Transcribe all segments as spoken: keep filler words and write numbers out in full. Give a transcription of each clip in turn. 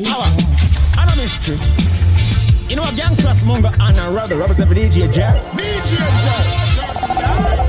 power. And on the street, you know a gangster's mongo and a robber. Robber's a D J Jack. D J Jack.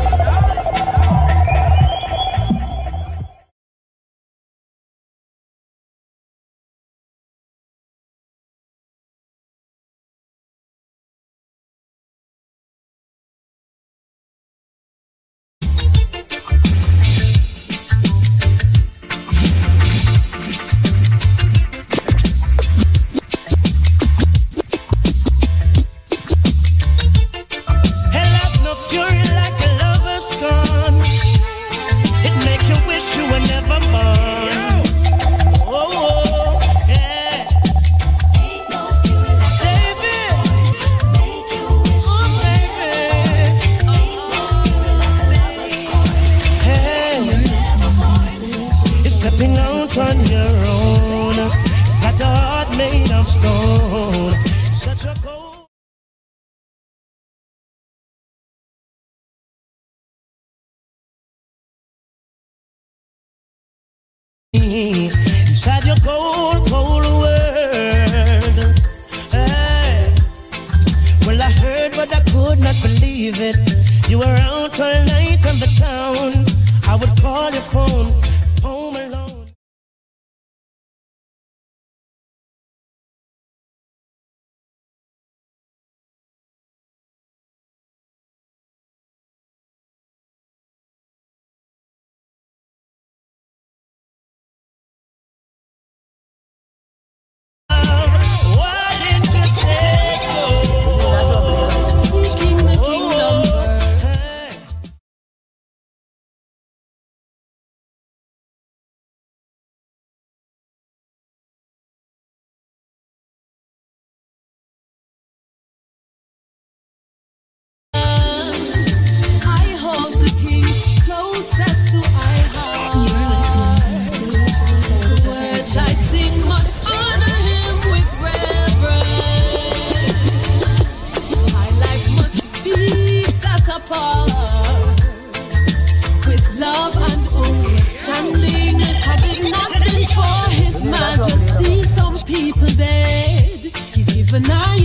Inside your cold, cold world. Hey. Well, I heard, but I could not believe it. You were out all night on the town. I would call your phone, home alone.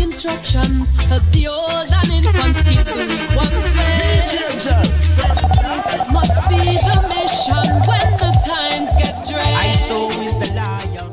Instructions of the old and infants people once fed. This must be the mission when the times get dread. I saw is the lion.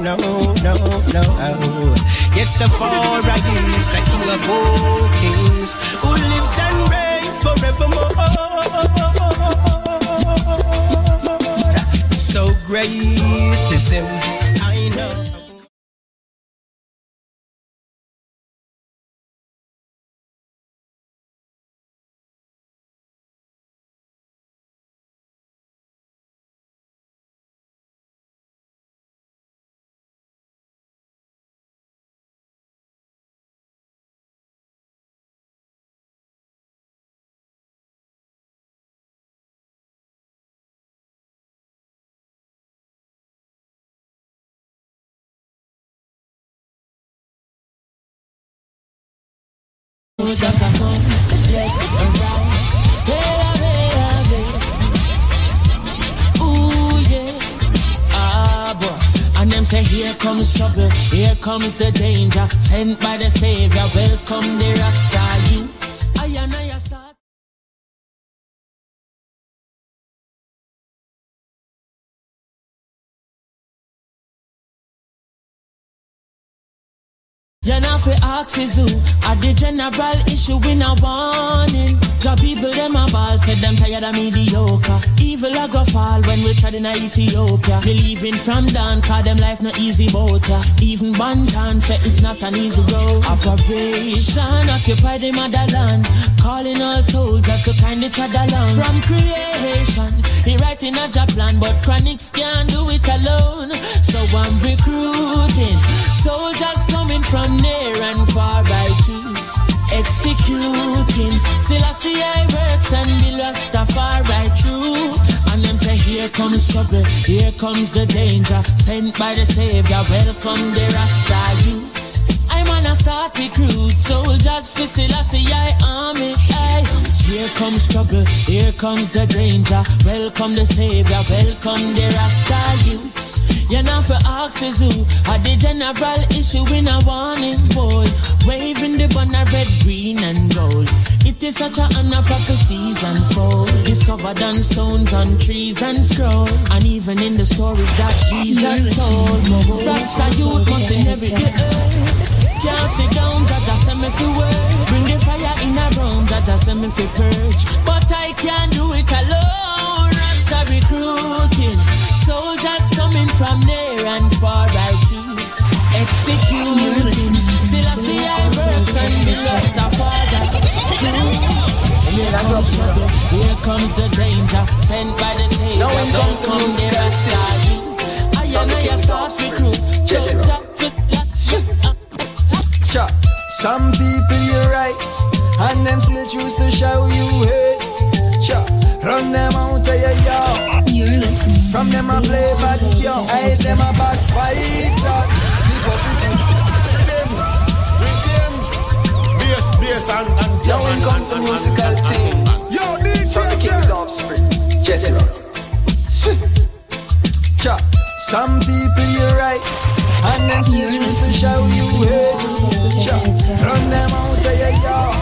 No, no, no. Yes, the four I is the king of all kings, who lives and reigns forevermore. So great is him, I know. Just a come play around. Ooh yeah, ah boy. And them say here comes trouble, here comes the danger. Sent by the Savior, welcome the Rasta youths. I and I start. Then I feel axes who are the general issue in a warning. Job people them a ball, said them tired of mediocre. Evil a go fall when we tried in a Ethiopia. Believing from down, cause them life no easy boat. Even Bantan said it's not an easy road. Operation occupy the motherland, calling all soldiers to kind each other along. From creation, he writing a job plan, but Chronixx can't do it alone. So I'm recruiting soldiers coming from near and far. I choose executing. Still I see I works and be lost afar. I choose. And them say here comes trouble, here comes the danger. Sent by the Savior, welcome the Rasta youth. I wanna start recruit soldiers for Selassie I army. Aye. Here comes trouble, here comes the danger. Welcome the Savior, welcome the Rasta youths. You're not for axes who are the general issue in a warning board. Waving the banner red, green and gold. It is such a honor prophecies unfold. Discovered on stones, on trees and scrolls. And even in the stories that Jesus told. Rasta youth must inherit the earth. Can't sit down, Jaja send me for work. Bring the fire in a round, Jaja send me for purge. But I can't do it alone. Rasta recruiting soldiers coming from near and far. I choose executing. Still I see I works and me left the father. Here comes trouble, here comes the danger. Sent by the Savior, don't come near Rasta. I and I start recruit. Some people you right, and them still choose to show you hate. Sure. Run them out of your yard. From them I play bad yo. I hate them a bad fighter. Yes, yes, and and now we come to musical thing. Yo, D J from the King's Offspring. Jesse Rock. Sure. Some people you right. And then you choose to show you hate. From them out of your yard.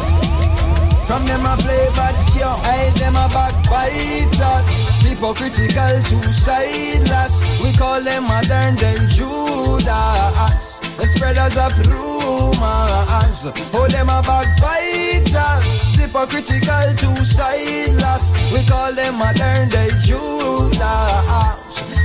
From them I play bad young. I them a backbiters. Hypocritical two sideless. We call them modern day Judas. The spreaders of rumors. Oh them a backbiters. Hypocritical two sideless. We call them modern day Judas.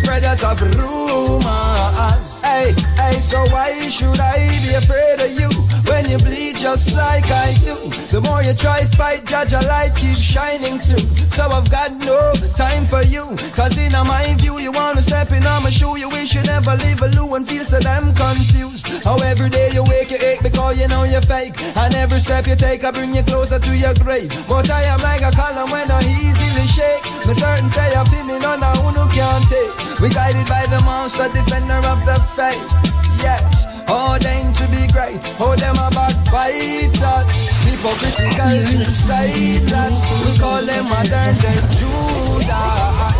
Spreaders of rumors. Hey, hey, so why should I be afraid of you when you bleed just like I do? The more you try fight, judge, your light keeps shining through. So I've got no time for you, cause in my view, you wanna step in on my shoe. You wish you never leave a loo and feel so damn confused. How every day you wake, you ache because you know you're fake. And every step you take, I bring you closer to your grave. But I am like a column when I easily shake. My certain say I feel me, none of who can't take. We guided by the monster, defender of the faith, yes, all them to be great, all them a backbiters, hypocritical to sideless, we call them modern day Judas,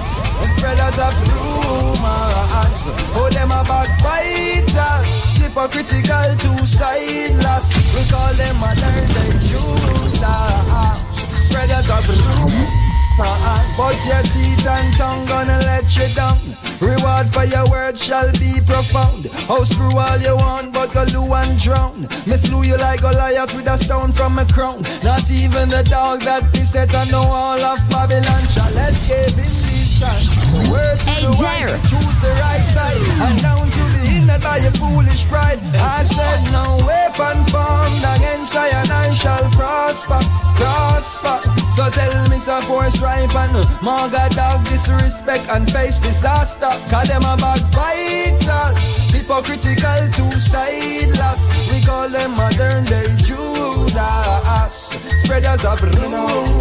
spreaders of rumors, all them a backbiters, hypocritical to sideless, we call them modern day Judas, spreaders of rumors. Uh-uh. But your teeth and tongue gonna let you down. Reward for your word shall be profound. Oh, screw all you want, but go loo and drown. Me slew you like Goliath with a stone from a crown. Not even the dog that beset and know all of Babylon shall escape in these times. Word to the wise, choose the right side. And down to the inner by your foolish pride. I said no weapon formed against I and I shall prosper, prosper. So tell me some force ripe and uh, manga dog disrespect and face disaster. Cause them a backbiters, hypocritical two sideless. We call them modern day Judas, spreaders of rumors.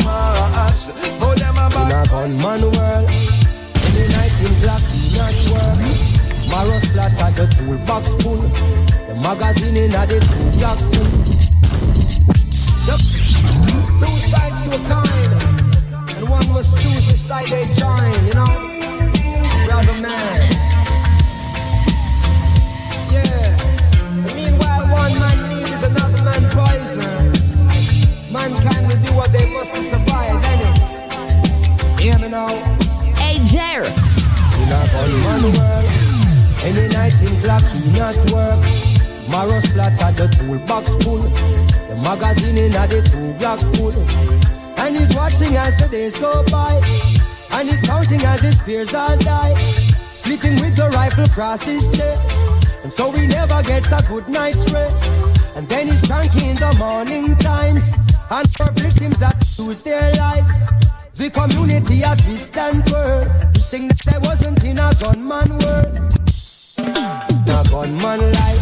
Oh them a back on man world, in the night in black not world. Marrow flat at the toolbox full, the magazine in a the toolbox full. Two sides to a kind, and one must choose which side they join, you know? Brother man. Yeah. And meanwhile, one man need is another man poison. Mankind will do what they must to survive, ain't it? Hear me now? Hey, Jer. You're not on one world. Any night in black, you not work. Marrow splattered the toolbox full. The magazine in a the two blocks full. And he's watching as the days go by. And he's counting as his peers all die. Sleeping with the rifle across his chest. And so he never gets a good night's rest. And then he's cranky in the morning times. And for victims that lose their lives. The community at twist and twirl. Wishing that I wasn't in a gunman world. A gunman life.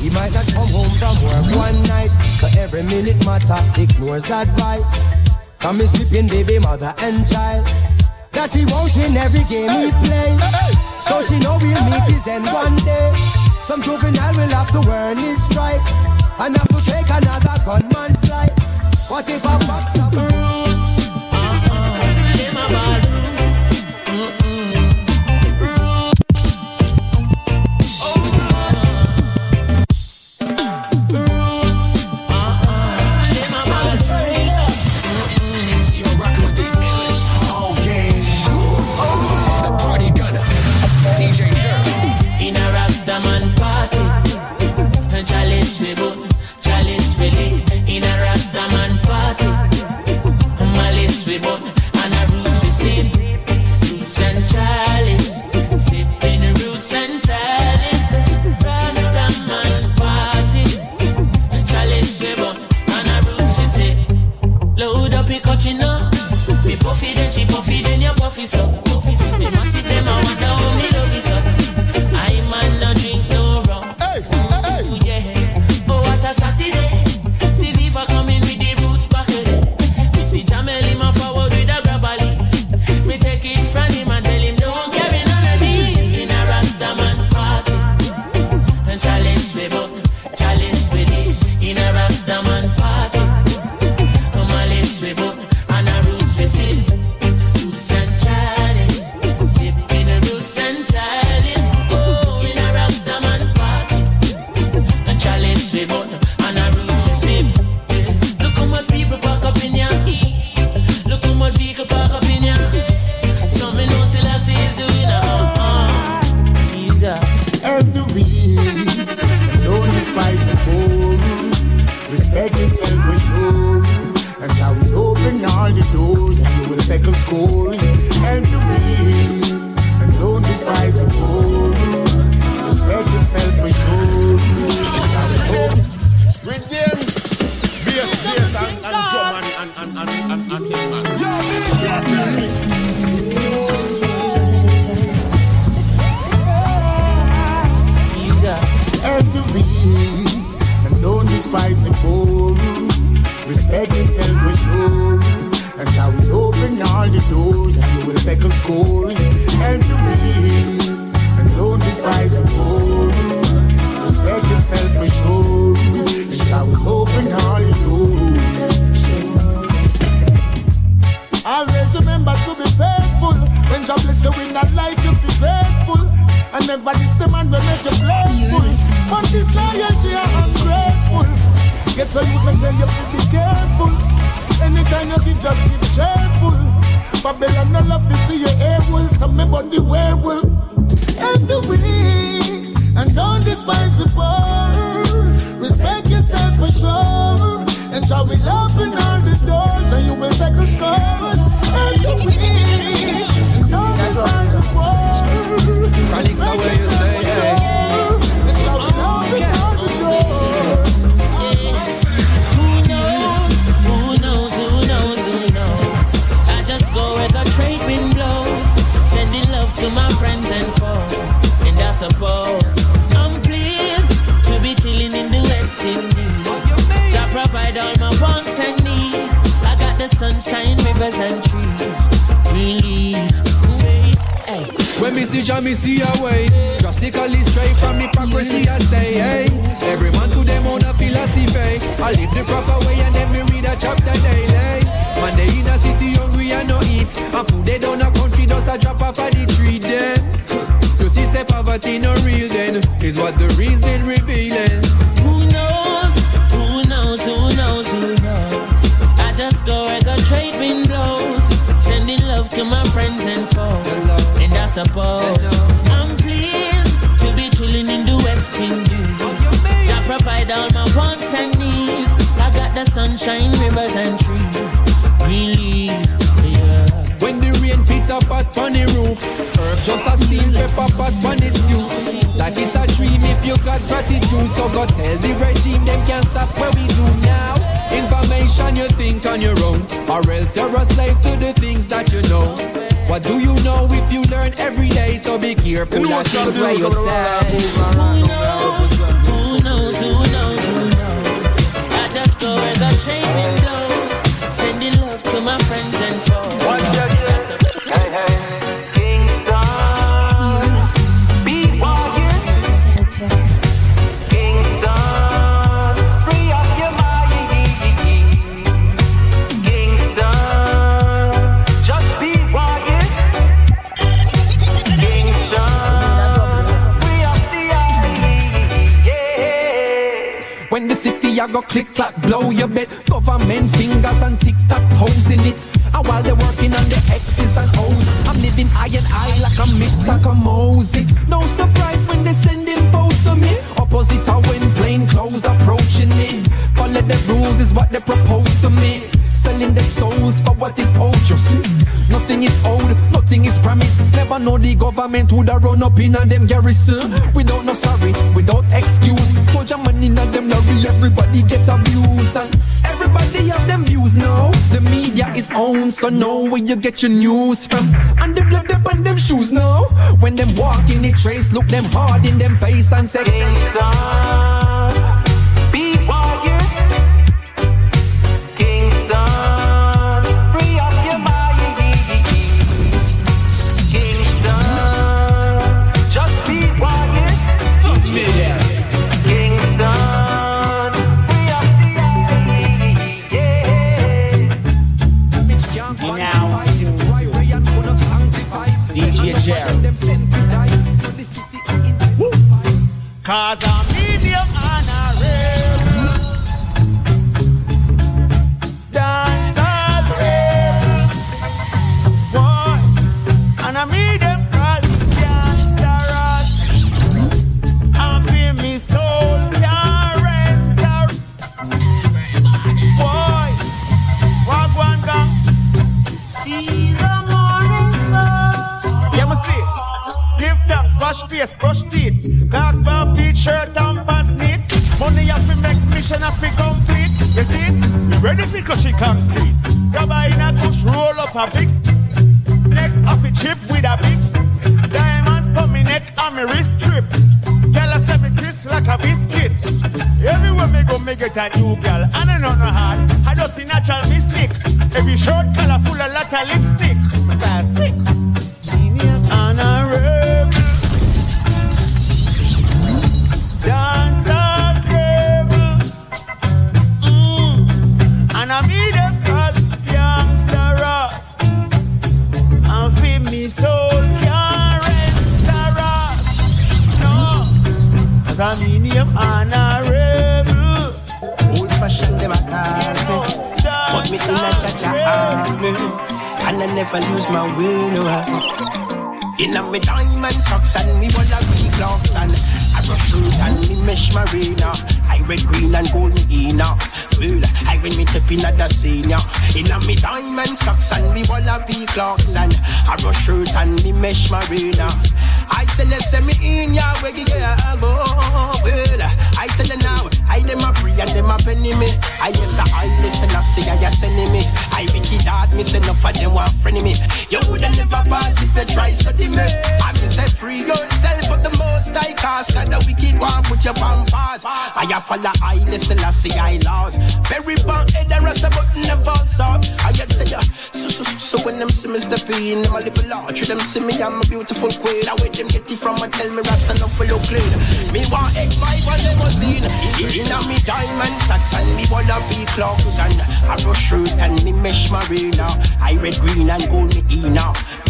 He might not come home from work one night. So every minute matter ignores advice. From his sleeping baby mother and child. That he won't win every game he plays. So she know he'll meet his end one day. Some juvenile will have to earn his stripe. And have to take another gunman's life. What if a box of roots? with all my wants and needs. I got the sunshine, rivers and trees. Green leaves, yeah. When the rain beats up at funny roof, herb just a steam pepper pot funny stew. Life is a dream if you got gratitude. So go tell the regime them can't stop what we do now. Information you think on your own, or else you're a slave to the things that you know. What do you know if you learn every day? So be careful you know of things where you say. Who knows, who knows, who knows, who knows? I just go where the train blows, sending love to my friends and foes. Hey, hey, Kingston, be walking. Kingston, free up your mind. Kingston, just be walking. Kingston, free up the eye. Yeah. When the city I go click clap blow your bed, government fingers and tick tock toes in it. And while they're working on the X's and O's, I'm living eye and eye like a mist, like a mosey. No surprise when they sending foes to me. Opposite are when plain clothes approaching me. Follow the rules is what they propose to me. Selling their souls for what is old, you see. Nothing is old, nothing is promised. Never know the government would have run up in on them garrison. Without no sorry, without excuse. Soldier money in on them lorry, everybody gets abused. And everybody have them views now. The media is owned, so know where you get your news from. And the blood up on them shoes now. When them walk in the trace, look them hard in them face and say, be warrior. Cause I'm medium and a rebel, dance all rebel, boy, and a medium called gangsta rock. I feel me soul, yeah, boy, walk one gang, see the morning sun. Yeah, me see, give them smash face, brush teeth, cause shirt and pants neat. Money have to make mission have to complete. You see, we ready because she complete. Grab her in a touch, roll up a fix. Next off a chip with a big diamonds put me neck and me wrist grip. Girl I said me crisp like a biscuit. Everywhere me go me get a new girl. And I know no hard, I just see natural mystic. Every short color full of lot of lipstick. Classic. Genius and a rebel. Dance a table, mm. And I meet them as youngsters. And feed me soul, young restaurants. No, cause I meet them and a rebel. Old fashioned them a carpet, but me in a cha-cha army. And I never lose my way, no. In a me diamond socks and me wall a me cloth and and me mesh marina. I wear green and gold me inna. Well, I when me tap inna the senior. Inna me diamond socks and me wallaby clocks and I rush shirt and me mesh marina. I tell you, say me in ya where you go. Well, I tell you now, I dem a pray and dem a penny me. I yes a I listen and say I yes enemy. I wicked hard, me say enough of them want friend me. You woulda never pass if you try study me. I me say free yourself for the most I cost. And the wicked one put your pampas. I have follow I listen and say I lost. Very bad head the rest about never stop. I get say ya. So so so when them see me stepping, them a little large. Them see me I'm a beautiful queen. I wait. Them get it from a tell me Rasta no follow clean. Me want X five and limousine. Inna me diamond socks and me wanna be clocks and I brush shirt and me mesh marina. I red green and gold me inna.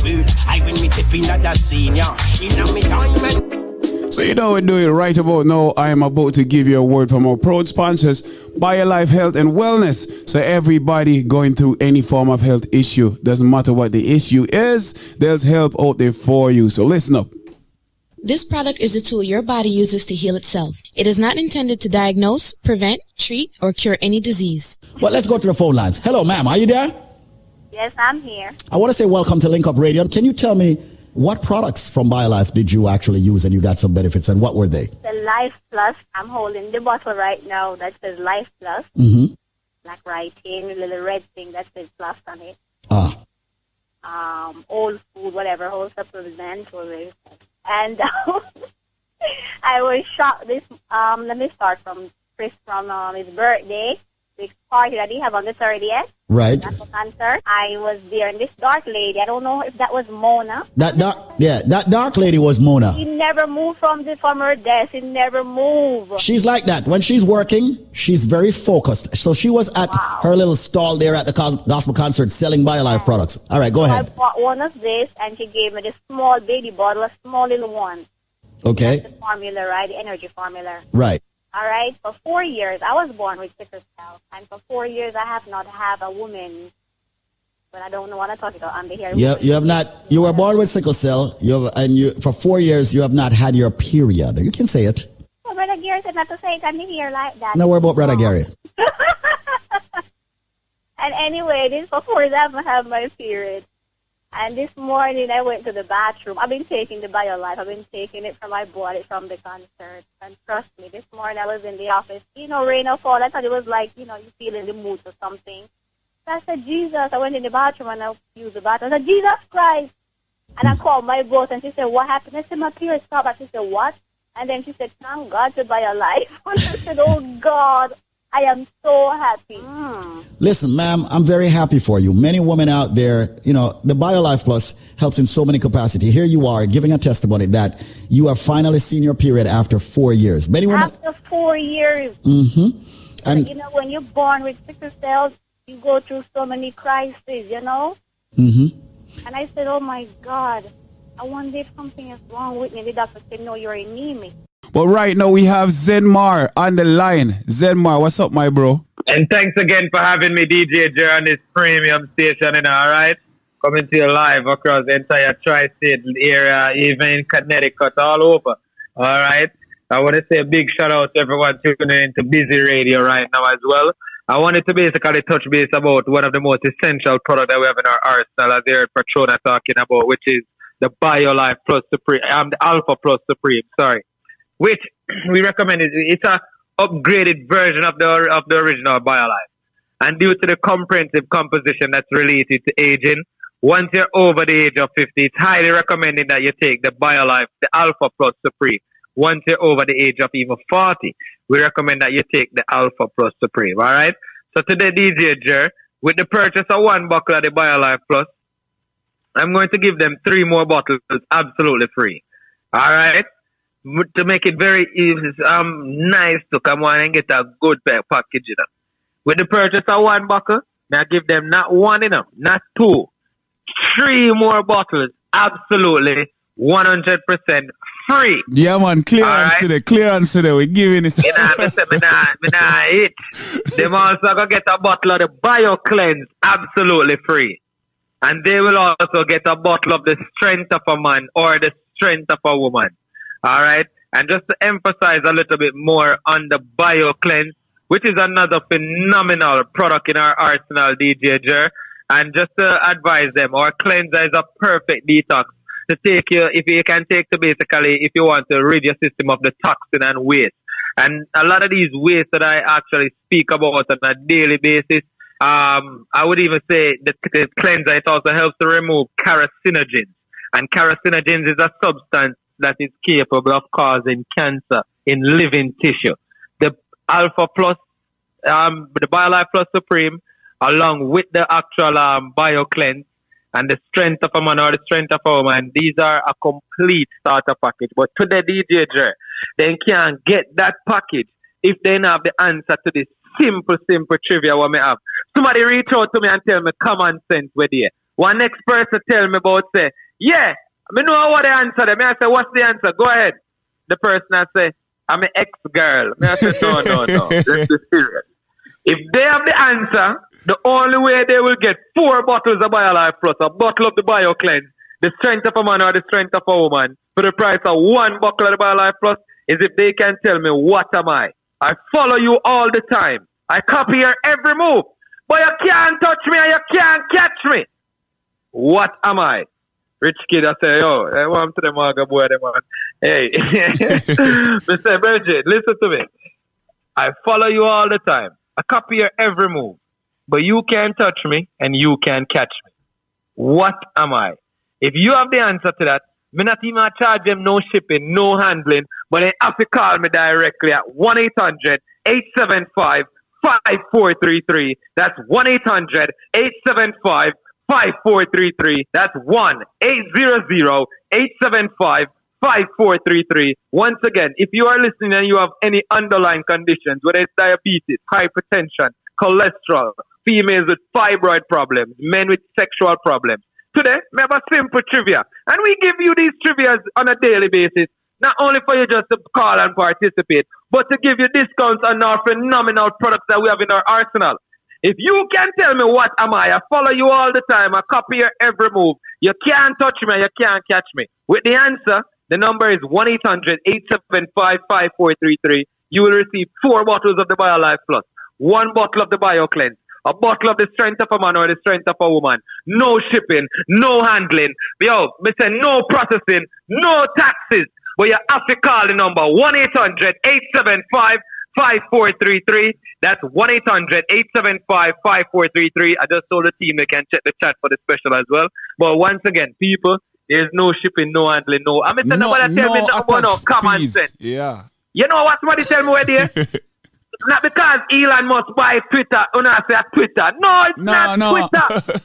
Well, I when me tip inna the senior. Inna me diamond. So you know we do it right about now. I am about to give you a word from our proud sponsors, BioLife Health and Wellness. So everybody going through any form of health issue, doesn't matter what the issue is, there's help out there for you. So listen up. This product is a tool your body uses to heal itself. It is not intended to diagnose, prevent, treat, or cure any disease. Well, let's go to the phone lines. Hello, ma'am. Are you there? Yes, I'm here. I want to say welcome to Link Up Radio. Can you tell me what products from BioLife did you actually use and you got some benefits, and what were they? The Life Plus. I'm holding the bottle right now that says Life Plus. Mm-hmm. Like writing, a little red thing that says Plus on it. Ah. Um, old food, whatever, whole supplements, whatever. And um, I was shocked. This um, let me start from Chris from um, his birthday, this party that he had on the thirtieth. Right. That's a concert. I was there, and this dark lady. I don't know if that was Mona. That dark, yeah, that dark lady was Mona. She never moved from the from her desk. She never moved. She's like that. When she's working, she's very focused. So she was at wow. her little stall there at the gospel concert selling BioLife yeah. products. All right, go so ahead. I bought one of this, and she gave me this small baby bottle, a small little one. Okay. That's the formula, right? The energy formula. Right. All right, for four years, I was born with sickle cell, and for four years, I have not had a woman, but I don't want to talk about on the hair. Yeah, you have not, you were born with sickle cell, you have, and you, for four years, you have not had your period. You can say it. Well, Brother Gary said not to say it on the hair like that. No, we're about Brother Gary. And anyway, this for four years, I haven't had my period. And this morning, I went to the bathroom. I've been taking the BioLife. I've been taking it from, I bought it from the concert. And trust me, this morning I was in the office. You know, rain or fall, I thought it was like, you know, you feel in the mood or something. So I said, Jesus. I went in the bathroom and I used the bathroom. I said, Jesus Christ. And I called my boss and she said, what happened? I said, my period stopped. And she said, what? And then she said, thank God to BioLife. And I said, oh, God. I am so happy. Mm. Listen, ma'am, I'm very happy for you. Many women out there, you know, the BioLife Plus helps in so many capacity. Here you are giving a testimony that you have finally seen your period after four years. Many women after four years. Mm-hmm. And you know, when you're born with sickle cells, you go through so many crises, you know. Mm-hmm. And I said, oh my God, I wonder if something is wrong with me. The doctor said, no, you're anemic. But right now we have Zenmar on the line. Zenmar, what's up, my bro? And thanks again for having me, D J Jer, on this premium station, you know, all right? Coming to you live across the entire tri-state area, even Connecticut, all over, all right? I want to say a big shout-out to everyone tuning in to Busy Radio right now as well. I wanted to basically touch base about one of the most essential products that we have in our arsenal, as Eric Patrona talking about, which is the BioLife Plus Supreme, um, the Alpha Plus Supreme, sorry. Which we recommend is it's a upgraded version of the of the original BioLife, and due to the comprehensive composition that's related to aging, once you're over the age of fifty, it's highly recommended that you take the BioLife, the Alpha Plus Supreme. Once you're over the age of even forty, we recommend that you take the Alpha Plus Supreme. All right. So today, D J Jer, with the purchase of one bottle of the BioLife Plus, I'm going to give them three more bottles absolutely free. All right. To make it very easy, um, nice to come on and get a good package, you know. With the purchase of one bottle, now give them not one, you know, not two, three more bottles, absolutely one hundred percent free. Yeah, man, clearance right? today, clearance today, we're giving it. You know, I said, me nah, me nah it. Them also going to get a bottle of the BioCleanse, absolutely free. And they will also get a bottle of the strength of a man or the strength of a woman. All right. And just to emphasize a little bit more on the BioCleanse, which is another phenomenal product in our arsenal, D J Jer. And just to advise them, our cleanser is a perfect detox to take you, if you can take to basically, if you want to rid your system of the toxin and waste. And a lot of these waste that I actually speak about on a daily basis, um, I would even say the, the cleanser, it also helps to remove carcinogens. And carcinogens is a substance that is capable of causing cancer in living tissue. The Alpha Plus, um, the BioLife Plus Supreme, along with the actual um, BioCleanse and the strength of a man or the strength of a woman, these are a complete starter package. But to the D J Jer, they can't get that package if they don't have the answer to this simple, simple trivia what me have. Somebody reach out to me and tell me common sense with you. One next person tell me about say, yeah, I know what the answer them. I say, what's the answer? Go ahead. The person I say, I'm an ex-girl. I say, no, no, no. This is serious. If they have the answer, the only way they will get four bottles of BioLife Plus, a bottle of the BioCleanse, the strength of a man or the strength of a woman, for the price of one buckle of the BioLife Plus is if they can tell me what am I. I follow you all the time. I copy your every move. But you can't touch me and you can't catch me. What am I? Rich kid, I say, yo, I want to the maga boy, them man. Hey, Mister Bridget, listen to me. I follow you all the time. I copy your every move. But you can't touch me and you can't catch me. What am I? If you have the answer to that, me not even charge them no shipping, no handling, but they have to call me directly at one eight hundred, eight seven five, five four three three. That's one eight hundred, eight seven five, five four three three. That's one eight hundred, eight seven five, five four three three. Once again, if you are listening and you have any underlying conditions, whether it's diabetes, hypertension, cholesterol, females with fibroid problems, men with sexual problems, today, we have a simple trivia. And we give you these trivias on a daily basis, not only for you just to call and participate, but to give you discounts on our phenomenal products that we have in our arsenal. If you can tell me what am I, I follow you all the time, I copy your every move. You can't touch me, you can't catch me. With the answer, the number is one eight hundred, eight seven five, five four three three. You will receive four bottles of the BioLife Plus, one bottle of the BioCleanse, a bottle of the strength of a man or the strength of a woman. No shipping, no handling. Yo, we say no processing, no taxes. But you have to call the number one eight hundred, eight seven five, five four three three. That's one eight hundred, eight seven five, five four three three. I just told the team they can check the chat for the special as well. But once again, people, there's no shipping, no handling, no. I'm no, nobody tell no me no, no common sense. Yeah. You know what somebody tell me where they not because Elon Musk buy Twitter, oh no, I say Twitter. No, it's no, not no. Twitter.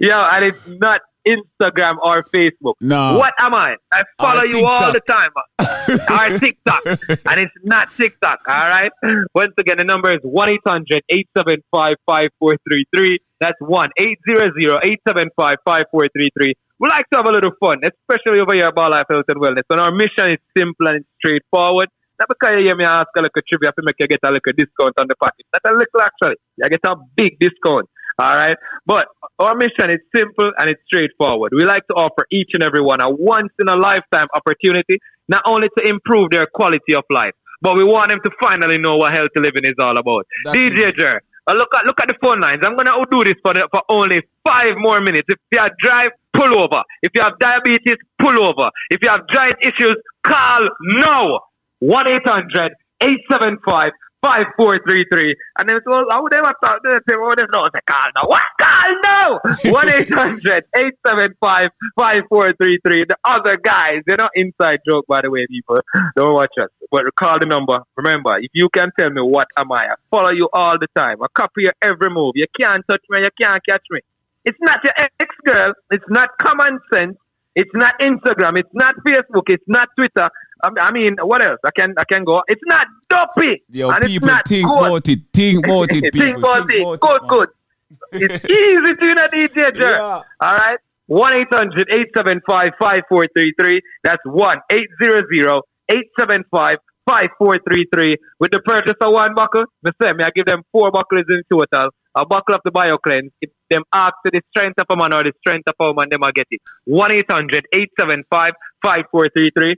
Yo, and it's not Instagram or Facebook. No. What am I? I follow you all the time. Or TikTok. And it's not TikTok, all right? Once again, the number is one eight hundred, eight seven five, five four three three. That's one eight hundred, eight seven five, five four three three. We like to have a little fun, especially over here at BioLife Health and Wellness. And our mission is simple and straightforward. Not because you hear me ask a little trivia to make you get a little discount on the package. Not a little, actually. You get a big discount. All right? But our mission is simple and it's straightforward. We like to offer each and every one a once-in-a-lifetime opportunity, not only to improve their quality of life, but we want them to finally know what healthy living is all about. That's D J Jer, look at, look at the phone lines. I'm going to do this for, the, for only five more minutes. If you have drive, pull over. If you have diabetes, pull over. If you have giant issues, call now. one eight hundred, eight seven five, five four three three. And then it's all, how would they want to say, what is no? They call now. What? Call now! one eight hundred, eight seven five, five four three three. The other guys, they're not inside joke, by the way, people. Don't watch us. But call the number. Remember, if you can tell me what am I, I follow you all the time. I copy your every move. You can't touch me, you can't catch me. It's not your ex-girl. It's not common sense. It's not Instagram. It's not Facebook. It's not Twitter. I mean, what else? I can I can go. It's not dopey. Yo, and people, it's not think good. About it. Think about it, people. Think about think it. About good, it, good. It's easy to know, D J Jer. Yeah. All right? one eight hundred, eight seven five, five four three three. That's one eight hundred, eight seven five, five four three three. With the purchase of one buckle, I give them four buckles in total. A buckle of the BioCleanse. If them ask to the strength of a man or the strength of a woman, them will get it. one eight hundred, eight seven five, five four three three.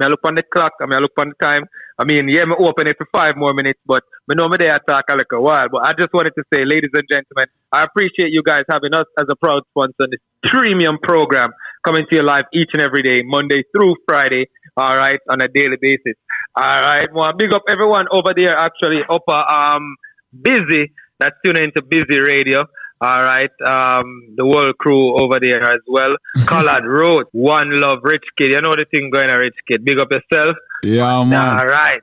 I look on the clock, I look on the time. I mean, yeah, I open it for five more minutes, but I know I'm there to talk a little while. But I just wanted to say, ladies and gentlemen, I appreciate you guys having us as a proud sponsor on this premium program coming to your live each and every day, Monday through Friday, all right, on a daily basis. All right, well, big up everyone over there, actually, up um, Busy, that's tuning into Busy Radio. All right, um, the world crew over there as well. Colored Roots, One Love, Rich Kid. You know the thing going on, Rich Kid. Big up yourself. Yeah, man. All right.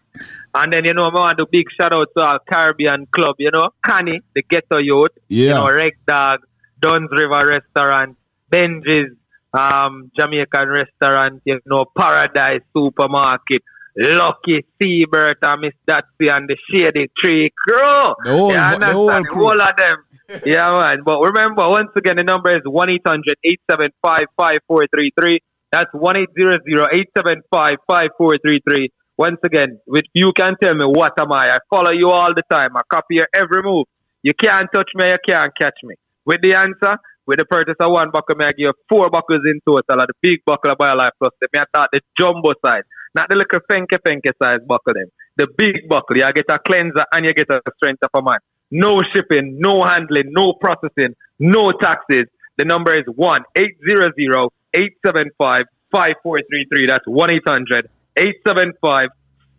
And then, you know, I want to big shout out to our Caribbean club, you know, Connie, the Ghetto Youth, yeah. You know, Reg Dog, Duns River Restaurant, Benji's, um, Jamaican Restaurant, you know, Paradise Supermarket, Lucky, Seabird, and Miss Datsy, and the Shady Tree Crew. The whole, you understand? The whole crew. All of them. Yeah, man. But remember, once again, the number is one eight hundred, eight seven five, five four three three. That's one eight hundred, eight seven five, five four three three. Once again, with you can tell me what am I. I follow you all the time. I copy your every move. You can't touch me, you can't catch me. With the answer, With the purchase of one buckle, I give you four buckles in total of the big buckle of BioLife Plus. Then I start the jumbo size, not the little fenke fenke size buckle them. The big buckle, you get a cleanser and you get a strength of a man. No shipping, no handling, no processing, no taxes. The number is one eight hundred, eight seven five, five four three three. That's one eight hundred, eight seven five,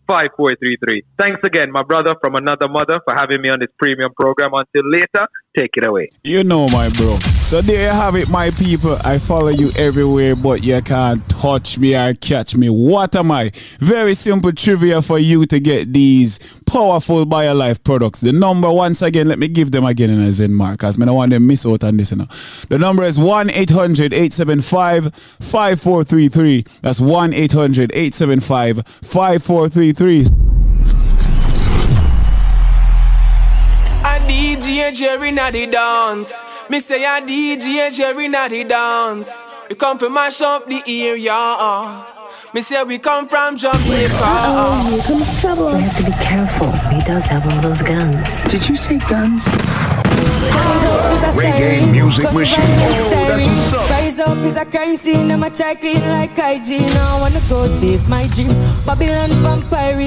five four three three. Thanks again, my brother from another mother, for having me on this premium program. Until later, take it away. You know, my bro. So there you have it, my people. I follow you everywhere, but you can't touch me or catch me. What am I? Very simple trivia for you to get these powerful BioLife products. The number, once again, let me give them again in a Zenmar, because I don't want them miss out on this. You know. The number is one eight hundred, eight seven five, five four three three. That's one eight hundred, eight seven five, five four three three. I D J Jerry na the dance. Me say I D J Jerry na the dance. We come from mash up the area. Me say we come from Jamaica. Oh, here comes trouble. We have to be careful. He does have one of those guns. Did you say guns? Reggae music machine. Oh, that's what's up. Rise up is a crime scene. I'm a child clean like I G. Now I wanna go chase my dream. Babylon vampire.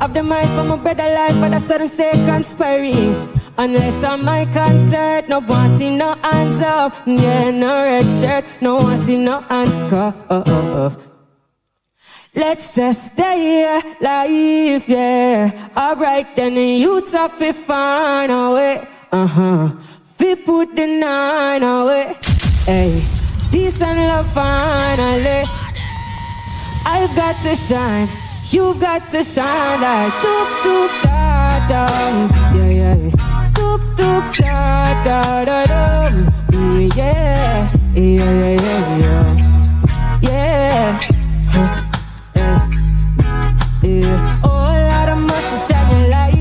Have the mice for my better life, but that's what I'm saying, conspiring. Unless on my concert, no one see no hands up. Yeah, no red shirt, no one see no handcuff. Let's just stay here, life, yeah. Alright, then the youths have to find a way. Uh-huh, we put the nine away. Hey, peace and love finally. I've got to shine, you've got to shine like doop doop da da. Yeah, yeah, doop doop da da da da. Yeah, yeah, yeah, yeah, yeah. Yeah, huh. Yeah, yeah. Oh, lot of muscles shining light.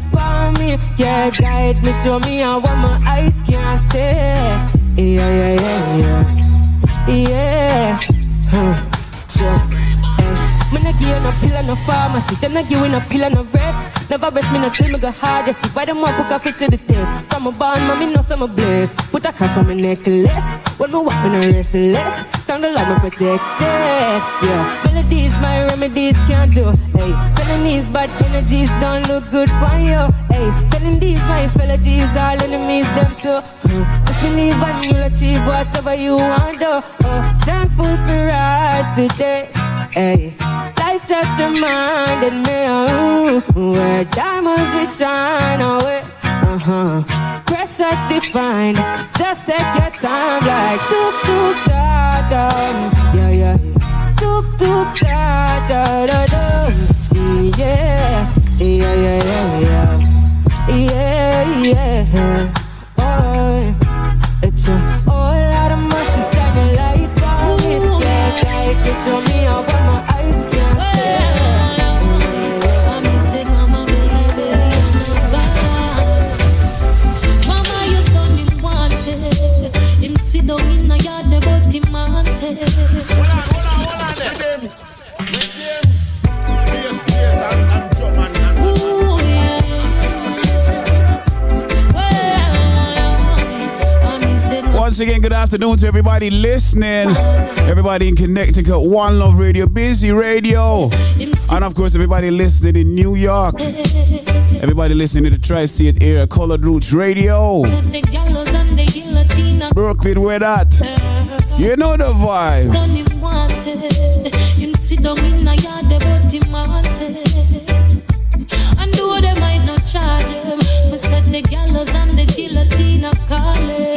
Yeah, guide me, show me how what my eyes can't see. Yeah, yeah, yeah, yeah. Yeah, huh, sure. Hey. Me no give no pill and no pharmacy. Them no giving no pill and no rest. Never rest me no till me go hard. Just see why them want cook a fit to the test. From a barn, mommy knows I'm a bliss. Put a cast on my necklace. When me walk, me no restless. Down the line, me protected. Yeah, melodies my remedies can't do. Hey, felonies, bad energies don't look good for you. Telling these my fellow G's, all enemies, them too. Mm. Just believe and you'll achieve whatever you want to. Oh, thankful for us today. Hey, life just reminded me of where diamonds we shine away. Uh-huh. Precious defined. Just take your time like doop doop da da. Yeah, yeah. Doop doop da da da da. Yeah, yeah, yeah, yeah, yeah. Yeah, yeah, oh, it's a whole lot of muscle shining light on it. Yeah, like it show me how what my eyes can't see. Mommy said, mama, belly, belly on the back. Mama, your son is wanted. Him sit down in the yard, the boat him wanted. Hold on, hold on, hold on. Once again, good afternoon to everybody listening, everybody in Connecticut, One Love Radio, Busy Radio, and of course everybody listening in New York, everybody listening to the Tri-State area, Colored Roots Radio, Brooklyn, where that? You know the vibes. And though they might not charge them, we said the gallows and the guillotine are calling.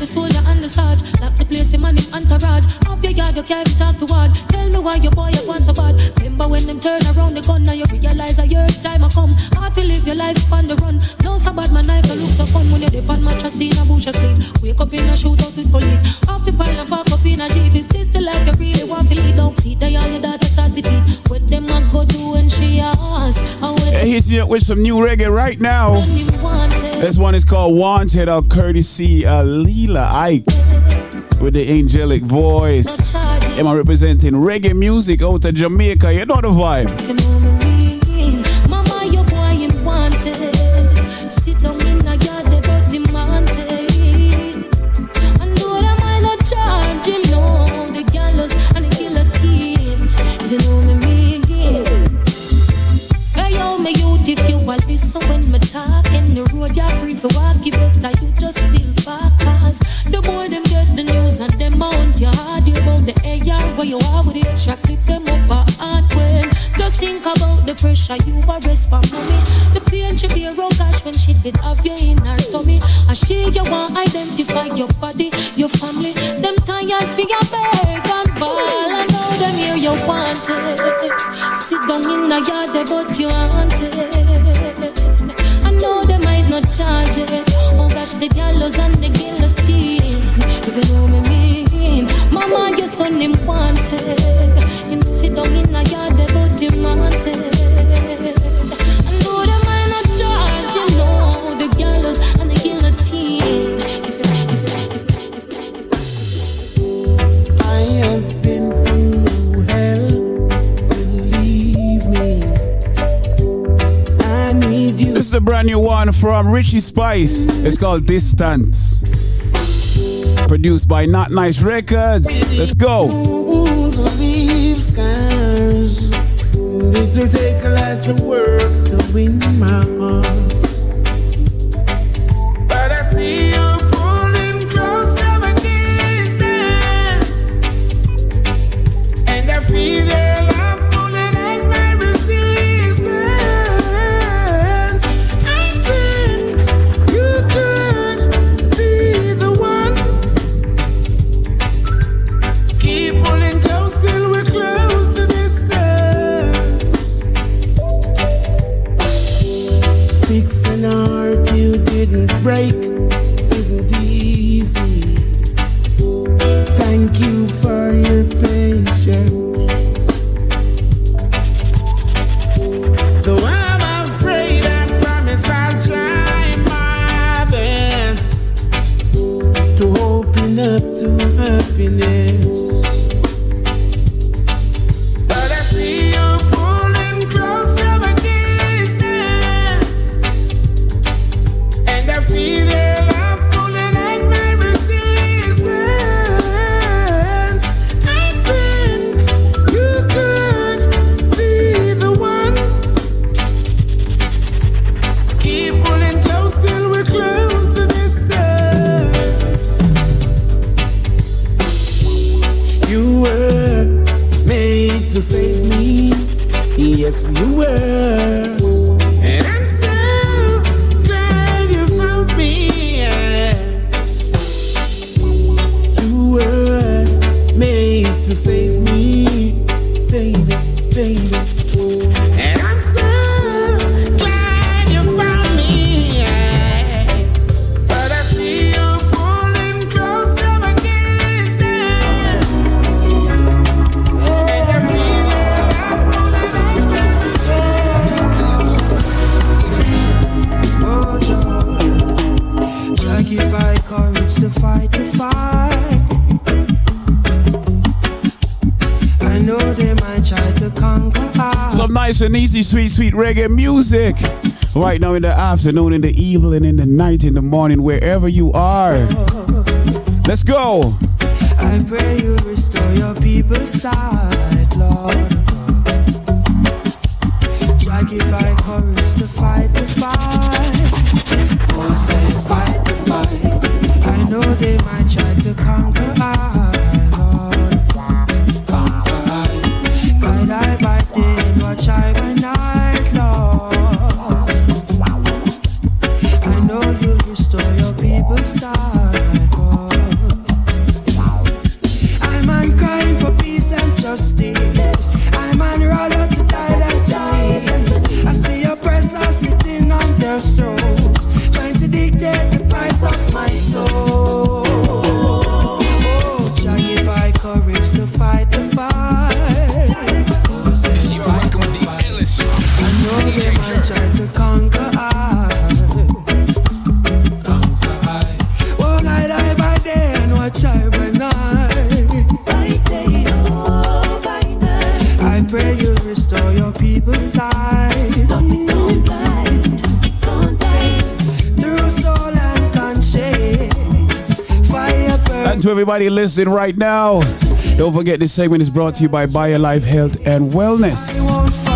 The soldier and the sarge, like the place him and him entourage. Off your yard, you can't talk to hard. Tell me why your boy you want so bad. Remember when them turn around the gun, now you realize a year time I come. Hard to live your life on the run. Don't so bad my knife, I look so fun when you dip on my trust in a bush asleep. Wake up in a shootout with police. Off the pile and pop up in a jeep. Is this the life you really want to lead? Don't see they all your daughter start to beat. What them I go do when she asks. I hit you up with some new reggae right now. This one is called Wanted, or courtesy uh, Lila Iké with the angelic voice. Am I representing reggae music out of Jamaica? You know the vibe. Mama, your boy in wanted. Sit down in a yard, they both demanded. for walk, you better you just feel back. Cause the boy them get the news and them mount your hard. You bound the air where you are with the extra clip them up and when. Just think about the pressure you are respond mommy. The pain she be a rock gosh when she did have you in her tummy. And she you want identify your body, your family. Them tired for your beg and ball and all them here you want it. Sit down in the yard but you want it. I know they might not charge it. Oh gosh, the gallows and the guillotine. If you know me mean, mama, your son him wanted. Him sit down in a yard about him wanted. I know they might not charge it. No, the gallows and the guillotine. If you, if you, if you, if you, if you. I have been through hell. This is a brand new one from Richie Spice. It's called Distance. Produced by Not Nice Records. Let's go. It'll take a lot of work to win my heart. But I see you pulling close of a distance. And I feel it. An heart you didn't break isn't easy. Thank you for your patience. Though I'm afraid, I promise I'll try my best to open up to happiness. Save me, yes you were, and I'm so glad you found me. Yes. You were made to save me, baby, baby, and I'm so glad you found me. Yes. But I see you pulling close to my distance. Hey. Give I courage to fight the fight. I know they might try to conquer us. Some nice and easy, sweet, sweet reggae music. Right now in the afternoon, in the evening, in the night, in the morning, wherever you are. Let's go. I pray you restore your people's sight, Lord. Try give I courage to fight the fight. Oh, say fight. I know they might try to conquer I, Lord. Conquer I. Guide I by day, watch I by night, Lord. I know you'll restore your people's side, Lord. I'm on crying for peace and justice. I'm on roller to die and to me. I see oppressors sitting on their thrones, trying to dictate the price of my soul. To everybody listening right now, don't forget this segment is brought to you by BioLife Health and Wellness.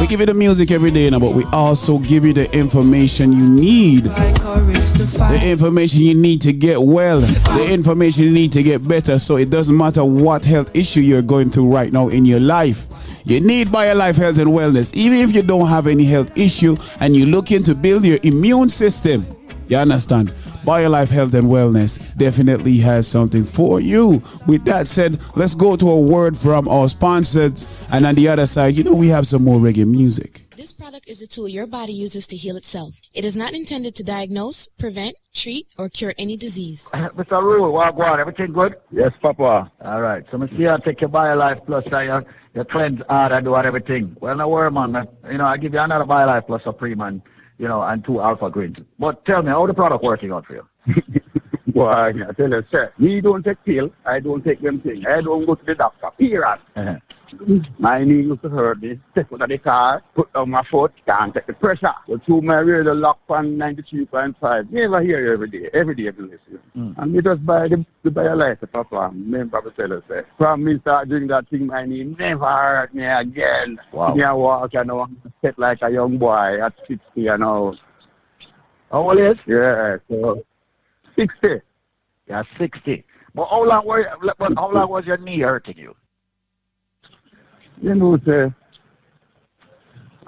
We give you the music every day now, but we also give you the information you need. The information you need to get well. The information you need to get better. So it doesn't matter what health issue you're going through right now in your life. You need BioLife Health and Wellness. Even if you don't have any health issue and you're looking to build your immune system, you understand? BioLife Health and Wellness definitely has something for you. With that said, let's go to a word from our sponsors. And on the other side, you know, we have some more reggae music. This product is a tool your body uses to heal itself. It is not intended to diagnose, prevent, treat, or cure any disease. Mister Rule, Wagwan, everything good? Yes, Papa. All right. So, Mister I'll take your BioLife Plus, I, your cleanse, hard, I do everything. Well, no worry, man. You know, I give you another BioLife Plus Supreme, man. You know, and two alpha greens. But tell me, how the product working out for you? Well, I tell you, sir, we don't take pills. I don't take them things. I don't go to the doctor. Period. Uh-huh. My knee used to hurt me. Take out of the car, put down my foot, can't take the pressure. But through my radio, the lock on ninety-three point five. Never hear you every day. Every day I can listen. Mm. And we just buy the, the BioLife, the Papa. Name Papa tell us, sir. From me start doing that thing, my knee never hurt me again. Wow. I walk, you know, sit like a young boy at sixty, you know. How old is? Yeah, so sixty. Yeah, sixty. But how long, were you, but how long was your knee hurting you? You know, sir,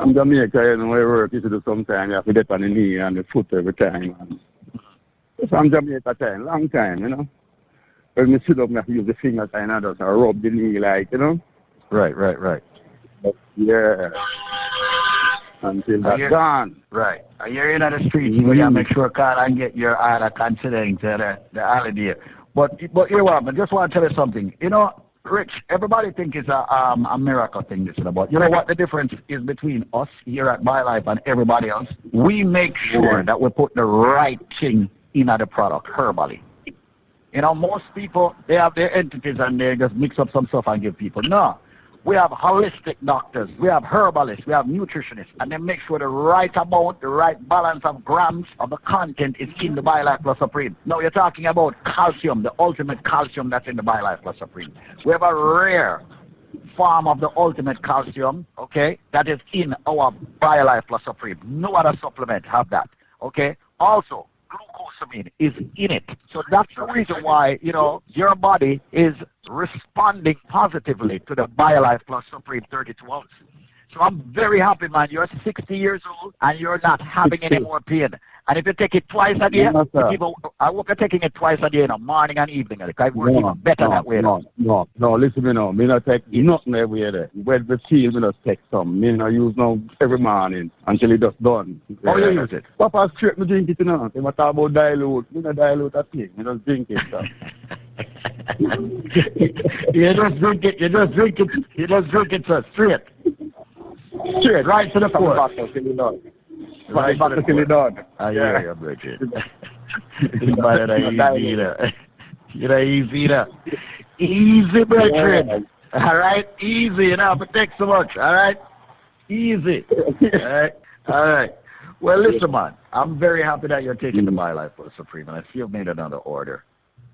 I'm Jamaica, you know, I work you to do sometimes. You have to get on the knee and the foot every time. And it's from Jamaica time, long time, you know. When I sit up, I have to use the fingers and I just rub the knee like, you know. Right, right, right. But, yeah. Until that's you're, gone. Right. And you're in on the streets, mm-hmm. You gotta make sure God and get your eye considering to the, the holiday. But, but you know what, I just want to tell you something. You know, Rich, everybody think it's a, um, a miracle thing this is about. You know what the difference is between us here at BioLife and everybody else? We make sure that we put the right thing in the product, herbally. You know, most people, they have their entities and they just mix up some stuff and give people. No, we have holistic doctors, we have herbalists, we have nutritionists, and they make sure the right amount, the right balance of grams of the content is in the BioLife Plus Supreme. Now you're talking about calcium, the ultimate calcium that's in the BioLife Plus Supreme. We have a rare form of the ultimate calcium, okay, that is in our BioLife Plus Supreme. No other supplement have that, okay? Also, glucosamine is in it. So that's the reason why, you know, your body is responding positively to the BioLife Plus Supreme thirty-two ounce. So I'm very happy, man. You're sixty years old and you're not having any more pain. And if you take it twice a day, no, people, I work at taking it twice a day in the morning and evening. I work no, even better no, that way. No, no, no, listen to me now. Me not take nothing every day. When we feel, me not take some. Me not use no every morning until it just done. How yeah. you use it? Papa straight me drink it now. They talk about dilute. Me not dilute a thing. Me just drink it. you just drink it. You just drink it. You just drink it so straight. Straight, right to the court. Right to the done. I hear you, Bridget. You know, easy, now. Easy, Bridget. All right, easy, you know, but thanks so much, all right? Easy. All right, all right. Well, listen, man, I'm very happy that you're taking the BioLife Plus Supreme, and I see you've made another order.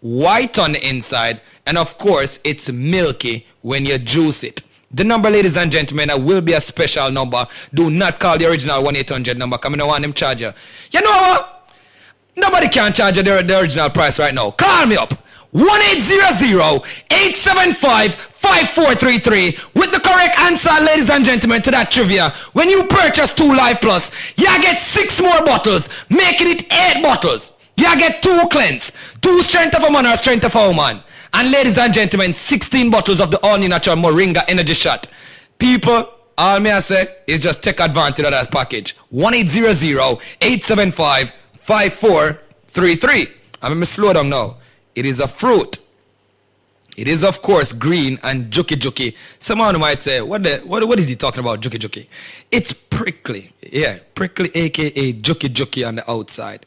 white on the inside, and of course it's milky when you juice it. The number, ladies and gentlemen, that will be a special number. Do not call the original one eight hundred number. Come in, I want them charge you. You know what? Nobody can charge you the, the original price right now. Call me up. one eight hundred eight seven five five four three three with the correct answer, ladies and gentlemen, to that trivia. When you purchase two Life Plus, you get six more bottles, making it eight bottles. You get two Cleanse, two Strength of a Man or Strength of a Woman. And ladies and gentlemen, sixteen bottles of the all-new natural Moringa Energy Shot. People, all me I say is just take advantage of that package. one eight hundred eight seven five five four three three. I'm going to slow down now. It is a fruit. It is, of course, green and juki juki. Someone might say, what the, what, what is he talking about, juki juki? It's prickly. Yeah, prickly, a k a juki juki on the outside.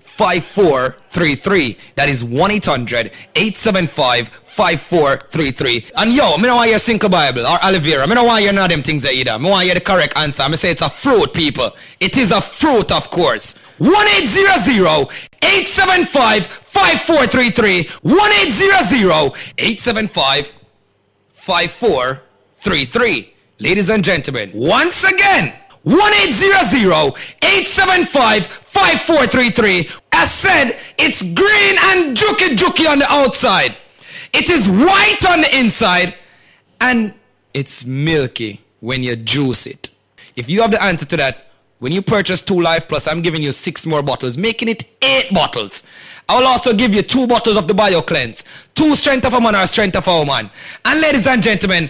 five four three three. That is one eight hundred eight seven five five four three three. And yo, I don't want your Cinco Bible or aloe vera. I don't want your none of them things there either. I want your the correct answer. I'm going to say it's a fruit, people. It is a fruit, of course. one eight hundred eight seven five five four three three. one eight hundred eight seven five five four three three. Ladies and gentlemen, once again, one eight hundred eight seven five five four three three. I said it's green and juki juki on the outside. It is white on the inside. And it's milky when you juice it. If you have the answer to that, when you purchase two Life Plus, I'm giving you six more bottles, making it eight bottles. I will also give you two bottles of the BioCleanse, two Strength of a Man or Strength of a Woman. And ladies and gentlemen,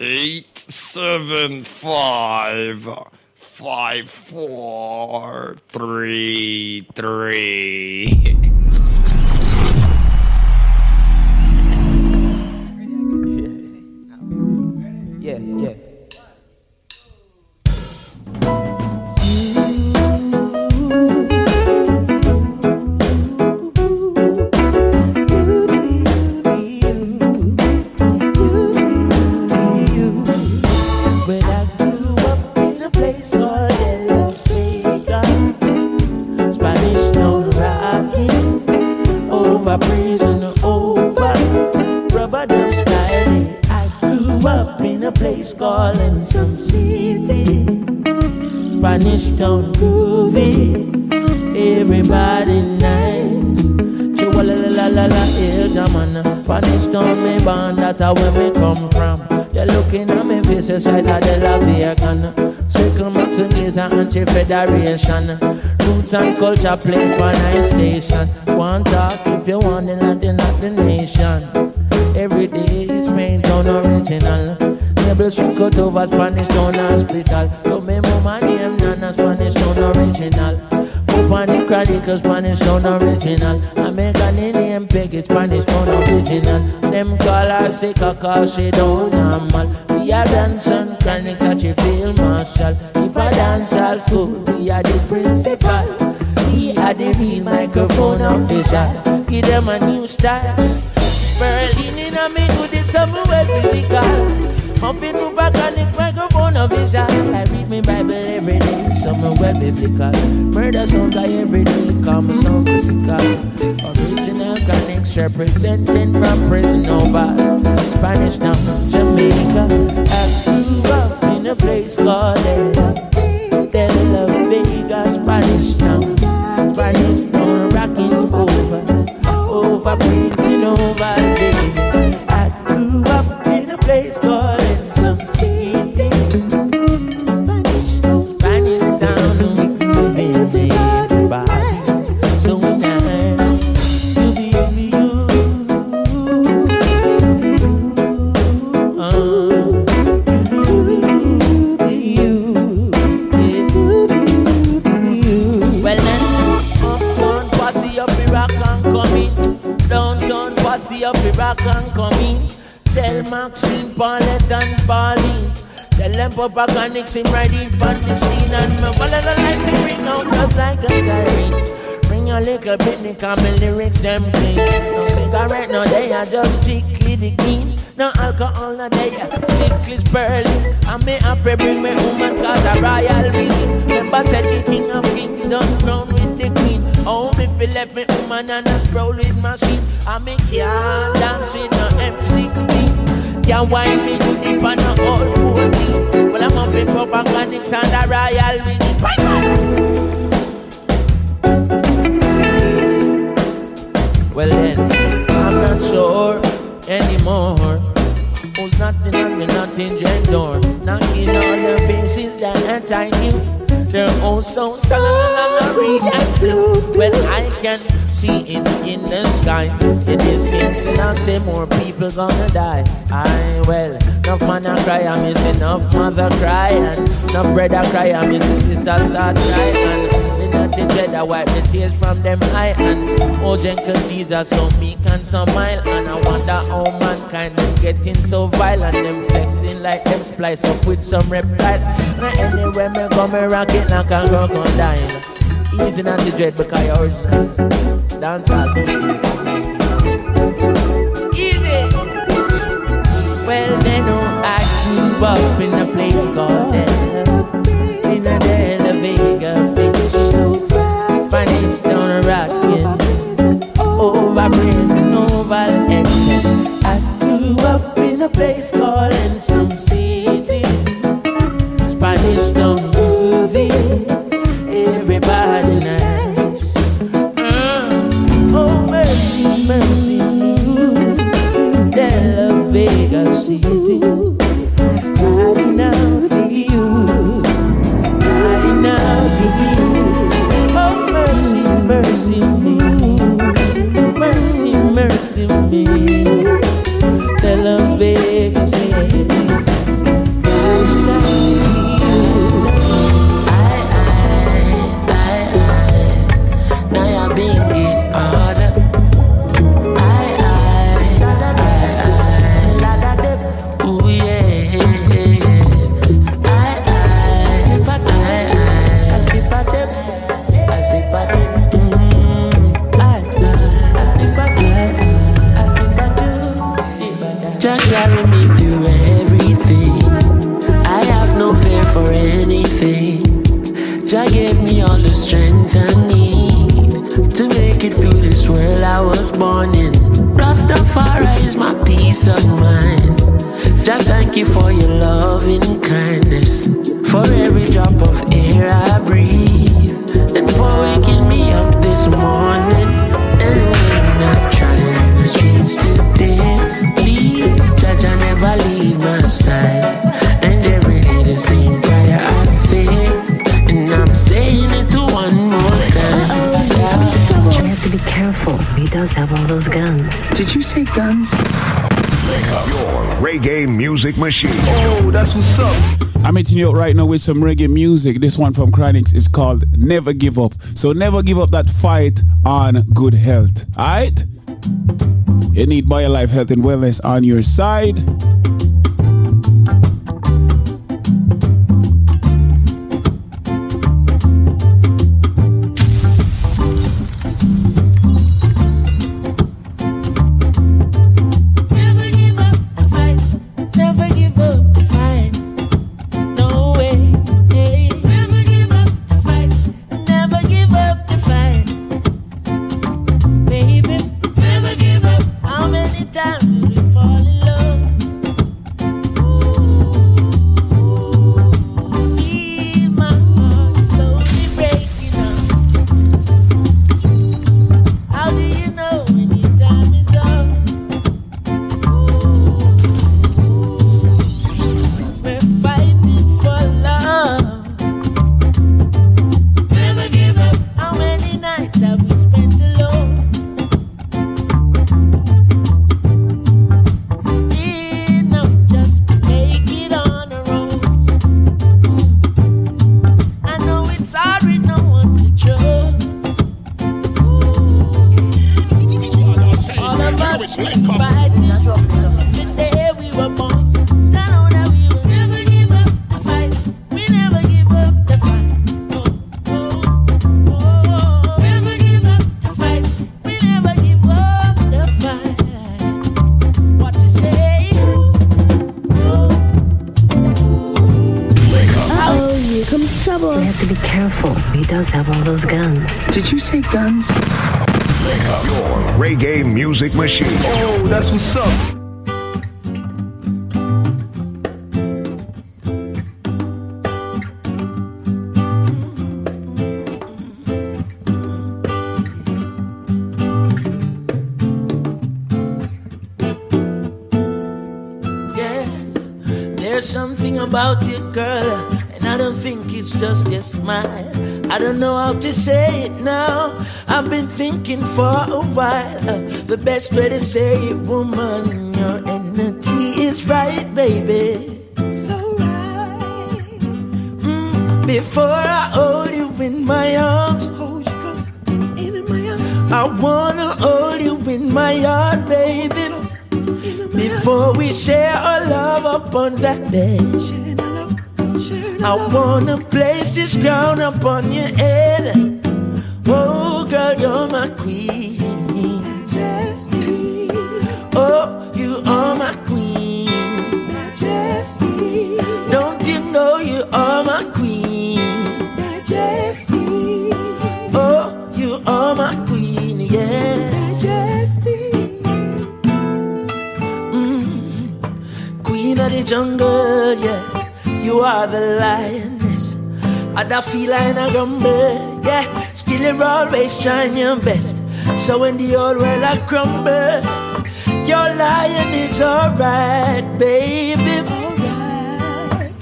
eight seven five five four three three. Yeah, yeah. Prison over, rubber dub style. I grew up in a place called Ensom City. Spanish town groovy, everybody nice. Chihuahua la la la la, ill German. Spanish down me band, that's where we come from. You're looking at me face, the size of the La Vegan. Circle Mexicans and anti-federation. Roots and culture play for nice station. One talk if you want the Latin of the nation. Every day it's main town original. Label should cut over Spanish town hospital. To me mama name Nana, Spanish town original. Spanish Chronicles, Spanish sound original. I make an Indian pig, Spanish sound original. Them call us the caca, she don't normal. We are dancing, Chronixx and she feel martial. If I dance at school, we are the principal. We are the real microphone official. Give them a new style. Berlin in a me good, it's somewhere physical. Pumping to back on the microphone official. I read my Bible every day, somewhere biblical. Murder sounds I every day, come sound critical. Original Chronixx representing from prison over Spanish now, Jamaica. I grew up in a place called Del Vega, Spanish now. Spanish now, rocking over, over, breathing over, baby. I grew up in a place called Papa Chronixx him riding pan the scene and my wallet likes to ring out just like a siren. Bring your little picnic and my lyrics them clean. No cigarette, no day, I just strictly the king. No alcohol, no day, I strictly Berlin. I may have to bring my woman cause a royal visit. Remember said the king of kings done crown with the queen. Oh, me feel left me woman and I sprawl with my sheep. I make ya dance with no M sixteen. Can't wind me to deep on a old fourteen. Well, I'm up in Papa Chronixx and a royal with bye bye. Well then, I'm not sure anymore. Who's nothing at me, nothing gender. Knocking all the faces that anti you. They're all so salary and blue. Well, I can see it in the sky. It is things and I say more people gonna die. I well, enough man I cry, I miss enough mother cry, and enough brother cry, I miss his sister start crying. And not the dread, I wipe the tears from them eye, and oh gentle Jesus, so meek and so mild. And I wonder how mankind them getting so violent, them flexing like them splice up with some reptile. And anywhere me go, me rocket like a crocodile. Easy not the dread because you're original. Dance all day. Easy. Well, then, oh, I grew up in a place called Del, in a Del Vega, big show. Spanish down a rockin', over prison, over the exit. I grew up in a place called some city. Spanish down movie, everybody now. See you do. Riding out for you. Riding out for you. Oh mercy, mercy me. Mercy, mercy me. The love is riding out for you. I, I, I, I. Now I've been getting harder. Carry me through everything. I have no fear for anything. Jah gave me all the strength I need to make it through this world I was born in. Rastafari is my peace of mind. Jah, thank you for your loving kindness, for every drop of air I breathe, and for waking me up this morning. And when I'm trying careful. He does have all those guns. Did you say guns? Link up your reggae music machine. Oh, that's what's up. I'm hitting you up right now with some reggae music. This one from Chronixx is called Never Give Up. So never give up that fight on good health. Alright? You need BioLife Health and Wellness on your side. Did you say guns? Link up your reggae music machine. Oh, that's what's up. Yeah, there's something about you, girl, and I don't think it's just your smile. I don't know how to say it now. I've been thinking for a while. Uh, the best way to say it, woman, your energy is right, baby. So right. Mm, before I hold you in my arms, hold you close in my arms. I wanna hold you in my heart, baby. Before we share our love upon that bed. I wanna place this crown upon your head. Oh, girl, you're my queen. Majesty. Oh, you are my queen. Majesty. Don't you know you are my queen? Majesty. Oh, you are my queen, yeah. Majesty. Mm. Queen of the jungle, yeah. You are the lioness, I da feel like a grumble, yeah. Still you're always trying your best, so when the old world I crumble, your lion is alright, baby. Alright.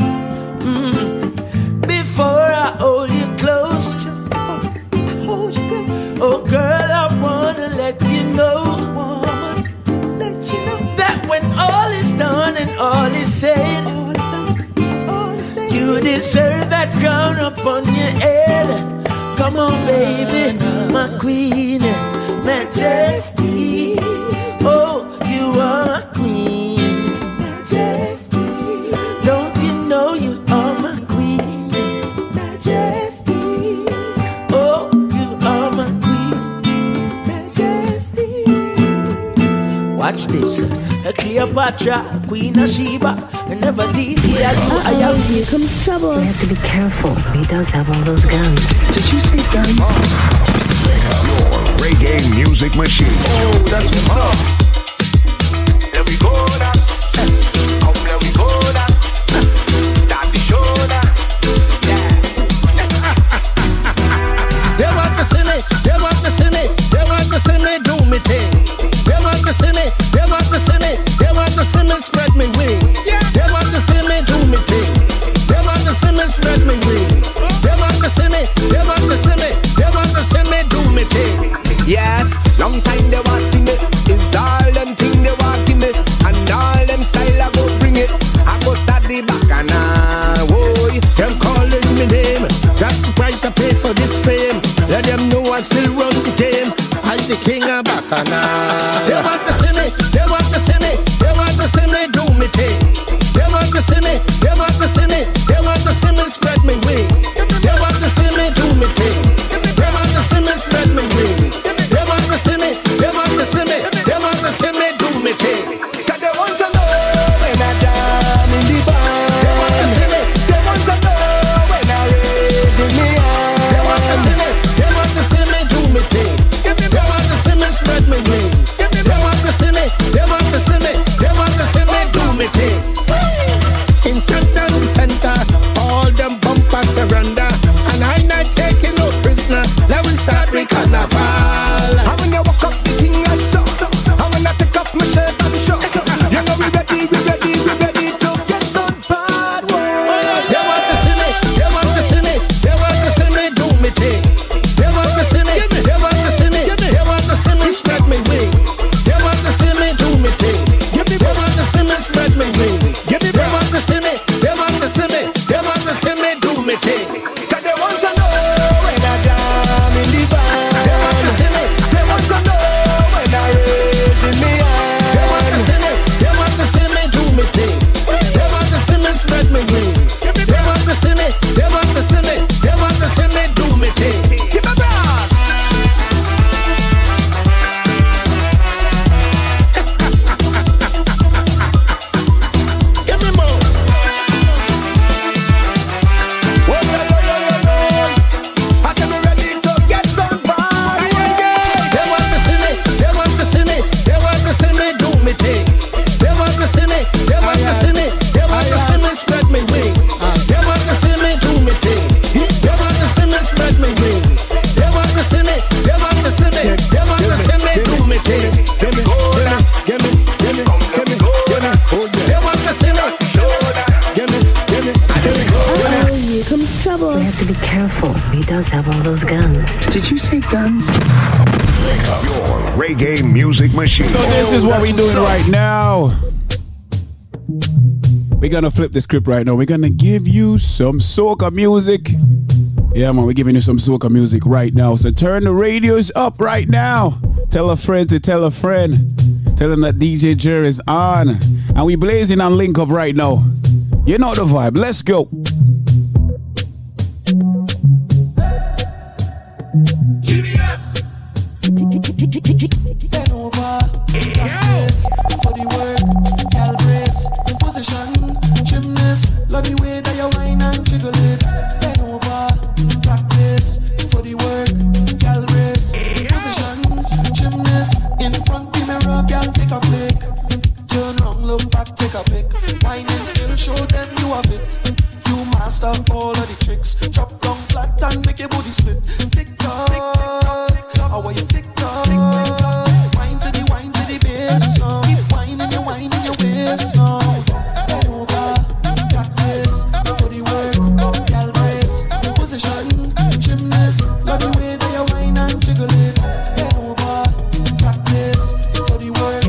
Mm. Before I hold you close, just before I hold you close, oh girl, I wanna let you know, wanna let you know that when all is done and all is said. You deserve that crown upon your head. Come on, baby, my queen, majesty. Oh, you are my queen, majesty. Don't you know you are my queen, majesty? Oh, you are my queen, majesty. Watch this, Cleopatra, Queen of Sheba. Never did he had you. I have here comes trouble. You have to be careful. He does have all those guns. Did you say guns? Oh, your reggae music machine. Oh, that's what's up. There we go now. Come, there we go now. Daddy shoulder. Yeah. They want to sing it. They want to sing it. They want to sing it. Do me thing. They want to sing it. They want to sing it. They want to sing it. Spread me wing. Long Let them know I still run the game. I'm the king of Bacchanal. They want to see me, they want to see me, they want to see me do me thing. They want to see me, they want to see me, they want to see me spread me wing. They want to see me do me thing. They want to see me spread me wing. They want to see me, they want to see me, they want to see me do me thing. In front and center, all them bumpers surrender, and I'm not taking no prisoner. Let me start with carnival. I wanna walk up the thing and so I wanna take up my shirt and show. You know we ready, we ready, we ready to get some bad work. They want to see me, they want to see me, they want to see me do me thing. They want to see me, they want to see me, they want to see me spread me wing. They want to see me do me thing. They want to see me spread me wing. They want to see me, they want to see me do me thing. Cause they want to know when I jam in the band. They want to see me, they want to know when I raise in me hand. They want to see me, they want to see me do me thing. They want to see me spread me wing. They want to see me, they want to see me, they want to see me do me thing. Give me brass. Be careful, he does have all those guns. Did you say guns? Link up your reggae music machine. So this is what we're doing right now. We're gonna flip the script right now. We're gonna give you some soca music. Yeah man, we're giving you some soca music right now. So turn the radios up right now. Tell a friend to tell a friend. Tell them that D J Jerry is on. And we blazing on Link Up right now. You know the vibe, let's go. Then over, practice, body work, gal breaks, in position, gymnast, love the way that you whine and jiggle it. Then over, practice, body work, gal breaks, in position, gymnast, in front the mirror, gal take a flick, turn round, look back, take a pick, whine and still show them you have it. You master all of the tricks, drop down flat and make your body split. Tick tock, how are you tick tock? Wine to the wine to the bass now. Keep whining your wine in your waist now. Head over, practice, for the work, gal brace, position, gymnast, love the way that you whine and jiggle it. Head over, practice, for the work,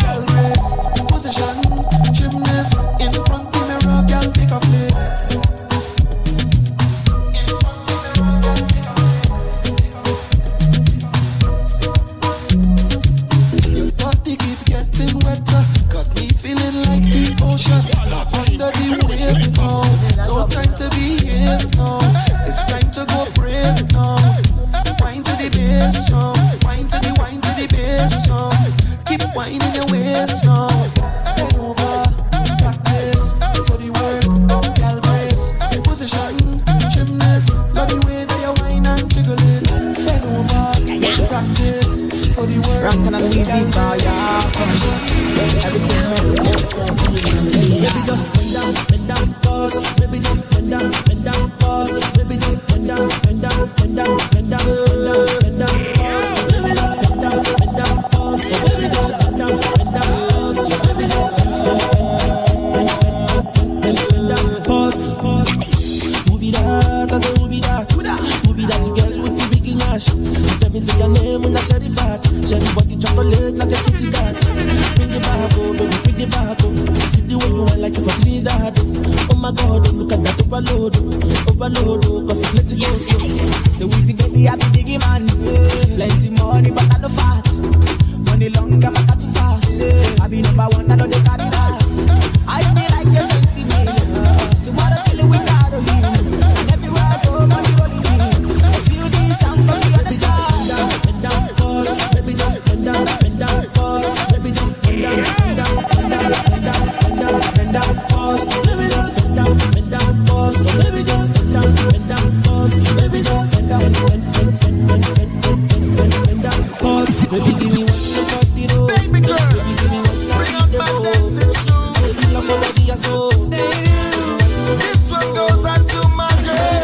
gal brace, position, gymnast, in front the mirror, gal take a flip. Under the wave now, no time to behave now. It's time to go brave now. Wine to the bass now, wine to the wine to the bass now. Keep whining your waist now. Head over, practice for the work, gal brace, position, gymnast, love the way that you whine and jiggle it. Head over, practice for the work. Rock and easy boy, yeah. Everything. Baby just bend down, bend down, pause. Baby just bend down, bend down, pause. Baby just bend down, bend down, bend down, bend down, bend down, pause. Baby just bend down, bend down, pause. Baby just bend down, bend down, pause. Baby just bend down, bend down, bend down, pause. Who be that? I say who be that? Who that? Who be that girl with the big ass? Let me say your name and I share it fast. Share it with the chocolate like a kitty cat. Bring it back, oh baby, bring it back, oh. When you want like you got three that. Oh my god, look at that overload. no do, cause it's to go slow. So we see baby, I be biggie man. Plenty money, but I no fat. Money long, I'm not too fast. I be number one, I know they can't last. I be like a sexy man. Tomorrow chilling with Caroline. Everywhere I go, money rolling in. I feel this sound from the other side. Bend down, pause. Baby, just bend down, bend down, pause. Baby, just bend down, bend down, bend down, bend down, bend down, bend down, pause. Baby, just bend down, bend down, pause. Baby, just bend down, bend down, pause. Baby, just bend down, bend, bend, bend, bend, bend, bend, bend, bend down, pause. Baby, give me one look at the road. Baby girl, baby, give me one look at the road. Baby, love my body and soul. This one goes out to my girl.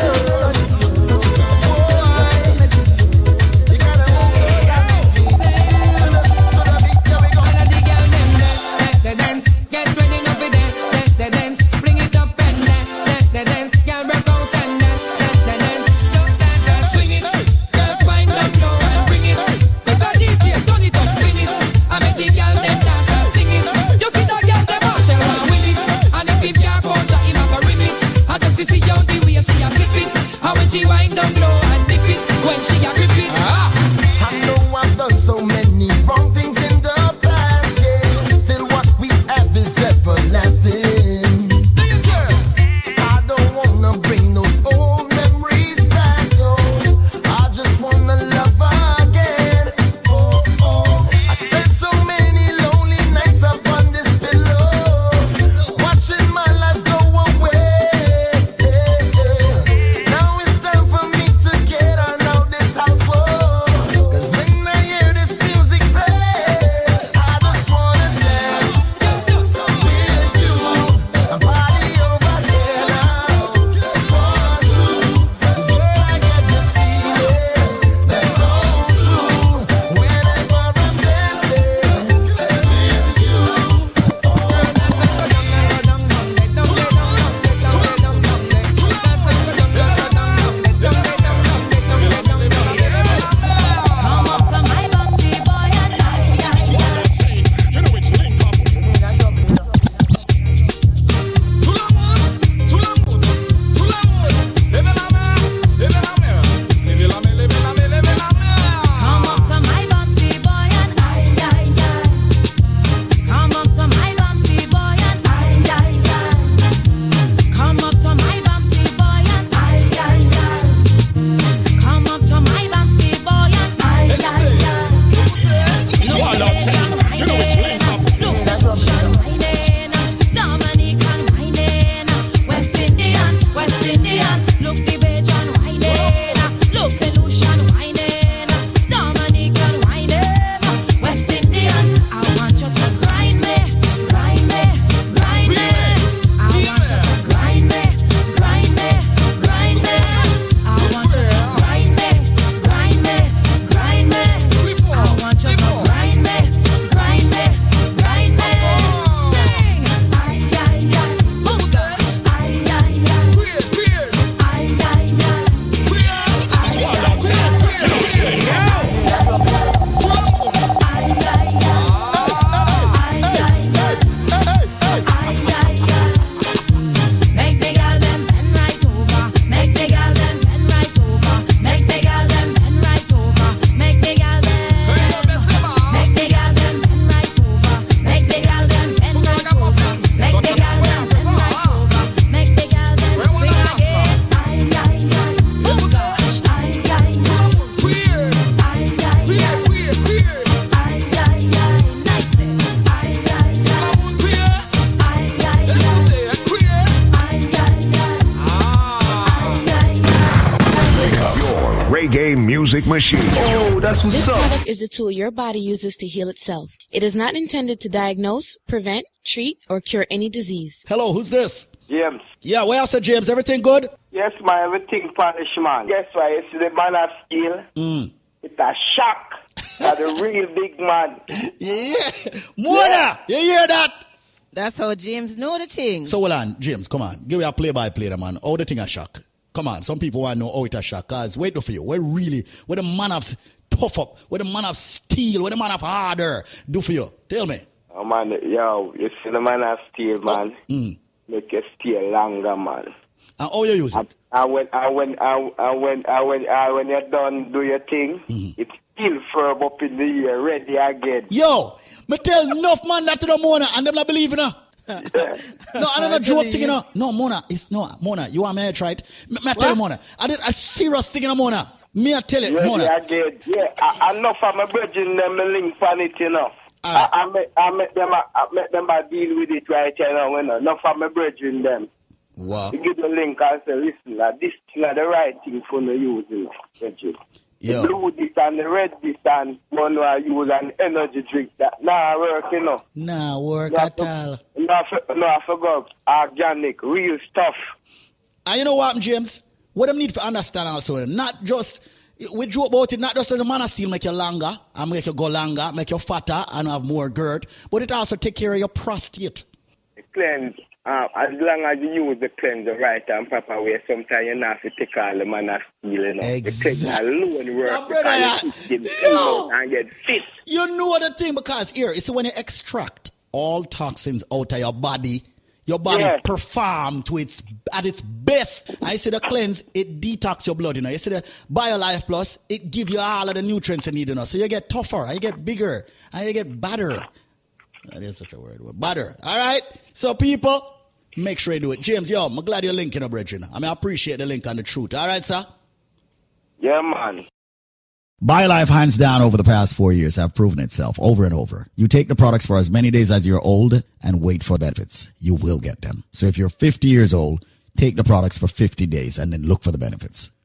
Machine. Oh, that's what's up. This product is a tool your body uses to heal itself. It is not intended to diagnose, prevent, treat, or cure any disease. Hello, who's this? James. Yeah, where else, James? Everything good? Yes, my everything punish, man. Guess why? It's the man of steel. Mm. It's a shock for the real big man. Yeah. Mona, yeah. You hear that? That's how James know the thing. So, hold on, James, come on. Give me a play-by-play, the man. All the thing a shock. Come on, some people want to know how it a shock. Cause wait for you. We're really, we're the man of tough up. We're the man of steel. We're the man of harder. Do for you. Tell me. Oh man, yo, you see the man of steel, man. Oh. Mm. Make it steel longer, man. And how you use it? And when, and when, and when, and when, and when you're done, do your thing, mm-hmm. it's still firm up in the air, ready again. Yo, me tell enough man that to the Mona, and them not believe in her. Yeah. No, I don't know joke thing, you know. No, Mona, it's no, Mona, you are married, right? Me, me I tell you, Mona, I did a serious thing in Mona. Me I tell it, ready Mona. Again. Yeah, I, enough of my bridging them, me link on it, you know. Right. I, I, make, I, make them, I make them I deal with it right here now, you know. Enough of my bridging them. Wow. You give the link and say, listen, like, this is like, the right thing for the use, you know. The blue this and the red this and one I use an energy drink that nah work, you know. Nah work no, at I, all. No, no, I forgot. Organic, real stuff. And you know what, James? What I need to understand also, not just we joke about it, not just as a man still make you longer and make you go longer, make you fatter and have more girth, but it also take care of your prostate. Cleanse. Uh, as long as you use the cleanser right and proper way, sometimes you have to take all the man of steel, you know. Exactly. The cleanser alone works because you know. And get fit. You know the thing because here, you see when you extract all toxins out of your body, your body yes. perform to its at its best. I see the cleanse, it detox your blood, you know. You see the BioLife Plus, it gives you all of the nutrients you need, you know. So you get tougher, and you get bigger, and you get better. That is such a word. Butter. All right? So, people, make sure you do it. James, yo, I'm glad you're linking up, brethren. I mean, I appreciate the link and the truth. All right, sir? Yeah, man. BioLife, hands down, over the past four years have proven itself over and over. You take the products for as many days as you're old and wait for benefits. You will get them. So, if you're fifty years old, take the products for fifty days and then look for the benefits.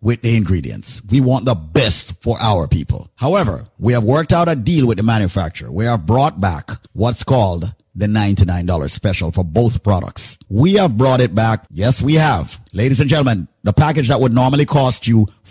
with the ingredients. We want the best for our people. However, we have worked out a deal with the manufacturer. We have brought back what's called the ninety-nine dollars special for both products. We have brought it back. Yes, we have. Ladies and gentlemen, the package that would normally cost you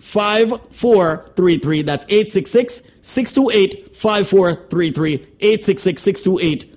five four three three. That's eight six six, six two eight, five four three three. eight six six, six two eight,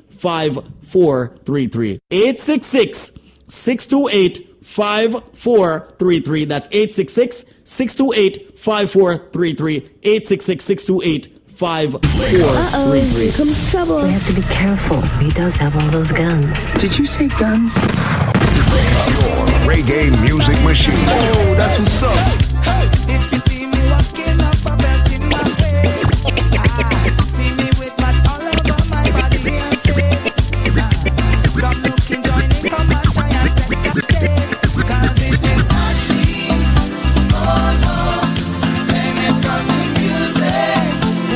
five four three three. eight six six, six two eight, five four three three. That's eight six six, six two eight, five four three three. eight six six, six two eight, five four three three. Uh-oh, here comes trouble. We have to be careful. He does have all those guns. Did you say guns? Your reggae music machine. Oh, that's what's up. Hey, hey, if you see me walking up a back in my face, ah, see me with mud all over my body and face. Ah, stop looking, joining, come on, try and get the place. Cause it is not me, oh no, play me turn the music.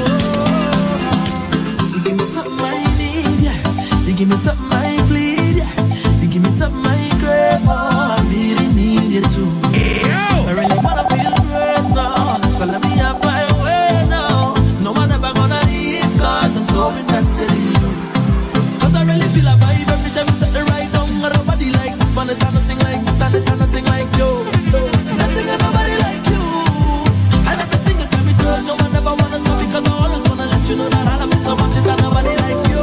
Oh, you give me something I need, you give me something I bleed, you give me something I crave. Oh, you too. I really wanna feel great now, so let me have my way now. No one ever gonna leave, cause I'm so invested in you. Cause I really feel a vibe every time you set the right down. Got a body like this, man, it has nothing like this, and it has nothing like you. Nothing and nobody like you. And every single time it does, no one ever wanna stop, because I always wanna let you know that I love you so much, it's not nobody like you.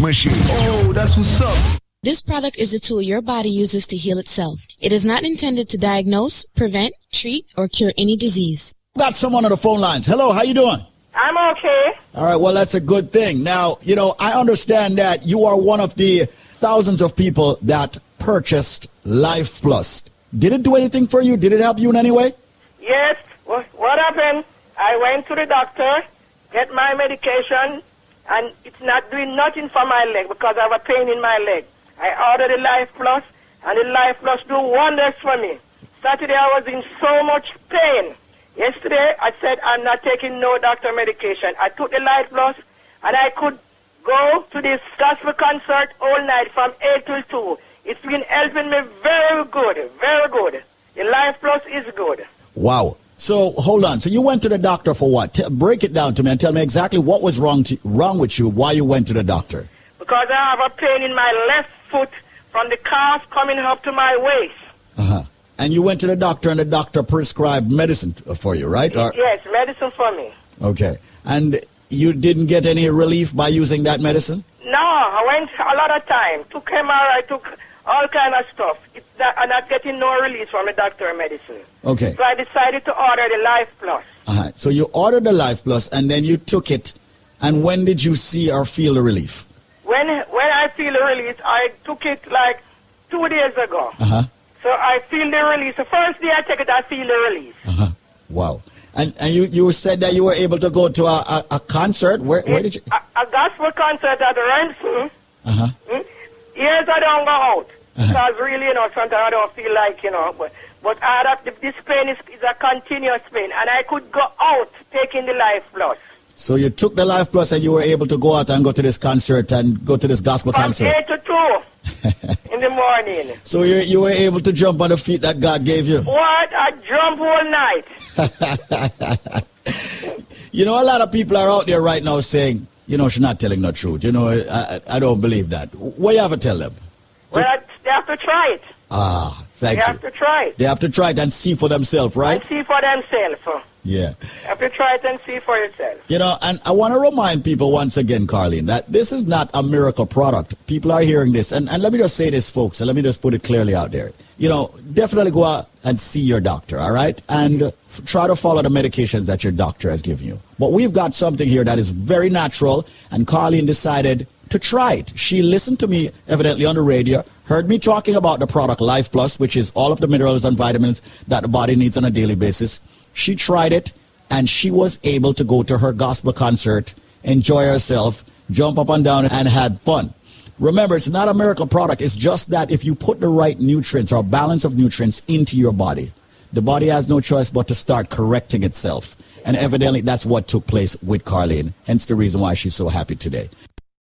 Machine. Oh, that's what's up. This product is a tool your body uses to heal itself. It is not intended to diagnose, prevent, treat, or cure any disease. Got someone on the phone lines. Hello, how you doing? I'm okay. All right, well, that's a good thing. Now, you know, I understand that you are one of the thousands of people that purchased Life Plus. Did it do anything for you? Did it help you in any way? Yes. What happened? I went to the doctor, get my medication, and it's not doing nothing for my leg because I have a pain in my leg. I ordered the Life Plus, and the Life Plus do wonders for me. Saturday, I was in so much pain. Yesterday, I said I'm not taking no doctor medication. I took the Life Plus, and I could go to this gospel concert all night from eight till two. It's been helping me very good, very good. The Life Plus is good. Wow. So, hold on. So, you went to the doctor for what? T- break it down to me and tell me exactly what was wrong to, wrong with you, why you went to the doctor. Because I have a pain in my left foot from the calf coming up to my waist. Uh-huh. And you went to the doctor and the doctor prescribed medicine for you, right? Or- yes, medicine for me. Okay. And you didn't get any relief by using that medicine? No, I went a lot of time. Took M R I, took all kind of stuff. It's not, I'm not getting no release from the doctor of medicine. Okay. So I decided to order the Life Plus. Uh-huh. So you ordered the Life Plus and then you took it. And when did you see or feel the relief? When when I feel the release, I took it like two days ago. Uh-huh. So I feel the release. The first day I took it, I feel the release. Uh-huh. Wow. And and you, you said that you were able to go to a, a, a concert. Where where did you? A, a gospel concert at the Ransom. Uh-huh. Mm? Years I don't go out. Uh-huh. Because really, you know, sometimes I don't feel like, you know, but, but I have, this pain is, is a continuous pain. And I could go out taking the Life Plus. So you took the Life Plus and you were able to go out and go to this concert and go to this gospel From concert. eight to two in the morning. So you you were able to jump on the feet that God gave you? What? I jump all night. You know, a lot of people are out there right now saying, you know, she's not telling the truth. You know, I I don't believe that. What do you have to tell them? Well, to- I, they have to try it. Ah, thank they you. They have to try it. They have to try it and see for themselves, right? And see for themselves. Yeah. Have you tried and see for yourself? You know, and I want to remind people once again, Carleen, that this is not a miracle product. People are hearing this. And, and let me just say this, folks, and let me just put it clearly out there. You know, definitely go out and see your doctor, all right? And f- try to follow the medications that your doctor has given you. But we've got something here that is very natural, and Carleen decided to try it. She listened to me, evidently, on the radio, heard me talking about the product Life Plus, which is all of the minerals and vitamins that the body needs on a daily basis. She tried it, and she was able to go to her gospel concert, enjoy herself, jump up and down, and had fun. Remember, it's not a miracle product. It's just that if you put the right nutrients or balance of nutrients into your body, the body has no choice but to start correcting itself. And evidently, that's what took place with Carleen, hence the reason why she's so happy today.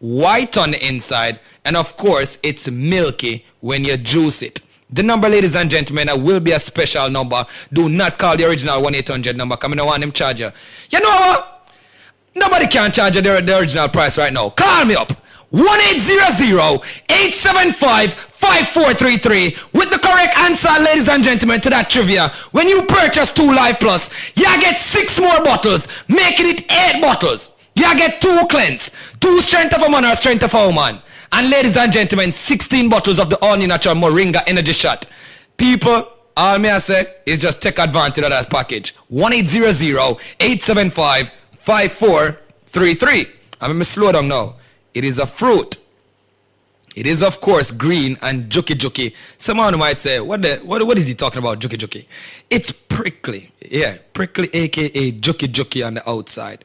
white on the inside, and of course it's milky when you juice it. The number, ladies and gentlemen, will be a special number. Do not call the original one eight hundred number, because I don't want them charge you. You know what? Nobody can charge you the, the original price right now. Call me up. one eight hundred eight seven five five four three three with the correct answer, ladies and gentlemen, to that trivia. When you purchase two Life Plus, you get six more bottles, making it eight bottles. You get two cleanse, two strength of a man or strength of a woman. And ladies and gentlemen, sixteen bottles of the all-new natural Moringa energy shot. People, all me I say is just take advantage of that package. one eight hundred eight seven five five four three three. I'm going to slow down now. It is a fruit. It is, of course, green and juki juki. Someone might say, what the, what, what is he talking about, juki juki? It's prickly. Yeah, prickly, a k a juki juki on the outside.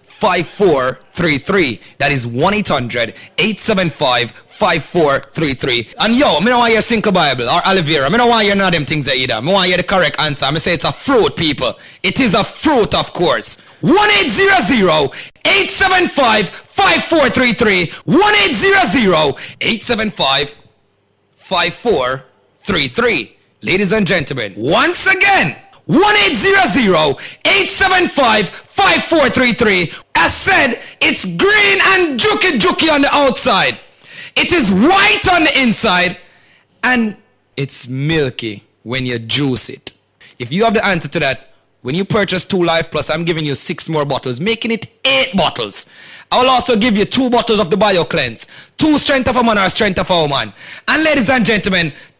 five four three three. That is one eight hundred eight seven five five four three three. And yo, I don't want to hear Cinco Bible or aloe vera. I don't want to hear none of them things there either. I want to hear the correct answer. I'm going to say it's a fruit, people. It is a fruit, of course. one eight hundred eight seven five five four three three. one eight hundred eight seven five five four three three. Ladies and gentlemen, once again, one eight hundred eight seven five five four three three. I said it's green and juki juki on the outside. It is white on the inside. And it's milky when you juice it. If you have the answer to that, when you purchase two Life Plus, I'm giving you six more bottles, making it eight bottles. I will also give you two bottles of the BioCleanse, two strength of a man or strength of a woman. And ladies and gentlemen,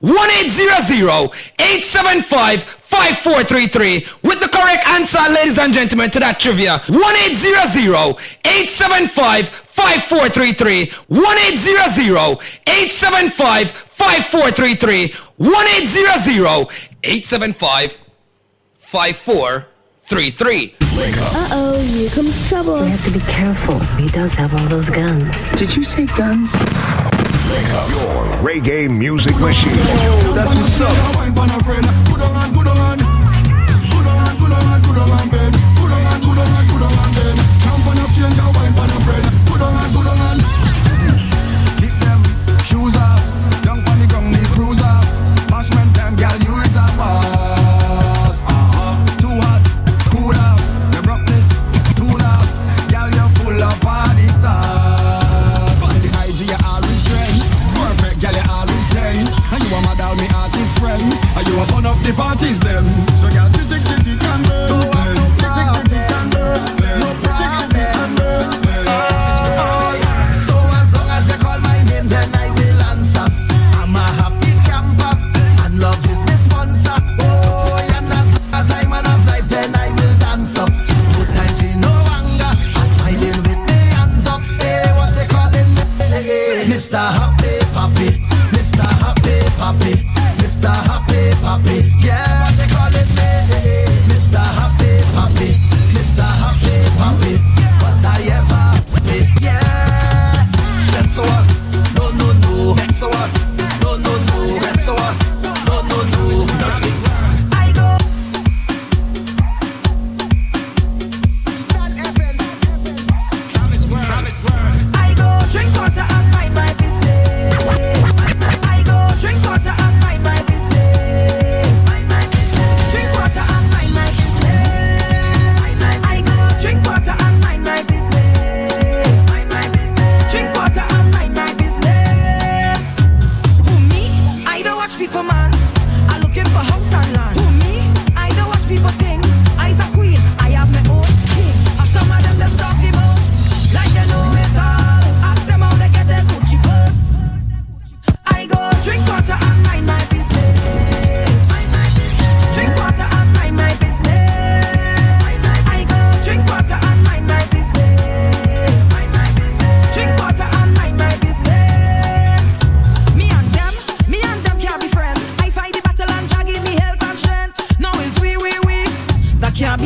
one eight hundred eight seven five five four three three with the correct answer, ladies and gentlemen, to that trivia. One eight hundred eight seven five five four three three. One eight hundred eight seven five five four three three. One eight hundred eight seven five five four three three. Uh-oh, here comes trouble. We have to be careful. He does have all those guns. Did you say guns? Link up your reggae music machine. Oh, that's what's up. Keep them shoes off. Young on the ground, these crews off. Bashman them, girl, you is a boss. Uh-huh. Too hot, cool off. The roughness, too rough. Girl, you're full of body sauce. The I G are always trained. Perfect, girl, you're always trained. And you are my doll, me artist friend. And you are one of the parties, them.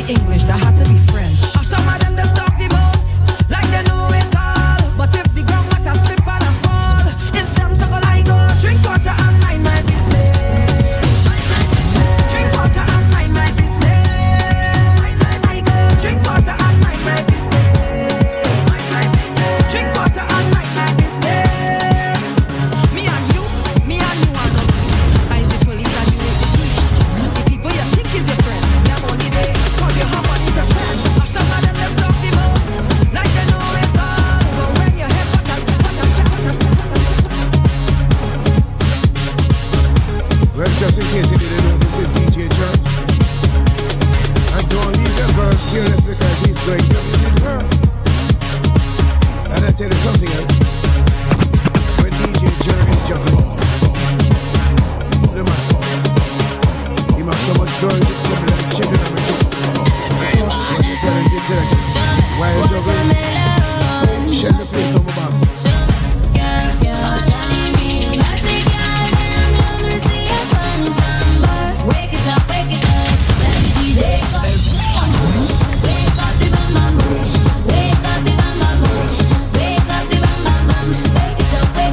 be English, that had to be French. And some of them just talk the most, like they know it all. But if the grandmother slip and I fall, it's them so I go drink water and mind my business. Drink water and mind my business. I go drink water and mind my business. Drink water and mind my business. Me and you, me and you are not you. I is the police and you is the thief. The people you think is your friend, they're only there cause you have money to spend. But some of them just talk the most, like they know it all. But when you head what I what I what Well, just in case you didn't know, this is D J John. And don't leave your girl fearless because he's going to leave her. And I tell you something else. When D J John is juggling, the man, he must so much girl juggling like chicken on the choke. When you tell him to tell him, why you juggling? Shut the place on my boss. Wake it up, wake it up. Let me D J. Wake up the bam bam. Wake up the bam bam. Wake up the bam bam. Wake it up, wake it up.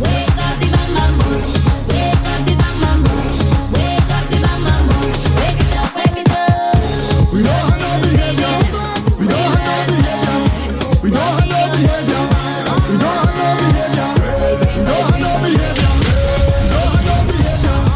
Wake up the bam bam. Wake up the bam bam. Wake up the bam bam. Wake it up, wake it up. We don't have no behavior. We don't have no behavior. We don't have no behavior. We don't have no behavior. We don't have no behavior.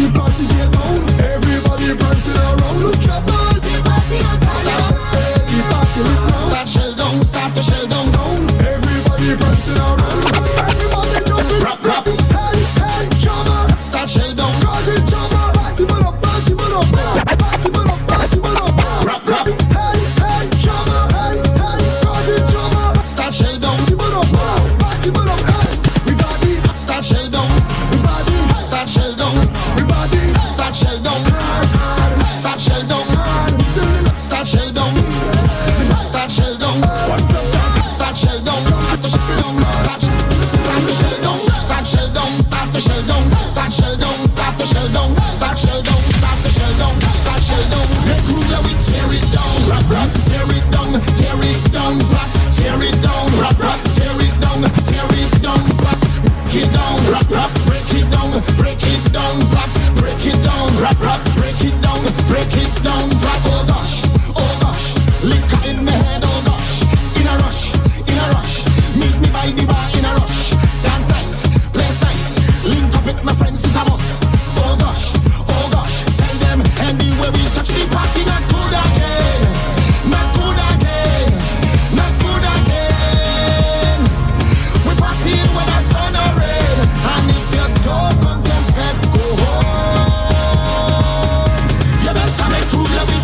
The party get down, everybody prancing around. Trouble, the party on fire. Start the party down. Start shell down, start to shell down, down. Everybody prancing around. Everybody jumping, rap, rap. Hey, hey, trouble. Start shell down, cause it's trouble. Party but up, party but up, party but up, party but up, rap, rap. Hey, hey, trouble. Hey, hey, cause it's trouble. Start shell down, party but up, party but up. Hey, we party. Start shell down, we party. Start shell down. Start shell down, start shell down, start shell down, start shell down, start shell down, start shell down, start shell down, start shell down, start shell down, start shell down, start shell down, start shell down, make room, let we tear it down, rap rap, tear it down, tear it down, flat, tear it down, rap rap, tear it down, tear it down, flat, break it down, rap rap, break it down, break it down, flat. Break it down, rap rap, break it down, break it down, flat. Oh gosh, oh gosh, liquor in my head, oh gosh. In a rush, in a rush, meet me by the bar in a rush. Dance nice, place nice, link up with my friends is a must. Oh gosh, oh gosh, tell them anywhere we touch the party not good again, not good again, not good again. We partying when the sun or rain, and if you don't come to fed, go home.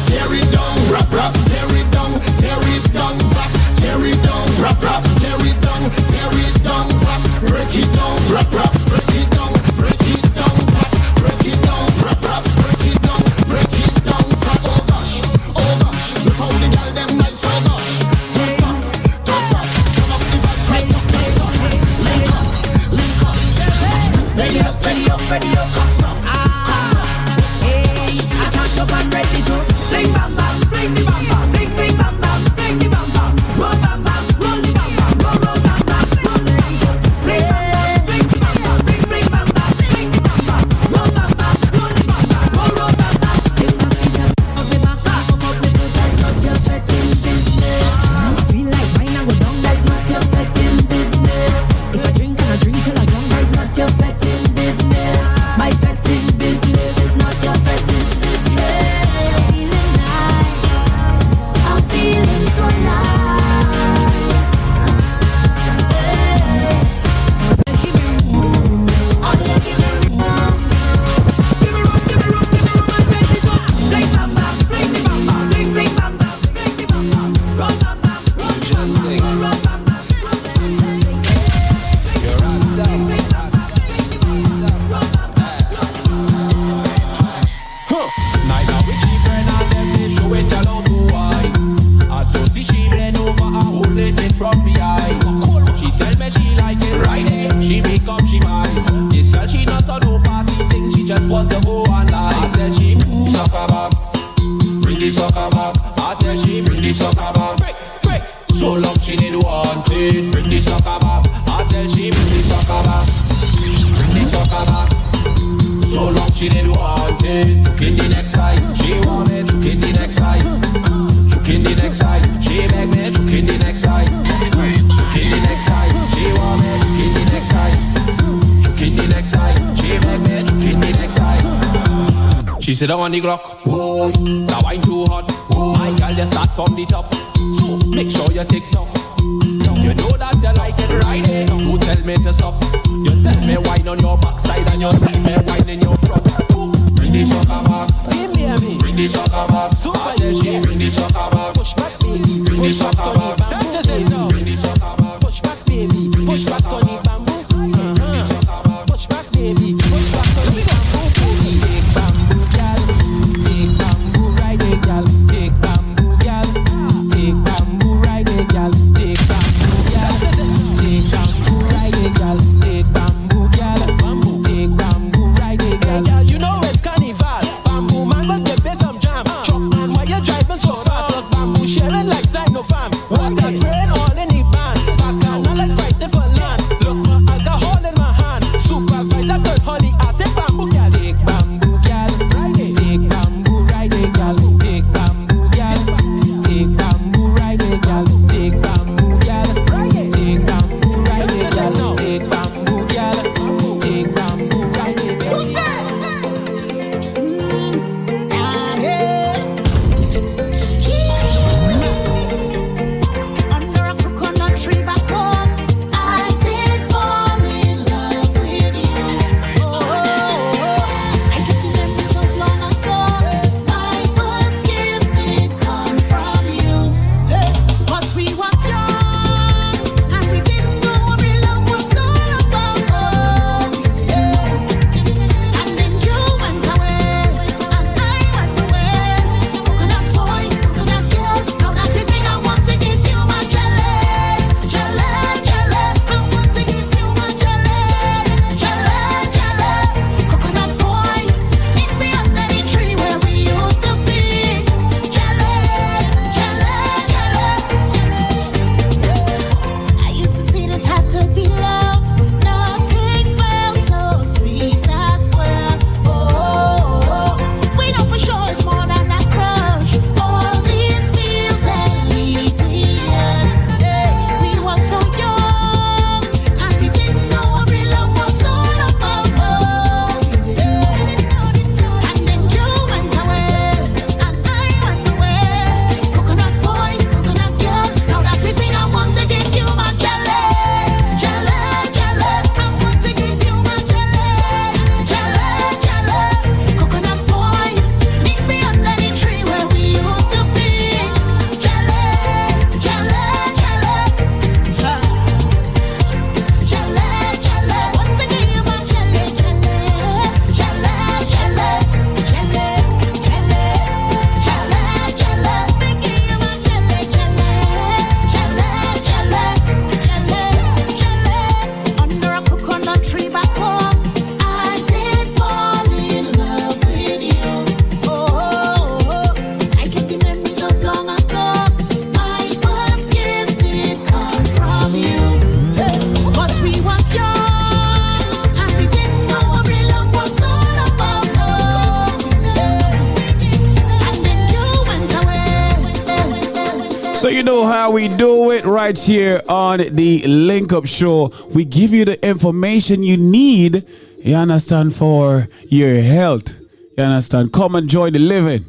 Tear it down, rap rap, tear it down, tear it down, flat, tear it down, rap rap, tear it down, tear it down, flat, break it down, rap rap, break it down, break it down, flat, break it down, rap rap, break it down, break it down, flat. Oh gosh, oh gosh, look how the girl them nice, oh gosh. Don't stop, don't stop, come up the vibes right up, don't stop. Link up, link up, ready up, ready up, ready up, cops up, cops up. Hey, I touch up and ready to. Fling bam bam, fling the bam bam, fling fling bam bam, fling the bam bam, roll bam bam, roll the bam bam, roll roll bam bam, roll the bam bam, fling bam bam, fling fling bam bam, fling the bam bam, roll bam bam, roll the bam bam, roll roll bam bam. If I feel up, up in my heart, come up with me, that's not your fetting business. I feel like mine I go down, that's not your fetting business. If I drink and I drink till I drown, that's not your fetting business. My fetting. It's a comeback. So long she didn't want it. Took in the next side, she wanted. Took in the next side. Took in the next side, she begged me. Took in the next side. Took in the next side, she wanted. Took in the next side. Took in the next side, she begged me. Took in the next side. She said I want the Glock. Now I'm too hot. My girl just start from the top. So make sure you tick tock. You know that you like it right here. Don't tell me to stop. You tell me wine on your backside and you see me wine in your front. Bring the sucker back. Bring the sucker back. Bring the sucker back. Push back, baby. Bring the sucker back. Bring the sucker back. Push back, baby. Push back on the bamboo. Bring the sucker back. Push back, baby. Push back on the bamboo. Take bamboo, girl. Take bamboo, ride it, girl. Take bamboo, girl. Take bamboo, ride it, girl. Take bamboo, girl. Take bamboo, ride it, girl. We do it right here on the Link Up Show. We give you the information you need, you understand, for your health. You understand? Come and join the living.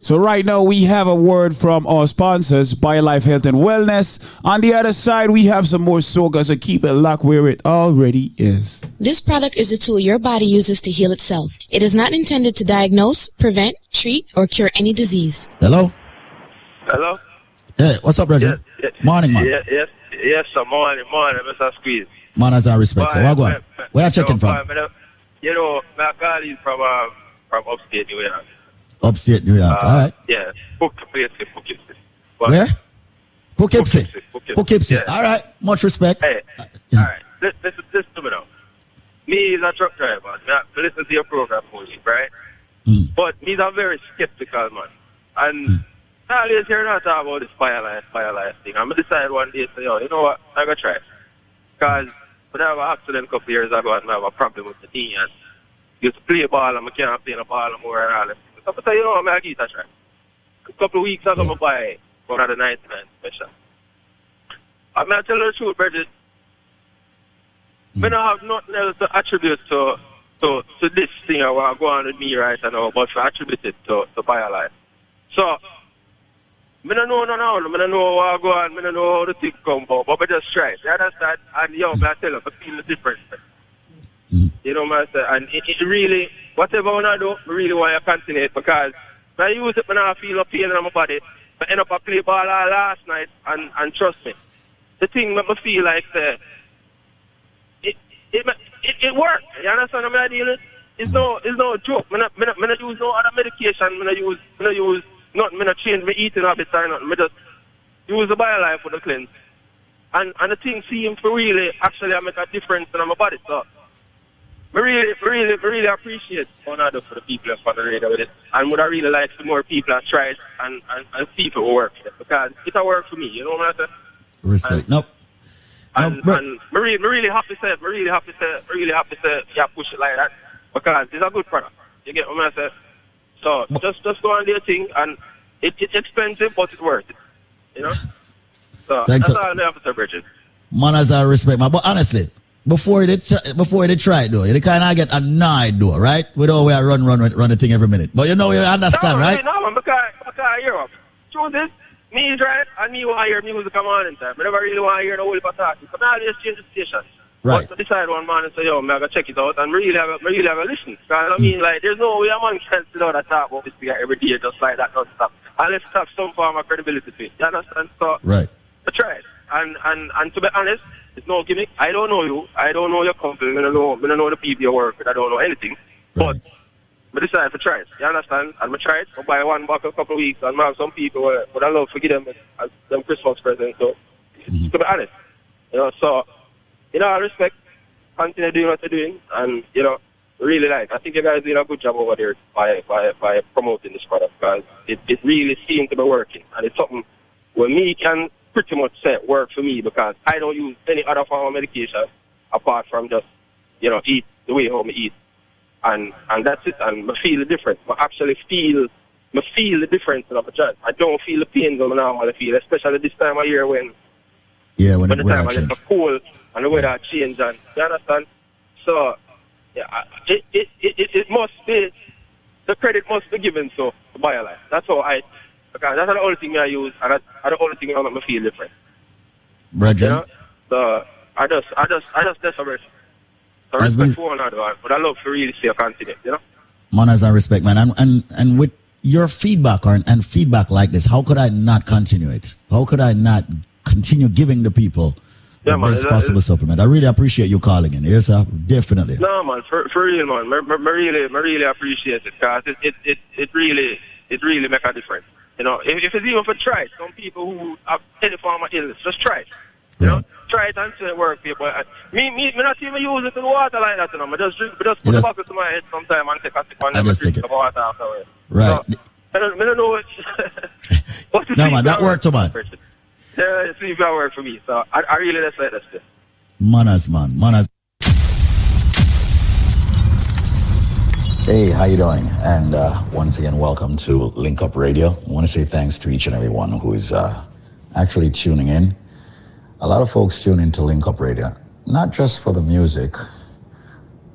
So right now we have a word from our sponsors, BioLife Health and Wellness. On the other side, we have some more soca, so keep it locked where it already is. This product is a tool your body uses to heal itself. It is not intended to diagnose, prevent, treat, or cure any disease. Hello? Hello? Hey, what's up, brother? Yes, yes, morning, man. Yes, yes, yes, sir. Morning, morning, Mister Squeeze. Man, as I respect, so what going? Where are you checking from? You know, my girl is from, um, from upstate New York. Upstate New York, uh, all right. Yeah, Poughkeepsie, Poughkeepsie. Where? Poughkeepsie. Poughkeepsie, Poughkeepsie. Yeah. All right, much respect. Hey, uh, yeah. All right, listen, listen, listen to me now. Me is a truck driver. I listen to your program for you, right? Mm. But me is a very skeptical man. And... Mm. I always hear not talk about this fire life, fire life thing. I'm going to decide one day, so, yo, you know what, I'm going to try. Because When I have an accident a couple of years ago and I have a problem with the knee and used to play ball and I can't play the ball anymore and all that. So I said, you know, I'm going to get a try. A couple of weeks ago, I buy one of the ninety-nine special. I'm going to tell you the truth, Bridget. Mm. I don't have nothing else to attribute to, to, to this thing I want to go on with me right now, but to attribute it to, to BioLife. So, I don't know, no, no, I don't know how I go on, I don't know how the thing comes about, but I just try it. You understand? And young, I tell you, I feel the difference. Mm. You know what I'm saying? And it, it really, whatever I want to do, I really want to continue it because I use it when I feel a pain in my body. I end up I play ball all last night, and, and trust me, the thing that I feel like the, it, it it it works. You understand what I'm saying? It's no it's no joke. I don't use no other medication. I don't use I don't use nothing. I don't change my eating habits or nothing. I just use the BioLife for the cleanse, and and the thing seems to really actually make a difference in my body. So. I really, really, really appreciate one another for the people for the radio with it. And would I really like some more people to try it and, and, and see if it will work for it. Because it's a work for me, you know what I'm saying? Respect. And, nope. And, nope. And I really, really happy to say, I really happy to say, really happy to say, yeah, push it like that. Because it's a good product. You get what I'm saying? So but, just, just go on do your thing. And it, it's expensive, but it's worth it. You know? So thanks, that's so. All I have to say, Bridget. Man, as I respect, man. But honestly, Before they try, before they try it though, you kind of get annoyed though, right? We don't we are run, run, run the thing every minute. But you know, you understand, no, right? No, man, because, because Europe. True this, me drive and me want to hear music on morning time. I never really want to hear the whole pathology. So now I just change the station. Right. But I decide one morning and say, yo, I'm going to check it out and really have a, really have a listen. Because I mean, mm. like, there's no way a man can sit out and talk about this every day just like that, non-stop. Unless it have some form of credibility to it. You understand? So, right. I try it. And, and, and to be honest, it's no gimmick. I don't know you. I don't know your company. I don't know, I don't know the people you work with. I don't know anything. Right. But I decided to try it. You understand? I'm going to try it. I'll buy one back a couple of weeks. And I have some people what I love to give them as them Christmas presents. So, mm-hmm. to be honest, you know, so, you know, I respect, continue doing what you're doing. And, you know, really like, I think you guys are doing a good job over there by, by, by promoting this product because it, it really seems to be working. And it's something where me can pretty much set work for me because I don't use any other form of medication apart from just, you know, eat the way home I eat. And and that's it. And I feel the difference. I actually feel I feel the difference in the joint. I don't feel the pain that I normally feel, especially this time of year when yeah, when, when the time I get cold and the weather changes. And you understand? So yeah, it it, it it must be the credit must be given so to BioLife. That's how I Because that's the only thing I use, and that's the only thing I make me feel different. Bridget. You know? So, I just, I just, I just, that's a respect. So, respect been, for one another, but I love to really stay confident, you know? Manners and respect, man. And, and, and with your feedback or, and feedback like this, how could I not continue it? How could I not continue giving the people yeah, the man, best possible is, supplement? I really appreciate you calling in. Yes, sir? Definitely. No, man, for, for real, man. I really, really appreciate it, because it, it, it, it really, it really makes a difference. You know, if, if it's even for try, some people who have any form of illness, just try it. You know, try it and see it work. People, I, me, me, me not even use it in water like that. You know, I just drink, I just put a bottle to my head sometime and take a sip and never drink the water afterwards. Right. So, I, don't, I don't know what. what no man, that worked, man. Yeah, it's even work for me. So I, I really just like that stuff. Manners, man, manners. Hey, how you doing? And uh, once again, welcome to Link Up Radio. I want to say thanks to each and everyone who is uh, actually tuning in. A lot of folks tune into Link Up Radio, not just for the music,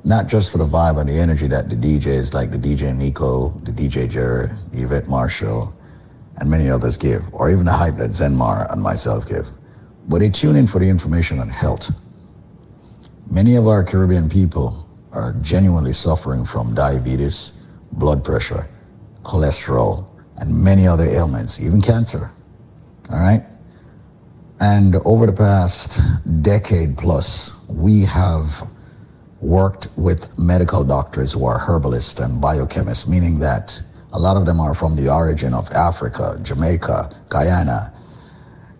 not just for the vibe and the energy that the D Js like the D J Nico, the D J Jerry, Yvette Marshall, and many others give, or even the hype that Zenmar and myself give, but they tune in for the information on health. Many of our Caribbean people are genuinely suffering from diabetes, blood pressure, cholesterol, and many other ailments, even cancer, all right? And over the past decade plus, we have worked with medical doctors who are herbalists and biochemists, meaning that a lot of them are from the origin of Africa, Jamaica, Guyana,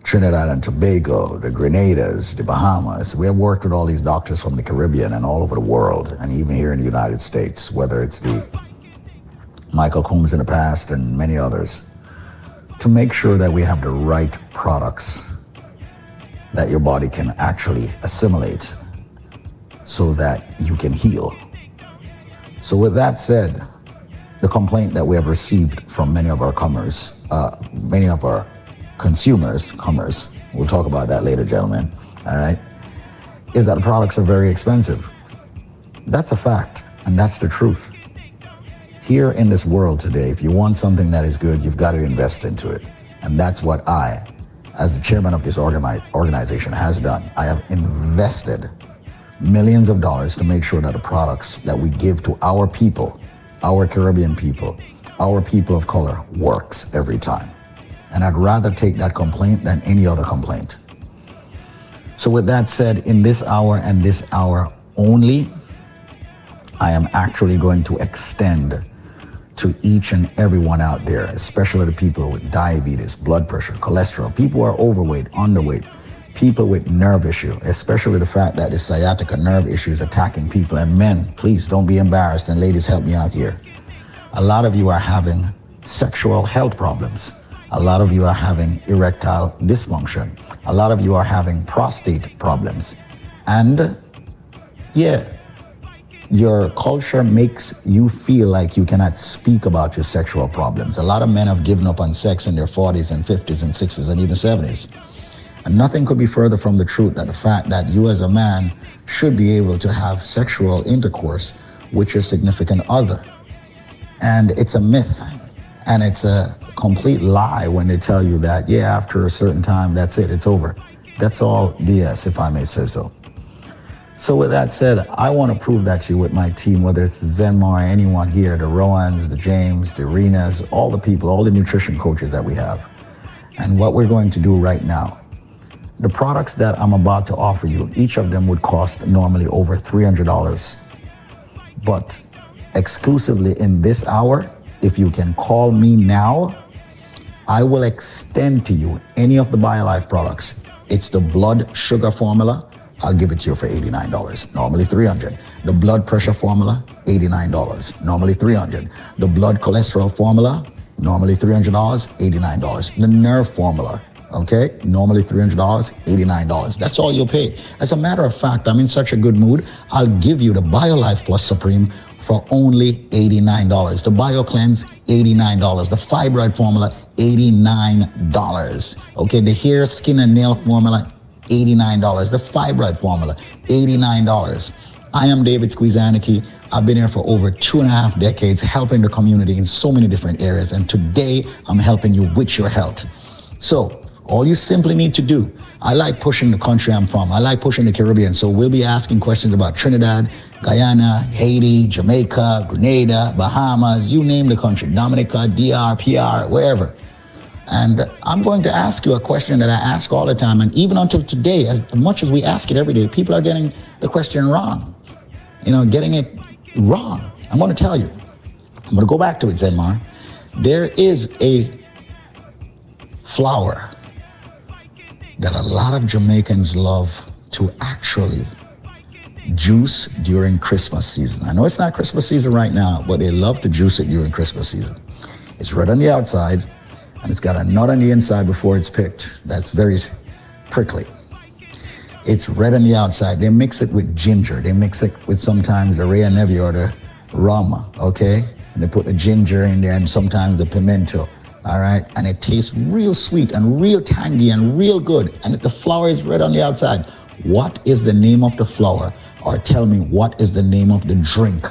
Trinidad and Tobago, the Grenadiers, the Bahamas. We have worked with all these doctors from the Caribbean and all over the world, and even here in the United States, whether it's the Michael Coombs in the past and many others, to make sure that we have the right products that your body can actually assimilate so that you can heal. So with that said, the complaint that we have received from many of our comers, uh, many of our consumers, comers, we'll talk about that later, gentlemen, all right, is that the products are very expensive. That's a fact, and that's the truth. Here in this world today, if you want something that is good, you've got to invest into it. And that's what I, as the chairman of this organization, has done. I have invested millions of dollars to make sure that the products that we give to our people, our Caribbean people, our people of color, works every time. And I'd rather take that complaint than any other complaint. So with that said, in this hour and this hour only, I am actually going to extend to each and everyone out there, especially the people with diabetes, blood pressure, cholesterol, people who are overweight, underweight, people with nerve issue, especially the fact that the sciatica nerve issue is attacking people. And men, please don't be embarrassed, and ladies, help me out here. A lot of you are having sexual health problems. A lot of you are having erectile dysfunction. A lot of you are having prostate problems. And yeah, your culture makes you feel like you cannot speak about your sexual problems. A lot of men have given up on sex in their forties and fifties and sixties and even seventies. And nothing could be further from the truth than the fact that you as a man should be able to have sexual intercourse with your significant other. And it's a myth, and it's a complete lie when they tell you that, yeah, after a certain time, that's it, it's over. That's all B S, if I may say so. So with that said, I want to prove that to you with my team, whether it's Zenmar, anyone here, the Rohans, the James, the Renas, all the people, all the nutrition coaches that we have. And what we're going to do right now, the products that I'm about to offer you, each of them would cost normally over three hundred dollars. But exclusively in this hour, if you can call me now, I will extend to you any of the BioLife products. It's the blood sugar formula. I'll give it to you for eighty-nine dollars, normally three hundred dollars. The blood pressure formula, eighty-nine dollars, normally three hundred dollars. The blood cholesterol formula, normally three hundred dollars, eighty-nine dollars. The nerve formula, okay, normally three hundred dollars, eighty-nine dollars. That's all you'll pay. As a matter of fact, I'm in such a good mood, I'll give you the BioLife Plus Supreme for only eighty-nine dollars. The BioCleanse, eighty-nine dollars. The fibroid formula, eighty-nine dollars. Okay, the hair, skin, and nail formula, eighty-nine dollars. The fibroid formula, eighty-nine dollars. I am David Squeezaniki. I've been here for over two and a half decades, helping the community in so many different areas. And today, I'm helping you with your health. So, all you simply need to do, I like pushing the country I'm from. I like pushing the Caribbean. So we'll be asking questions about Trinidad, Guyana, Haiti, Jamaica, Grenada, Bahamas, you name the country, Dominica, D R, P R, wherever. And I'm going to ask you a question that I ask all the time. And even until today, as much as we ask it every day, people are getting the question wrong. You know, getting it wrong. I'm going to tell you. I'm going to go back to it, Zenmar. There is a flower that a lot of Jamaicans love to actually juice during Christmas season. I know it's not Christmas season right now, but they love to juice it during Christmas season. It's red on the outside, and it's got a nut on the inside before it's picked. That's very prickly. It's red on the outside. They mix it with ginger. They mix it with sometimes the rea nevi or the rum, okay? And they put the ginger in there and sometimes the pimento. All right, and it tastes real sweet and real tangy and real good, and the flower is red on the outside. What is the name of the flower? Or tell me, what is the name of the drink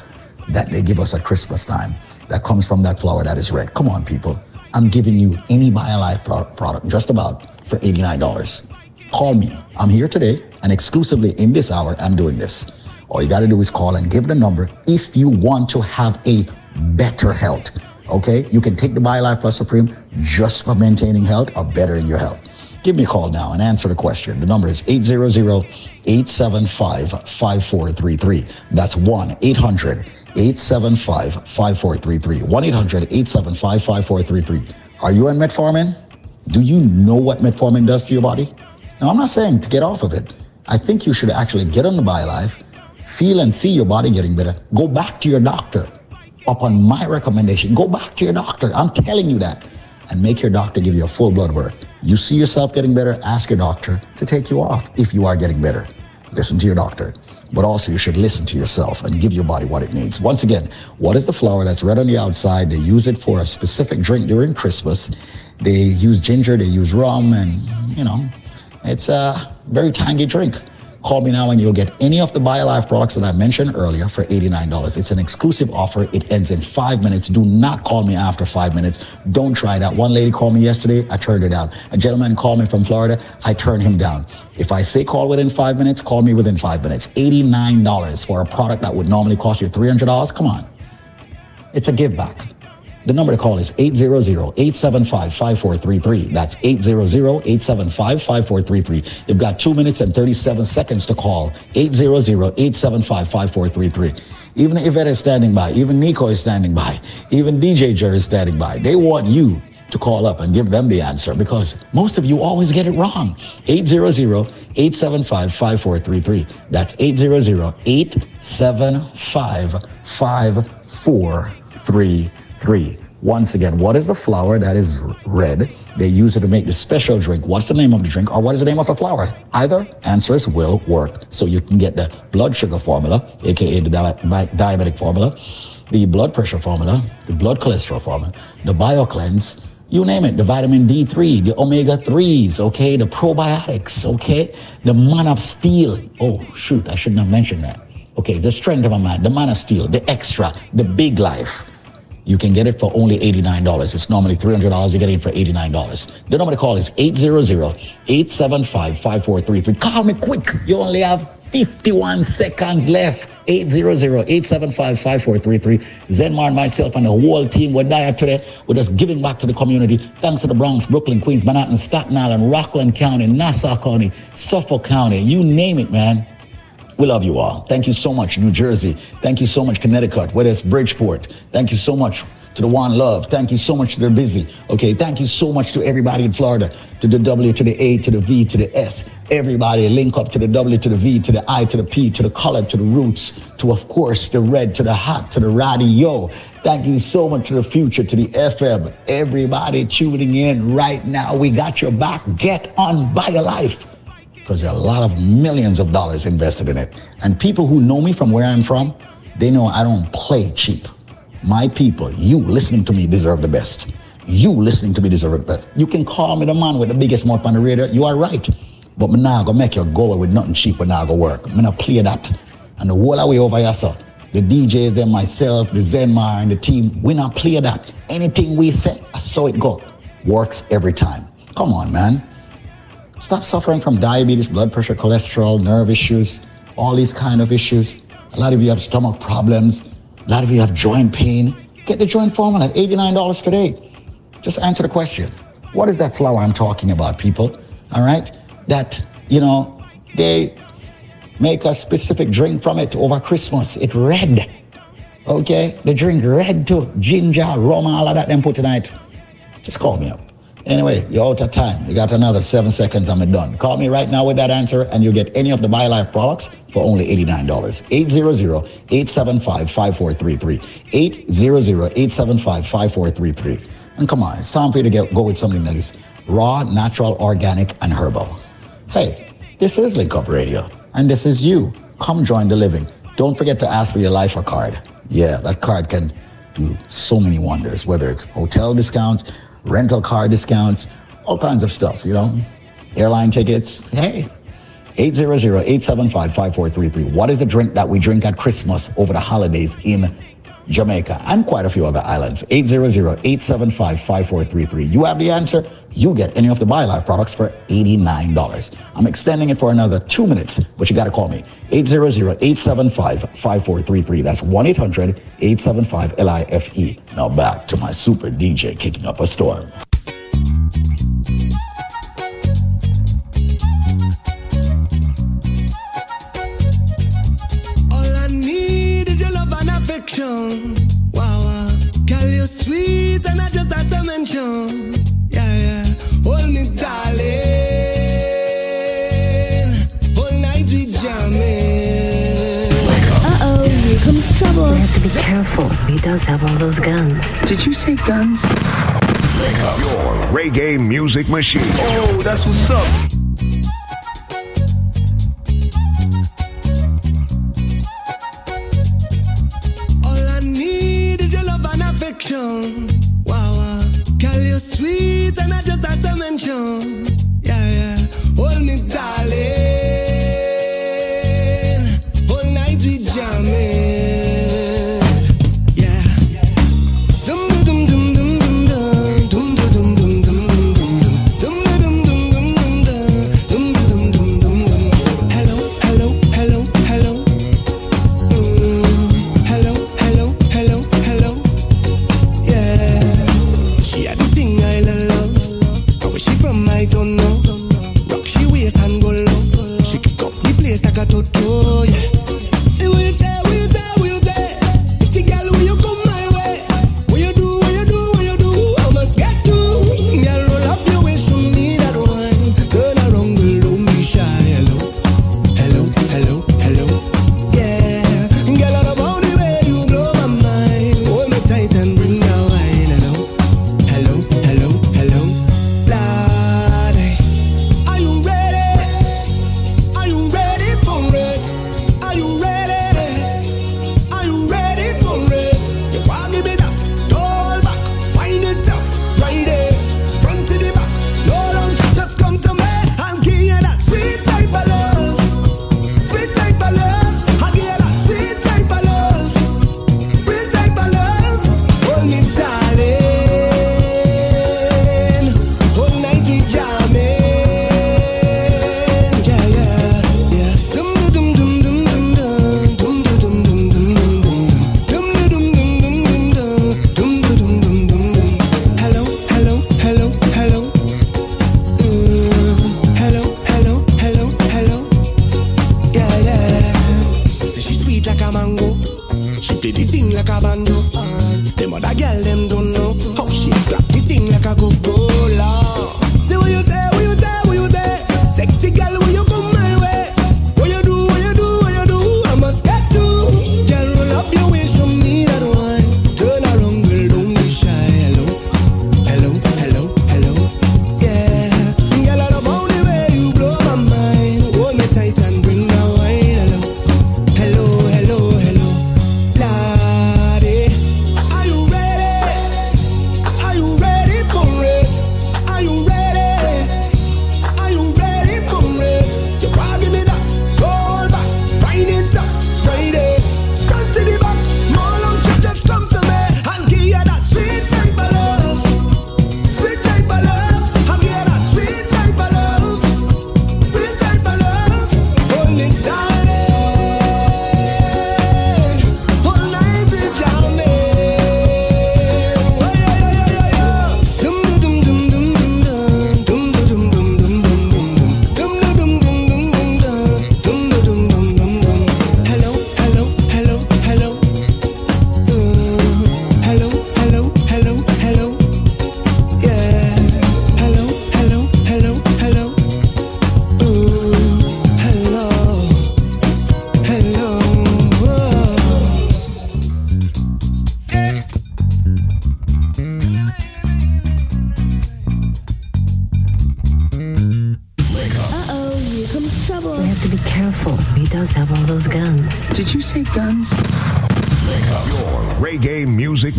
that they give us at Christmas time that comes from that flower that is red? Come on, people. I'm giving you any BioLife product just about for eighty-nine dollars. Call me. I'm here today, and exclusively in this hour, I'm doing this. All you got to do is call and give the number if you want to have a better health. Okay, you can take the BioLife Plus Supreme just for maintaining health or bettering your health. Give me a call now and answer the question. The number is eight hundred, eight seven five, five four three three. That's one eight hundred, eight seven five, five four three three. one eight hundred, eight seven five, five four three three. Are you on metformin? Do you know what metformin does to your body? Now, I'm not saying to get off of it. I think you should actually get on the BioLife, feel and see your body getting better. Go back to your doctor. Upon my recommendation, go back to your doctor. I'm telling you that. And make your doctor give you a full blood work. You see yourself getting better, ask your doctor to take you off if you are getting better. Listen to your doctor. but also you should listen to yourself and give your body what it needs. Once again, what is the flower that's red on the outside? They use it for a specific drink during Christmas. They use ginger, they use rum, and, you know, it's a very tangy drink. Call me now and you'll get any of the BioLife products that I mentioned earlier for eighty-nine dollars. It's an exclusive offer. It ends in five minutes. Do not call me after five minutes. Don't try that. One lady called me yesterday. I turned her down. A gentleman called me from Florida. I turned him down. If I say call within five minutes, call me within five minutes. eighty-nine dollars for a product that would normally cost you three hundred dollars. Come on. It's a give back. The number to call is eight hundred, eight seven five, five four three three. That's eight hundred, eight seven five, five four three three. You've got two minutes and thirty-seven seconds to call. eight hundred, eight seven five, five four three three. Even Yvette is standing by. Even Nico is standing by. Even D J Jer is standing by. They want you to call up and give them the answer, because most of you always get it wrong. eight hundred, eight seven five, five four three three. That's eight hundred, eight seven five, five four three three. Three. Once again, what is the flower that is red? They use it to make the special drink. What's the name of the drink, or what is the name of the flower? Either answers will work. So you can get the blood sugar formula, aka the di- di- diabetic formula, the blood pressure formula, the blood cholesterol formula, the BioCleanse, you name it, the vitamin D three, the omega threes, okay, the probiotics, okay, the man of steel. Oh, shoot, I shouldn't have mentioned that. Okay, the strength of a man, the man of steel, the extra, the big life. You can get it for only eighty-nine dollars. It's normally three hundred dollars. You get it for eighty-nine dollars. The number to call is eight hundred, eight seven five, five four three three. Call me quick. You only have fifty-one seconds left. eight hundred, eight seven five, five four three three. Zenmar and myself and the whole team were there today. We're just giving back to the community. Thanks to the Bronx, Brooklyn, Queens, Manhattan, Staten Island, Rockland County, Nassau County, Suffolk County. You name it, man. We love you all. Thank you so much, New Jersey. Thank you so much, Connecticut, whether it's Bridgeport. Thank you so much to the One Love. Thank you so much to the Busy. Okay, thank you so much to everybody in Florida, to the W, to the A, to the V, to the S. Everybody, link up to the W, to the V, to the I, to the P, to the Colored, to the Roots, to, of course, the Red, to the Hot, to the Radio. Thank you so much to the Future, to the F M. Everybody tuning in right now, we got your back. Get on BioLife, because there are a lot of millions of dollars invested in it. And people who know me from where I'm from, they know I don't play cheap. My people, you listening to me deserve the best. You listening to me deserve the best. You can call me the man with the biggest mouth on the radio. You are right. But I'm not going to make you go with nothing cheap when I go work. I'm going to play that. And the whole way over here, sir, the D Js, them, myself, the Zenmar, and the team, we not play that. Anything we say, I saw it go. Works every time. Come on, man. Stop suffering from diabetes, blood pressure, cholesterol, nerve issues, all these kind of issues. A lot of you have stomach problems. A lot of you have joint pain. Get the joint formula, eighty-nine dollars today. Just answer the question. What is that flower I'm talking about, people? All right? That, you know, they make a specific drink from it over Christmas. It red. Okay? They drink red too. Ginger, rum, all of that them put tonight. Just call me up. Anyway, you're out of time. You got another seven seconds and I'm done. Call me right now with that answer and you'll get any of the BioLife products for only eighty-nine dollars. eight hundred, eight seven five, five four three three. eight hundred, eight seven five, five four three three. And come on, it's time for you to get, go with something that is raw, natural, organic, and herbal. Hey, this is Link Up Radio, and this is you. Come join the living. Don't forget to ask for your Lifer card. Yeah, that card can do so many wonders, whether it's hotel discounts, rental car discounts, all kinds of stuff, you know, airline tickets. Hey, eight hundred, eight seven five, five four three three. What is the drink that we drink at Christmas over the holidays in Jamaica and quite a few other islands? eight hundred, eight seven five, five four three three. You have the answer. You get any of the BioLife products for eighty-nine dollars. I'm extending it for another two minutes, but you got to call me. eight hundred, eight seven five, five four three three. That's one eight hundred, eight seven five, L I F E. Now back to my super D J kicking up a storm. All I need is your love and affection. Wow, wow. Girl, you're sweet and I just had to mention. Yeah, yeah. Hold me, darling. All night we jamming. Uh-oh, here comes trouble. We have to be careful. He does have all those guns. Did you say guns? Make up your reggae music machine. Oh, that's what's up. attention. Wow, wow. Girl, you're sweet and I just had to mention. Yeah, yeah. Hold me, darling. All night we jamming. Yeah. Dum dum dum dum dum dum dum dum dum dum dum dum. Hello, hello, hello, hello. Hello, hello, hello, hello. Yeah. She had the thing I love. But where she from, I don't know. And go low. She kick up the place like a toto, yeah. See what you say, what you say, what you say. It's a girl, will you come my way? What you do, what you do, what you do, I must get to. Girl, roll up your waist from me, that wine. Turn around, girl, don't be shy. Hello, hello, hello, hello. Yeah, girl, I love how the way you blow my mind. Hold me tight and bring the wine. Hello, hello, hello, hello. Bloody, are you ready?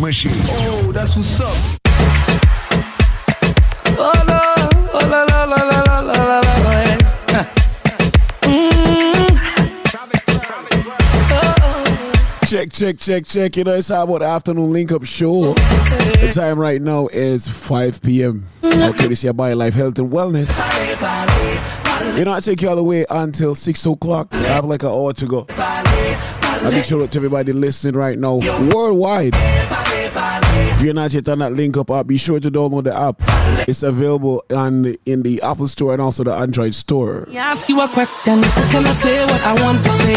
Oh, that's what's up. Oh, la, oh, la, la, la, la, la, la, la, yeah. Mm. Oh. Check, check, check, check. You know, it's our afternoon link up show. The time right now is five p.m. Okay, this is BioLife Health and Wellness. You know, I take you all the way until six o'clock. I have like an hour to go. I'll be sure to everybody listening right now worldwide. If you're not yet on that Link Up app, be sure to download the app. It's available on in the Apple Store and also the Android Store. I ask you a question. Can I say what I want to say?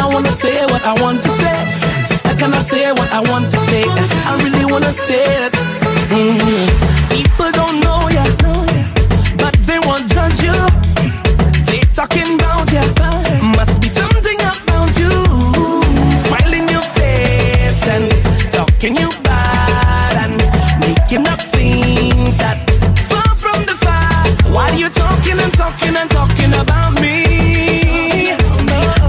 I want to say what I want to say. Can I say what I want to say? I really want to say it. Mm-hmm. People don't know ya, but they won't judge you. They talking about ya. Must be something about you. Smiling your face and talking you. Up things that far from the fact. While you're talking and talking and talking about me,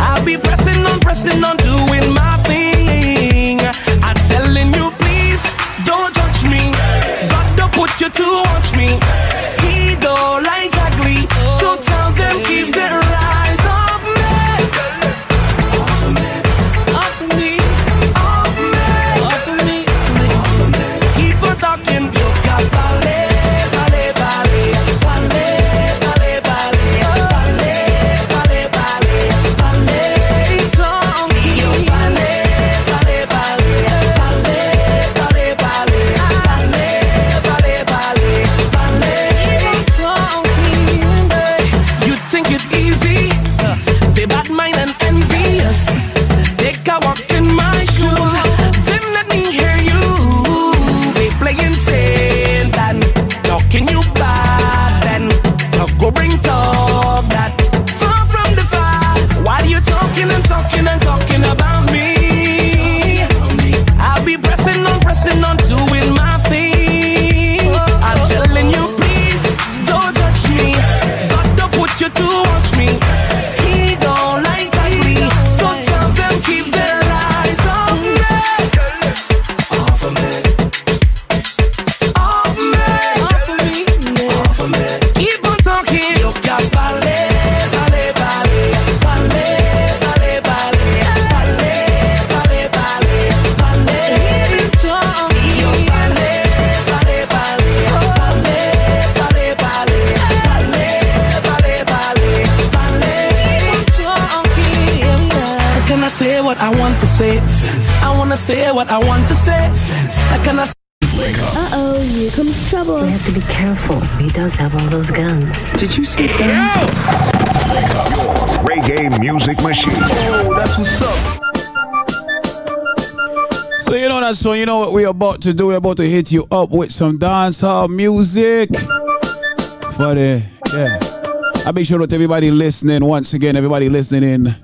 I'll be pressing on, pressing on, doing my thing. I'm telling you, please don't. to watch me. He don't like ugly, so tell them keep their eyes off me. Off me, off me, off me. Keep on talking, you got ballet. I wanna say what I want to say. I cannot. Uh-oh, here comes trouble. We have to be careful. He does have all those guns. Did you see guns? Reggae music machine. Oh, that's what's up. So you know that song. You know what we're about to do. We're about to hit you up with some dancehall music. For the yeah. I make sure that everybody listening once again. Everybody listening in.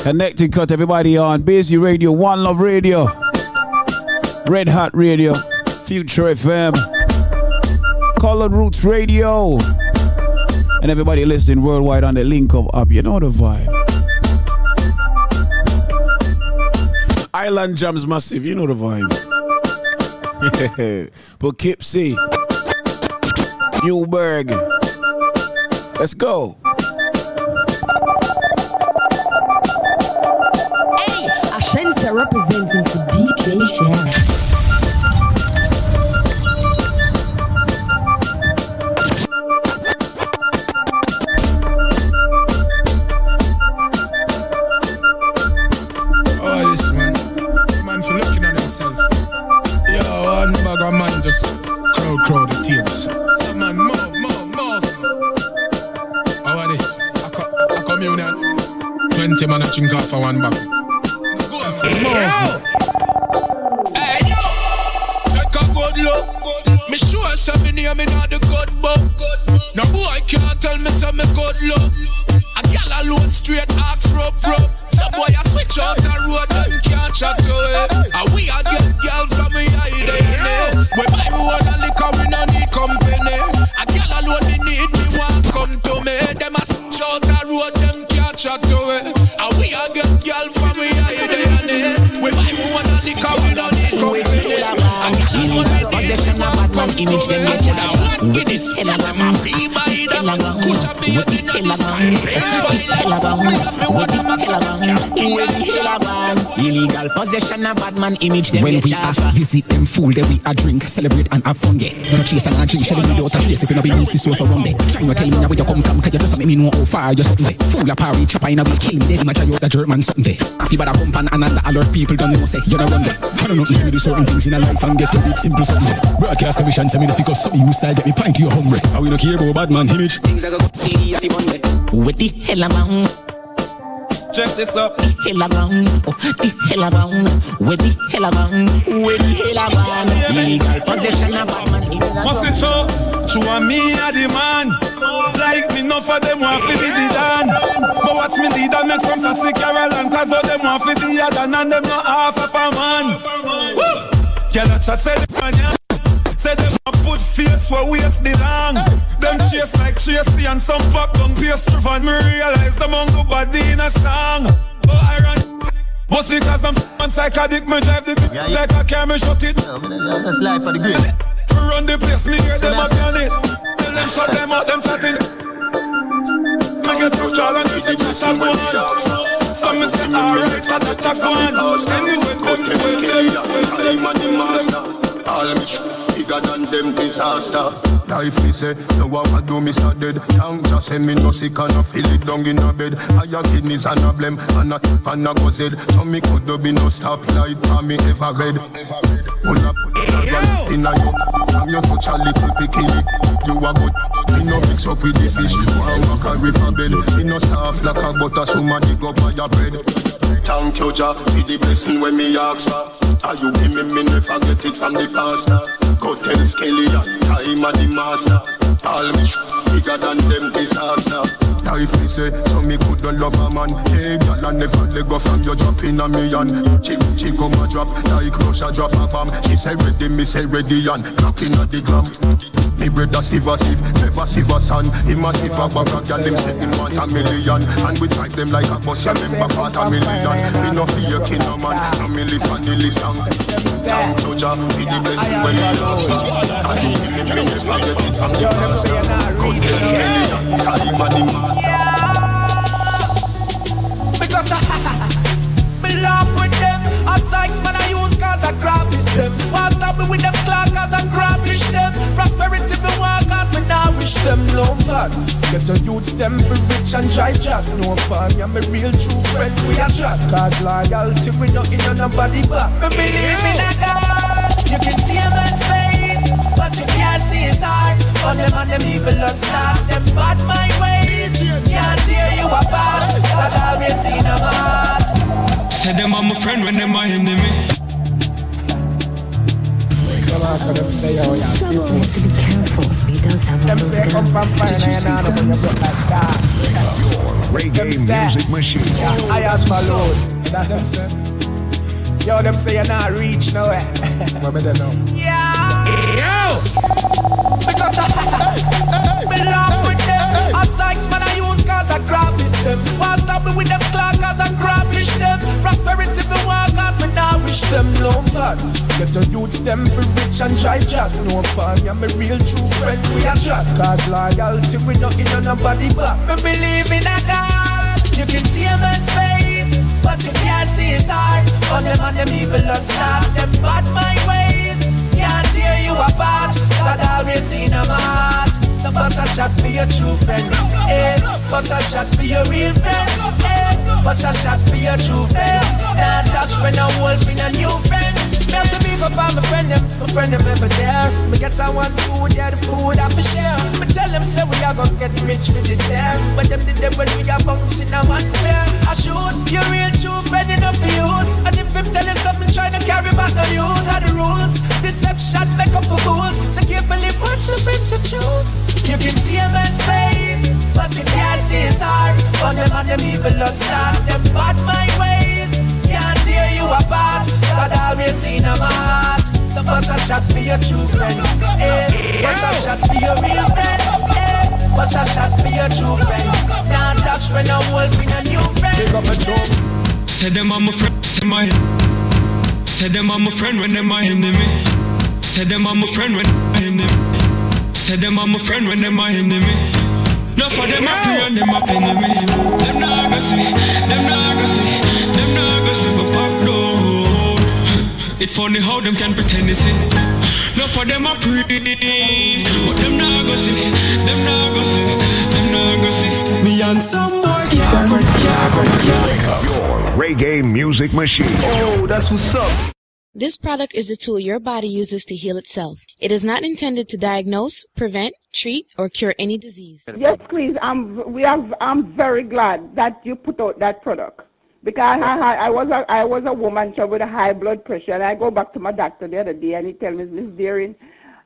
Connecticut, everybody on Busy Radio, One Love Radio, Red Hot Radio, Future F M, Colored Roots Radio, and everybody listening worldwide on the Link Up app. You know the vibe. Island Jams Massive, you know the vibe. Poughkeepsie, Newburgh. Let's go. Representing for D J Jam. Image when we are visit them fool, then we are drink, celebrate and have fun. Yeah, no chase and a drink, shall we do out a trace if you no be easy, so so wrong there. Try not tell me now where you come from, cause you just make me know how far you're something there. Fool a party, chop in a way, kill me, then you try out the German something there. If you bad a pump and another alert, people don't know, say you're the wrong there. I don't know if you do certain things in a life and get to big simple something there. Broadcast commission, send me the pick up something you style, get me pint to your hungry. I will not care about bad man image. Things are gonna see if you want it. What the hell am I? Check this up. The hell around, oh, the hell around, where the hell around, where the hell around. Illegal possession of a man. What's the show? To me, I demand. Like me, no for them, want to be the dan. But watch me, the dan make some fussy Carolyn. Cause all them want to be the dan, and them not half of a man. Woo! Girl, I chat, say them, yeah. Say them, I put face where waist belong. Them chase like Tracy and some pop down paste and me realize the mongo body in a song. Oh, iron must because I'm psychotic, me drive the b**** yeah, yeah. Like a camera shut it. Yeah, I mean, that's life for the great. run the place, me hear them a can it. Tell them shut them out, them shut it. Make a true call and easy to shut one. Some say alright, that the top one. Anyway, them will play, them a the master. All me shit bigger than them disaster. Life is a, no one would do me so dead. Young just send me no sick and I feel it down in a bed. I have kidneys and a blem and a tip and a buzzed. So me could do be no stop light for me ever read. Pull up, pull up, pull in a yo. I'm your touch a little bikini. You are good. Me no mix up with the fish. You are walk a riff and bed. Me no staff like a butter. So man dig up by your bread. Thank you, Jah, for the blessing when me ask for. Are you give me me never get it from the pastor? Go tell Skelly that time and the master. All me sh** bigger than them disaster. Life is a, so me couldn't love a man. Hey, girl, I never let go from your drop in a million. Chick, chick, go my drop, like Russia drop a bomb. She say ready, me say ready, and knock in at the gram. Me brother Siva Siv, never Siva son. He must Siva Barra, girl, him say him want a million. And we drive them like a bus, you remember part a million. Me no fear, king no man, no me live and me live song. Damn, Joja, be the blessing when you love. I do him, me never get it from the master. Go tell Skelly, time and the master. Yeah, because I me laugh with them. I sykes man I use cause I gravish them. Why stop me with them clock cause I gravish them. Prosperity for war cause me now wish them no man. Get a youths them for rich and dry chat. No fun, I'm a real true friend we a trap. Cause loyalty we not in nobody back. Me believe in a God. You can see a man's face, but you can't see his heart. On them and them evil lust starts them bad my way. Can't tear you apart, God always in a heart. Say them I'm a friend when they're my enemy. Come on, for them say, oh yeah, people. You have to be careful, he does have them say, come fast fire and I know when you're like that. Your reggae music machine. Yeah, I ask my Lord, that them say. Yo, them say you're not reach nowhere. What me they know? Yeah! Yo! Because I belong with them, I sykes man I use cause I gravish them. Why stop me with them clock cause I gravish them. Prosperity for war cause me now wish them no man. Get a youths them for rich and dry chat. No fun, I'm a real true friend we a chat. Cause loyalty we not in nobody back. Me believe in a God. You can see a man's face, but you can't see his heart. On them and them evil lust starts them bad my ways. Can't tear you apart, God always in a heart. So bust a shot for your true friend, eh? Bust a shot for your real friend, eh? Bust a shot for your true friend. Nah, that's when a wolf in a new friend. Me have to beef up on my friend, them. My friend them ever there. Me get a one food, yeah, the food I for share. Me tell them say we are gonna get rich for this year, but them the devil we are bouncing a one pair. I shoes, your real true friend enough for use. And if him tell you something, try to carry back the news. Are the rules? Deception make up for fools. So carefully watch the friends you choose. You can see a man's face, but you can't see his heart. On them and them evil lust starts them bad my ways. Can't tear you apart, God always in a heart. So bust a shot for your true friend, eh? Bust a shot for your real friend, eh? Bust a shot for your true friend. Now that's when a wolf in a new friend. Big up a true. Say them I'm a friend, say my. Say them I'm a friend when they're my enemy. Say them I'm a friend when they're my enemy. Tell them I'm a friend when they're my enemy. Not for them I pray and them my enemy. Them not gonna see, them not gonna see, them not gonna see but fuck no. It's funny how them can pretend it's it. Not for them I pray, but them not gonna see, them not gonna see, them not gonna see. Me and some boy can't forget. Your reggae music machine. Oh, that's what's up. This product is a tool your body uses to heal itself. It is not intended to diagnose, prevent, treat, or cure any disease. Yes, please. I'm, we have, I'm very glad that you put out that product. Because I, I, was a, I was a woman with a high blood pressure, and I go back to my doctor the other day, and he tells me, Miz Deering,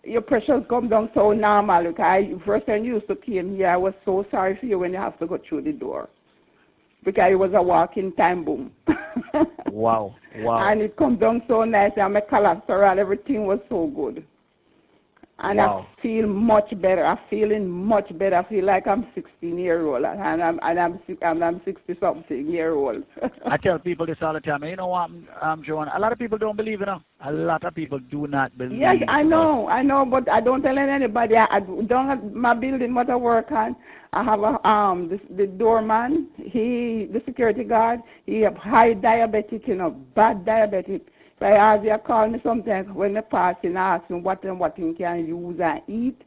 your pressure's come down so normal. Look, I, first time you used to came here, I was so sorry for you when you have to go through the door. Because it was a walking time bomb. Wow, wow. And it come down so nice, and my cholesterol, everything was so good. And wow. I feel much better. I'm feeling much better. I feel like I'm sixteen year old, and I'm and I'm and I'm sixty something year old. I tell people this all the time. You know what, um, Joanne? A lot of people don't believe it. You know? A lot of people do not believe. Yes, I know, I know, but I don't tell anybody. I, I don't have my building what I work on. I have a um the, the doorman. He the security guard. He have high diabetic, you know, bad diabetic. I ask you, call me sometimes when the passing, I ask him what and what thing can use and eat.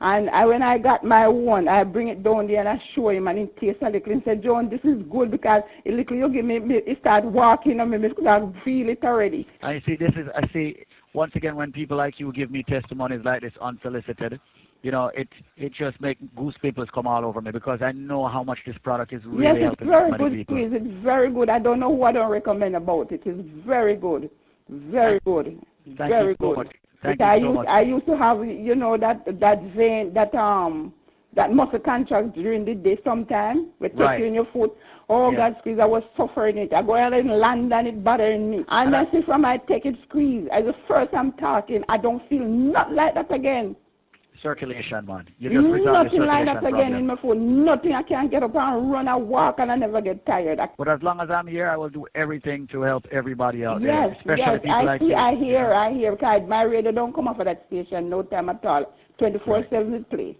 And I, when I got my one, I bring it down there and I show him, and in taste a little. And said, John, this is good because a little you give me, it start walking on me because I feel it already. I see, this is, I see, once again, when people like you give me testimonies like this unsolicited, you know, it it just makes goose papers come all over me because I know how much this product is really yes, helping many good, people. Yes, it's very good. I don't know what I recommend about it. It's very good. Very good. Thank Very you so good. Much. Thank you I, so used, much. I used to have, you know, that that vein, that um, that muscle contract during the day sometimes, with right. touching your foot. Oh, yes. God, squeeze, I was suffering it. I go out in London, it bothering me. And, and I see from I take it, squeeze. As the first I'm talking, I don't feel not like that again. Circulation, man. You just nothing like that again problem. In my foot. Nothing. I can't get up and run and walk, and I never get tired. I... But as long as I'm here, I will do everything to help everybody out yes, there, especially yes. people I like see, you. I hear, yeah. I hear. Because my radio don't come off of that station no time at all. twenty-four seven right. play.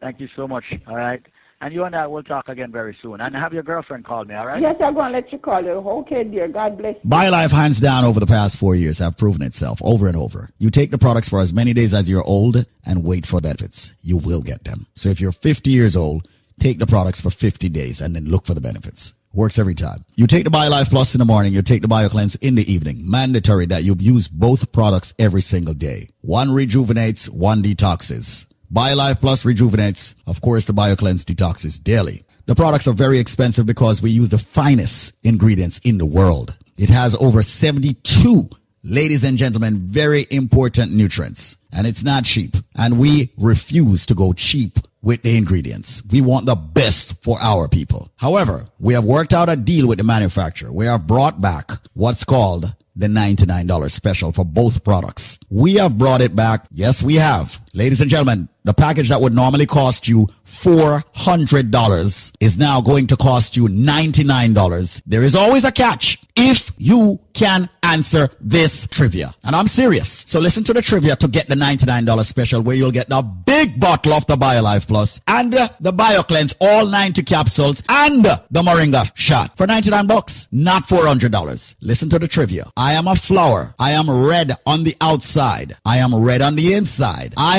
Thank you so much. All right. And you and I will talk again very soon. And have your girlfriend call me, all right? Yes, I'm going to let you call her. Okay, dear. God bless you. BioLife, hands down, over the past four years have proven itself over and over. You take the products for as many days as you're old and wait for benefits. You will get them. So if you're fifty years old, take the products for fifty days and then look for the benefits. Works every time. You take the BioLife Plus in the morning. You take the BioCleanse in the evening. Mandatory that you use both products every single day. One rejuvenates, one detoxes. BioLife Plus rejuvenates. Of course, the BioCleanse detoxes daily. The products are very expensive because we use the finest ingredients in the world. It has over seventy-two, ladies and gentlemen, very important nutrients. And it's not cheap. And we refuse to go cheap with the ingredients. We want the best for our people. However, we have worked out a deal with the manufacturer. We have brought back what's called the ninety-nine dollars special for both products. We have brought it back. Yes, we have. Ladies and gentlemen, the package that would normally cost you four hundred dollars is now going to cost you ninety-nine dollars. There is always a catch if you can answer this trivia. And I'm serious. So listen to the trivia to get the ninety-nine dollars special where you'll get the big bottle of the BioLife Plus and the BioCleanse, all ninety capsules, and the Moringa shot for ninety-nine bucks, not four hundred dollars. Listen to the trivia. I am a flower. I am red on the outside. I am red on the inside. I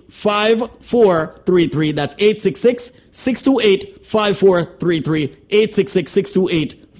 five four three three. That's eight six six, six two eight, five four three three. eight six six, six two eight,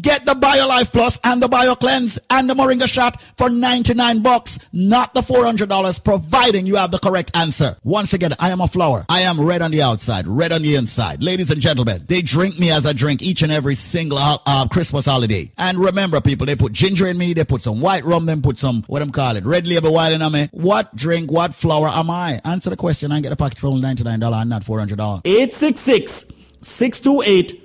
Get the BioLife Plus and the BioCleanse and the Moringa Shot for ninety-nine bucks, not the four hundred dollars, providing you have the correct answer. Once again, I am a flower. I am red on the outside, red on the inside. Ladies and gentlemen, they drink me as I drink each and every single uh, Christmas holiday. And remember, people, they put ginger in me, they put some white rum, then put some, what I'm calling, red label wine in me. What drink, what flower am I? Answer the question and get a package for only ninety-nine dollars and not four hundred dollars. eight six six, six two eight,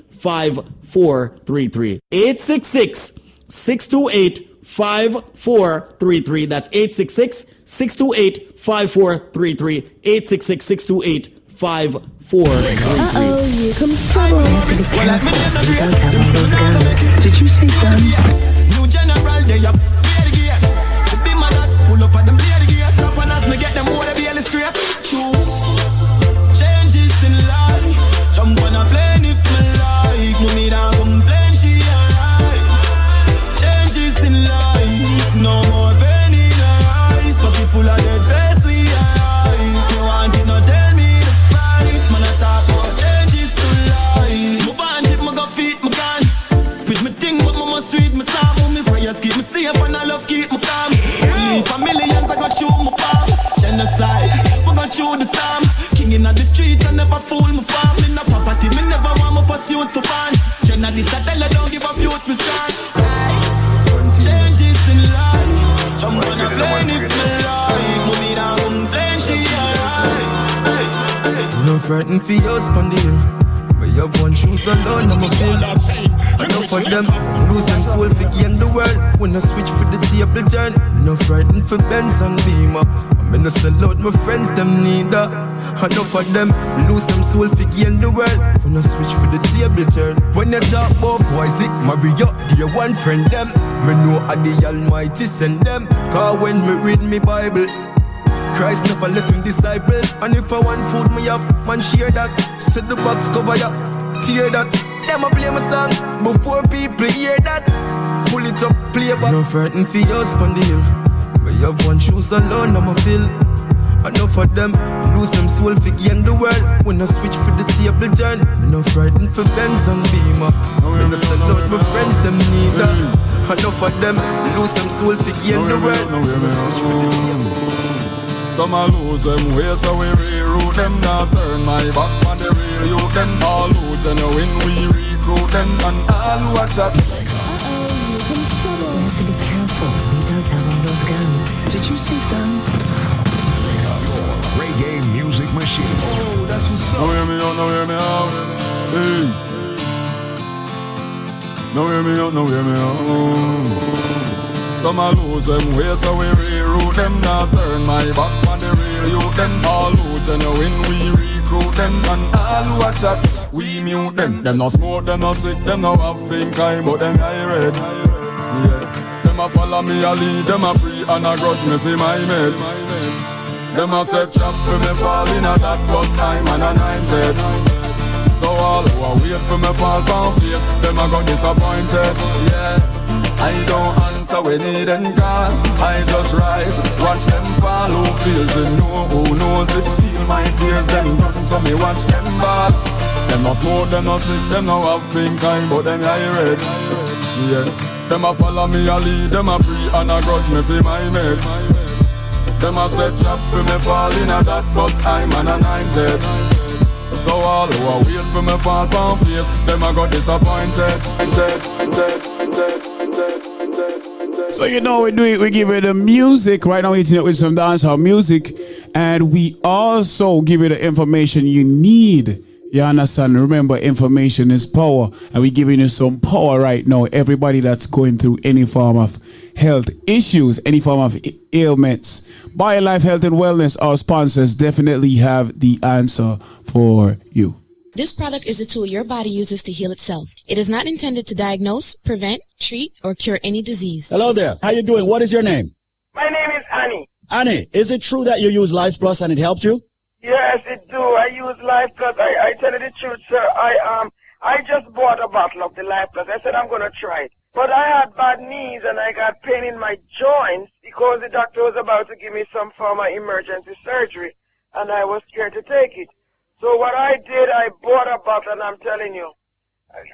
five four three three. eight six six, six two eight, five four three three. That's eight six six, six two eight, five four three three. eight six six, six two eight, five four three three. Uh-oh, here comes trouble. Well, did you say guns? New general, they up. Be my dad, pull up at them, play the gate. Top on us, me get them all, they be the straight. True. Changes in life. Jump on a plane if me like. Money down, complain, she alive. Changes in life. No more pain in her eyes. Pocket full of dead face, we eyes. You want it, no tell me the price. Man, I talk about changes to life. My band hit, my got feet, my gun. With me thing, but my sweet, my sorrow. Me prayers keep me safe and I love keep my calm. For millions, I got you, my palm. Genocide, I got you, the storm. King in the streets, I never fool my farm. In the poverty, me never want my pursuit for fun. Jenna, this I tell her, don't give up youth, me son. Changes in life. I'm gonna play if me like. Money down, complain, she alive. No frightened for your spondil. But you have one shoes alone, I'm a fool. Enough for them, lose them soul for gain the world. When I switch for the table turn, I'm not frightened for Benz and Beamer. I'm in a sell out my friends, them neither. Enough for them, lose them soul for gain the world. When I switch for the table turn. When you talk about boys, it marry up, dear one friend them. Me know I the Almighty send them. Cause when me read me Bible, Christ never left him disciples. And if I want food, me have man share that. Set the box cover ya, tear that. Them a play my song before people hear that. Pull it up, play back. No frightened for your spondil. But you have one shoes alone, I'm a pill. Enough for them, lose them soul for gain the world. When I switch for the table turn, I'm not frightened for Benz and Beamer. When I sell out my friends, them neither. Enough for them, lose them soul for gain the world. When I switch for the table turn. Some a lose them way, so we reroute them. Now turn my back on the real youth. Them all who genuine, we recruit them. And all who are chat. Uh-oh, here comes trouble. We have to be careful. He does have all those guns. Did you see guns? Reggae music machine. Oh, that's what's up. Now hear me out, now hear me out. Hey. Now hear me out, now hear me out. Some a lose them way, so we reroute them. Now turn my back on the real youth. Them all who genuine, we recruit them. And all who are chat, we mute them. Them no smoke, them no sick, them no have pink eye, but them I read. Yeah. Them a follow me, I lead, them a pray and a grudge me for my mates. Them a set chap for me fall in a that but time and a nine dead. So all who are wait for me fall down face, them a got disappointed. Yeah. I don't answer when it and call. I just rise, watch them follow. Feels it, know who knows it. Feel my tears, them run, so me watch them ball. Them no smoke, them no sick, them no have pink eye, but them I red. Yeah, them a follow me, I lead, them a free and a grudge me for my mates. Them a set chap for me fall in a that, but I'm an anointed. So all who are wait for me fall pound face, them a got disappointed. And dead, and dead, and dead. So you know we do it, we give it the music. Right now we're eating it with some dancehall music. And we also give you the information you need. You understand? Remember, information is power. And we're giving you some power right now. Everybody that's going through any form of health issues, any form of ailments, BioLife Health and Wellness, our sponsors, definitely have the answer for you. This product is a tool your body uses to heal itself. It is not intended to diagnose, prevent, treat, or cure any disease. Hello there. How you doing? What is your name? My name is Annie. Annie, is it true that you use Life Plus and it helped you? Yes, it do. I use Life Plus. I, I tell you the truth, sir. I um, I just bought a bottle of the Life Plus. I said I'm going to try it. But I had bad knees and I got pain in my joints because the doctor was about to give me some form of emergency surgery and I was scared to take it. So what I did, I bought a bottle and I'm telling you,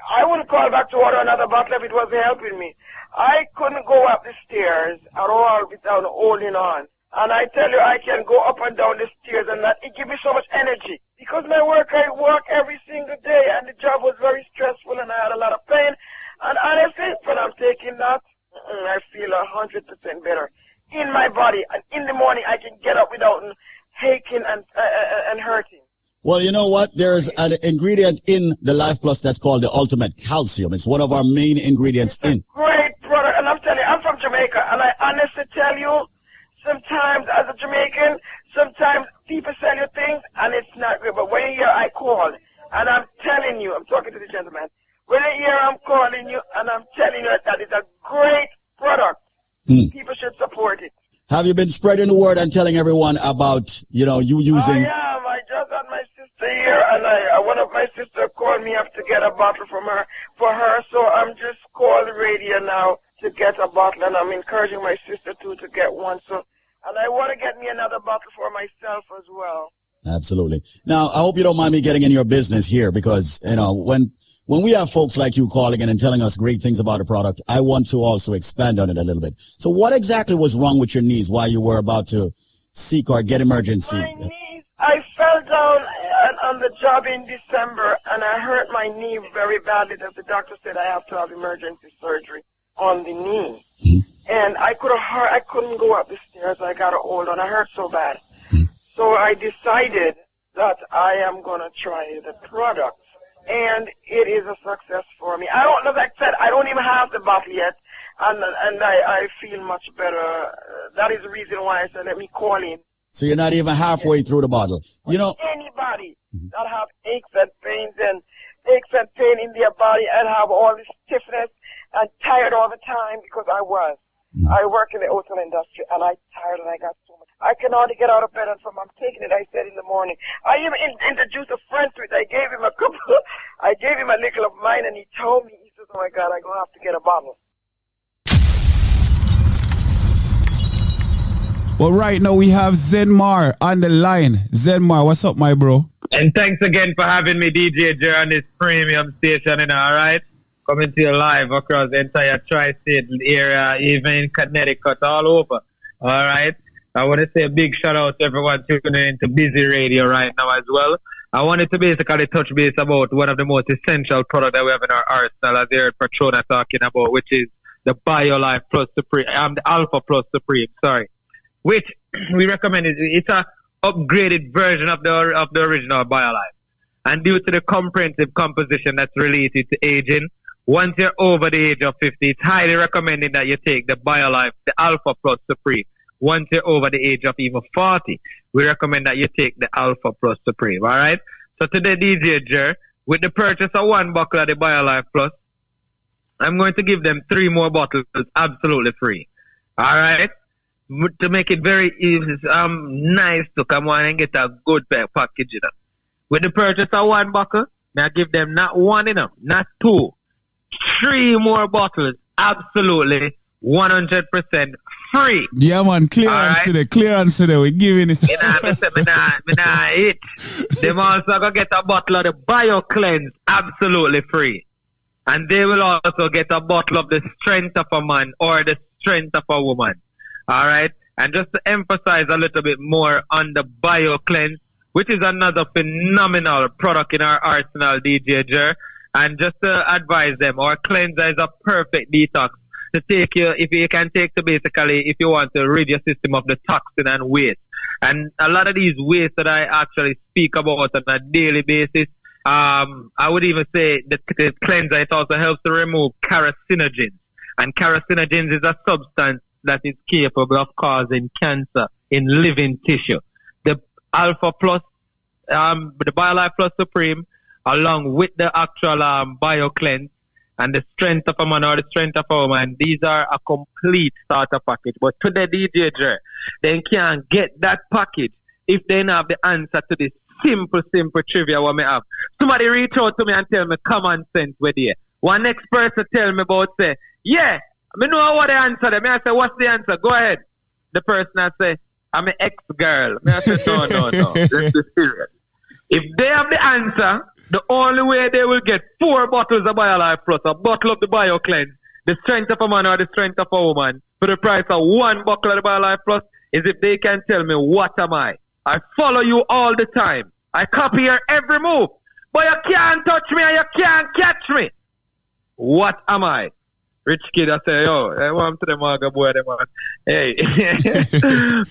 I wouldn't call back to order another bottle if it wasn't helping me. I couldn't go up the stairs at all without holding on. And I tell you, I can go up and down the stairs and that, it gives me so much energy. Because my work, I work every single day and the job was very stressful and I had a lot of pain. And honestly, when I'm taking that, I feel one hundred percent better in my body. And in the morning, I can get up without aching and uh, and hurting. Well, you know what? There's an ingredient in the Life Plus that's called the Ultimate Calcium. It's one of our main ingredients in. Great product. And I'm telling you, I'm from Jamaica. And I honestly tell you, sometimes as a Jamaican, sometimes people sell you things and it's not good. But when you hear I call, and I'm telling you, I'm talking to the gentleman, when I hear I'm calling you and I'm telling you that it's a great product, hmm. people should support it. Have you been spreading the word and telling everyone about, you know, you using... I am. I just had my sister here and I, one of my sister called me up to get a bottle from her, for her. So I'm just calling radio now to get a bottle and I'm encouraging my sister too to get one. So, and I want to get me another bottle for myself as well. Absolutely. Now, I hope you don't mind me getting in your business here because, you know, when... When we have folks like you calling in and telling us great things about a product, I want to also expand on it a little bit. So what exactly was wrong with your knees while you were about to seek or get emergency? My knees, I fell down on the job in December, and I hurt my knee very badly that the doctor said I have to have emergency surgery on the knee. Mm-hmm. And I, could've hurt, I couldn't go up the stairs. I got old, and I hurt so bad. Mm-hmm. So I decided that I am going to try the product. And it is a success for me. I don't, like I said, I don't even have the bottle yet, and and I, I feel much better. That is the reason why I said let me call in. So you're not even halfway through the bottle, you know. Anybody that have aches and pains and aches and pain in their body and have all this stiffness and tired all the time because I was. Mm-hmm. I work in the hotel industry and I tired and I got so much. I can hardly get out of bed and from I'm taking it. I said in the morning. I even in, introduced a friend to it. I gave him a cup. I gave him a little of mine and he told me, he says, "Oh my God, I'm gonna have to get a bottle." Well, right now we have Zenmar on the line. Zenmar, what's up, my bro? And thanks again for having me, D J Jer, on this premium station. And all right. Coming to you live across the entire tri-state area, even in Connecticut, all over. All right. I want to say a big shout out to everyone tuning in to Busy Radio right now as well. I wanted to basically touch base about one of the most essential products that we have in our arsenal, as there Patrona talking about, which is the BioLife Plus Supreme, um, the Alpha Plus Supreme, sorry, which we recommend. It's an upgraded version of the of the original BioLife. And due to the comprehensive composition that's related to aging, once you're over the age of fifty, it's highly recommended that you take the BioLife, the Alpha Plus Supreme. Once you're over the age of even forty, we recommend that you take the Alpha Plus Supreme, all right? So today, D J Jer, with the purchase of one bottle of the BioLife Plus, I'm going to give them three more bottles absolutely free, all right? To make it very easy, um, nice to come on and get a good package, you know. With the purchase of one bottle, I give them not one, you know, not two, three more bottles, absolutely one hundred percent free. Yeah, man, clearance right. today, clearance today, we're giving it. You know, me nah, me nah it. Them also gonna get a bottle of the BioCleanse, absolutely free. And they will also get a bottle of the Strength of a Man or the Strength of a Woman. All right? And just to emphasize a little bit more on the BioCleanse, which is another phenomenal product in our arsenal, D J Jer. And just to advise them, our cleanser is a perfect detox to take you, if you can take to basically, if you want to rid your system of the toxin and waste. And a lot of these wastes that I actually speak about on a daily basis, um, I would even say that the cleanser, it also helps to remove carcinogens. And carcinogens is a substance that is capable of causing cancer in living tissue. The Alpha Plus, um, the BioLife Plus Supreme, along with the actual um, BioCleanse and the strength of a man or the strength of a woman. These are a complete starter package. But to the D J, Jer, they can't get that package if they don't have the answer to this simple, simple trivia what me have. Somebody reach out to me and tell me common sense with you. One next person tell me about say, yeah, me know what the answer there. Me I say, what's the answer? Go ahead. The person I say, I'm an ex-girl. Me I say, no, no, no. This is serious. If they have the answer, the only way they will get four bottles of BioLife Plus, a bottle of the BioCleanse, the strength of a man or the strength of a woman, for the price of one bottle of the BioLife Plus, is if they can tell me what am I. I follow you all the time. I copy your every move. But you can't touch me and you can't catch me. What am I? Rich kid, I say, yo, I want to the maga boy, the man. Hey,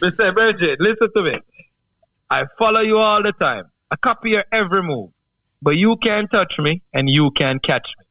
Mister Bridget, listen to me. I follow you all the time. I copy your every move. But you can't touch me and you can't catch me.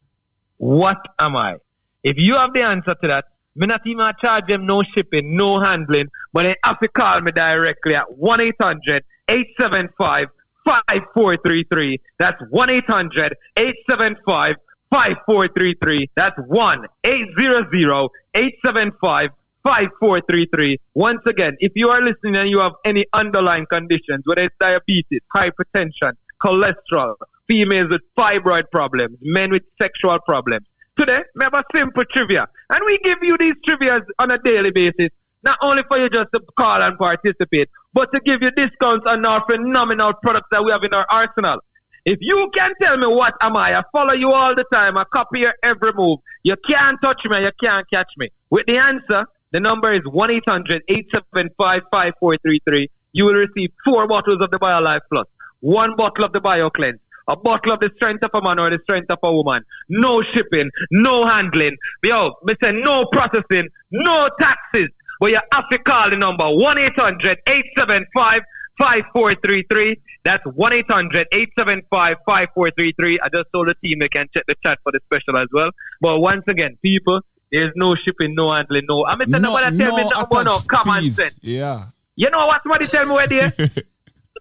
What am I? If you have the answer to that, me not even charge them no shipping, no handling, but they have to call me directly at one eight hundred, eight seven five, five four three three. That's one eight hundred, eight seven five, five four three three. That's one eight hundred, eight seven five, five four three three. Once again, if you are listening and you have any underlying conditions, whether it's diabetes, hypertension, cholesterol, females with fibroid problems, men with sexual problems, today, we have a simple trivia. And we give you these trivias on a daily basis, not only for you just to call and participate, but to give you discounts on our phenomenal products that we have in our arsenal. If you can tell me what am I, I follow you all the time, I copy your every move, you can't touch me, you can't catch me. With the answer, the number is one eight hundred, eight seven five, five four three three. You will receive four bottles of the BioLife Plus, one bottle of the BioCleanse, a bottle of the strength of a man or the strength of a woman. No shipping, no handling. Yo, we say no processing, no taxes. But you have to call the number one eight hundred, eight seven five, five four three three. That's one eight hundred, eight seven five, five four three three. I just told the team they can check the chat for the special as well. But once again, people, there's no shipping, no handling, no. I mean, no, nobody tell no me no, no common sense. Yeah. You know what somebody tell me where they are?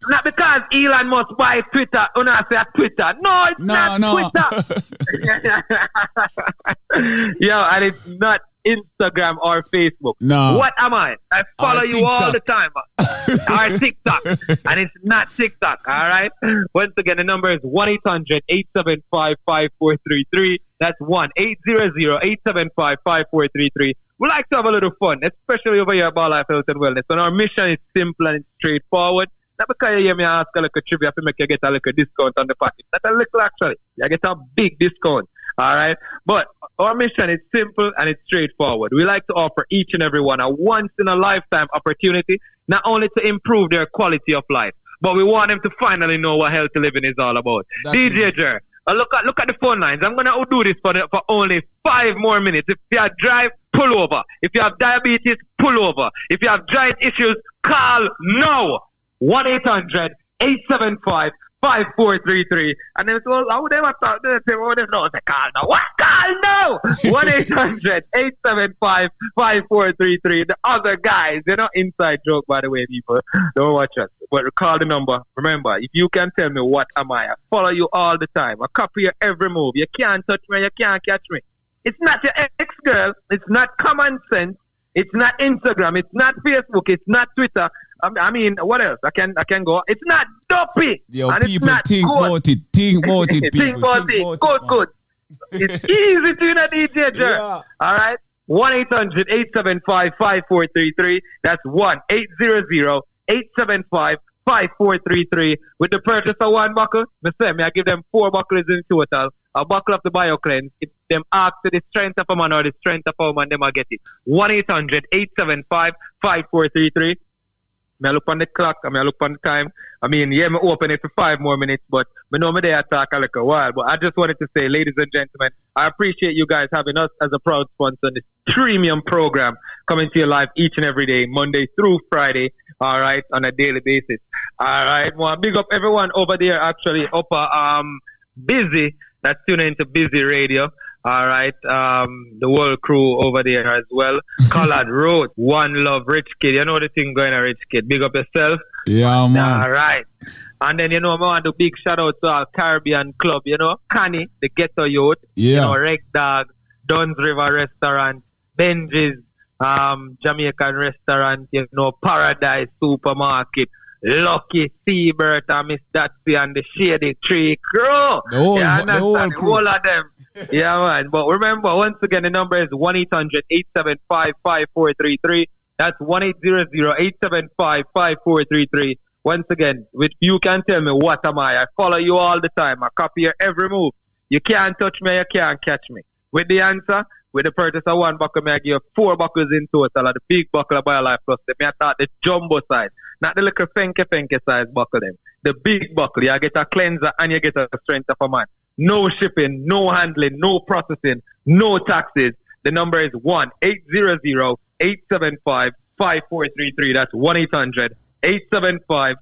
Not because Elon Musk buy Twitter, oh no, I say Twitter. No, it's no, not no. Twitter. Yo, and it's not Instagram or Facebook. No. What am I? I follow our you TikTok. All the time. Or TikTok. And it's not TikTok, all right? Once again, the number is one eight hundred, eight seven five, five four three three. That's one eight hundred, eight seven five, five four three three. We like to have a little fun, especially over here at BioLife Health and Wellness. And our mission is simple and straightforward. Not because you hear me ask a little trivia to make you get a little discount on the package. Not a little, actually. You get a big discount. All right? But our mission is simple and it's straightforward. We like to offer each and every one a once-in-a-lifetime opportunity, not only to improve their quality of life, but we want them to finally know what healthy living is all about. That D J Jer, look at, look at the phone lines. I'm going to do this for, the, for only five more minutes. If you have drive, pull over. If you have diabetes, pull over. If you have giant issues, call now. one eight hundred, eight seven five, five four three three. And then it's all, how they want to do this? What is no? It's a call now. What call now? one eight hundred, eight seven five, five four three three. The other guys, you know, inside joke, by the way, people. Don't watch us. But recall the number. Remember, if you can tell me what am I, I follow you all the time. I copy your every move. You can't touch me. You can't catch me. It's not your ex-girl. It's not common sense. It's not Instagram. It's not Facebook. It's not Twitter. I mean, what else? I can I can go. It's not dopey. Yo, and people, it's not think good. About it. Think about it, people. Think about think it. About good, it, good. It's easy to know, D J Jer. Yeah. All right? one eight hundred, eight seven five, five four three three. That's one eight hundred, eight seven five, five four three three. With the purchase of one buckle, I give them four buckles in total. A buckle of the BioCleanse. If them ask to the strength of a man or the strength of a woman, they might get it. one eight hundred, eight seven five, five four three three. I look on the clock, I look on the time. I mean, yeah, I open it for five more minutes, but I know I'm there to talk a little while. But I just wanted to say, ladies and gentlemen, I appreciate you guys having us as a proud sponsor on this premium program coming to you live each and every day, Monday through Friday, all right, on a daily basis. All right, well, big up everyone over there, actually, up uh, um, Busy, that's tuning into Busy Radio. All right, um, the world crew over there as well. Colored Roots, One Love, Rich Kid. You know the thing going on, Rich Kid. Big up yourself. Yeah, man. All right. And then, you know, I want to big shout out to our Caribbean club, you know, Connie, the Ghetto Youth, yeah. You know, Reg Dog, Duns River Restaurant, Benji's, um, Jamaican Restaurant, you know, Paradise Supermarket, Lucky Seabird, and Miss Datsy, and the Shady Tree Crew. The whole, yeah, the whole, crew. All of them. Yeah, man. But remember, once again, the number is one eight hundred eight seven five five four three three. That's one eight hundred eight seven five five four three three. Once again, with you can tell me what am I. I follow you all the time. I copy your every move. You can't touch me, you can't catch me. With the answer, with the purchase of one buckle, may I give four buckles in total of the big buckle of BioLife Plus. May I start the jumbo size, not the little fenke fenke size buckle them. The big buckle, you get a cleanser and you get a strength of a man. No shipping, no handling, no processing, no taxes. The number is one eight hundred eight seven five five four three three. That's one eight hundred eight seven five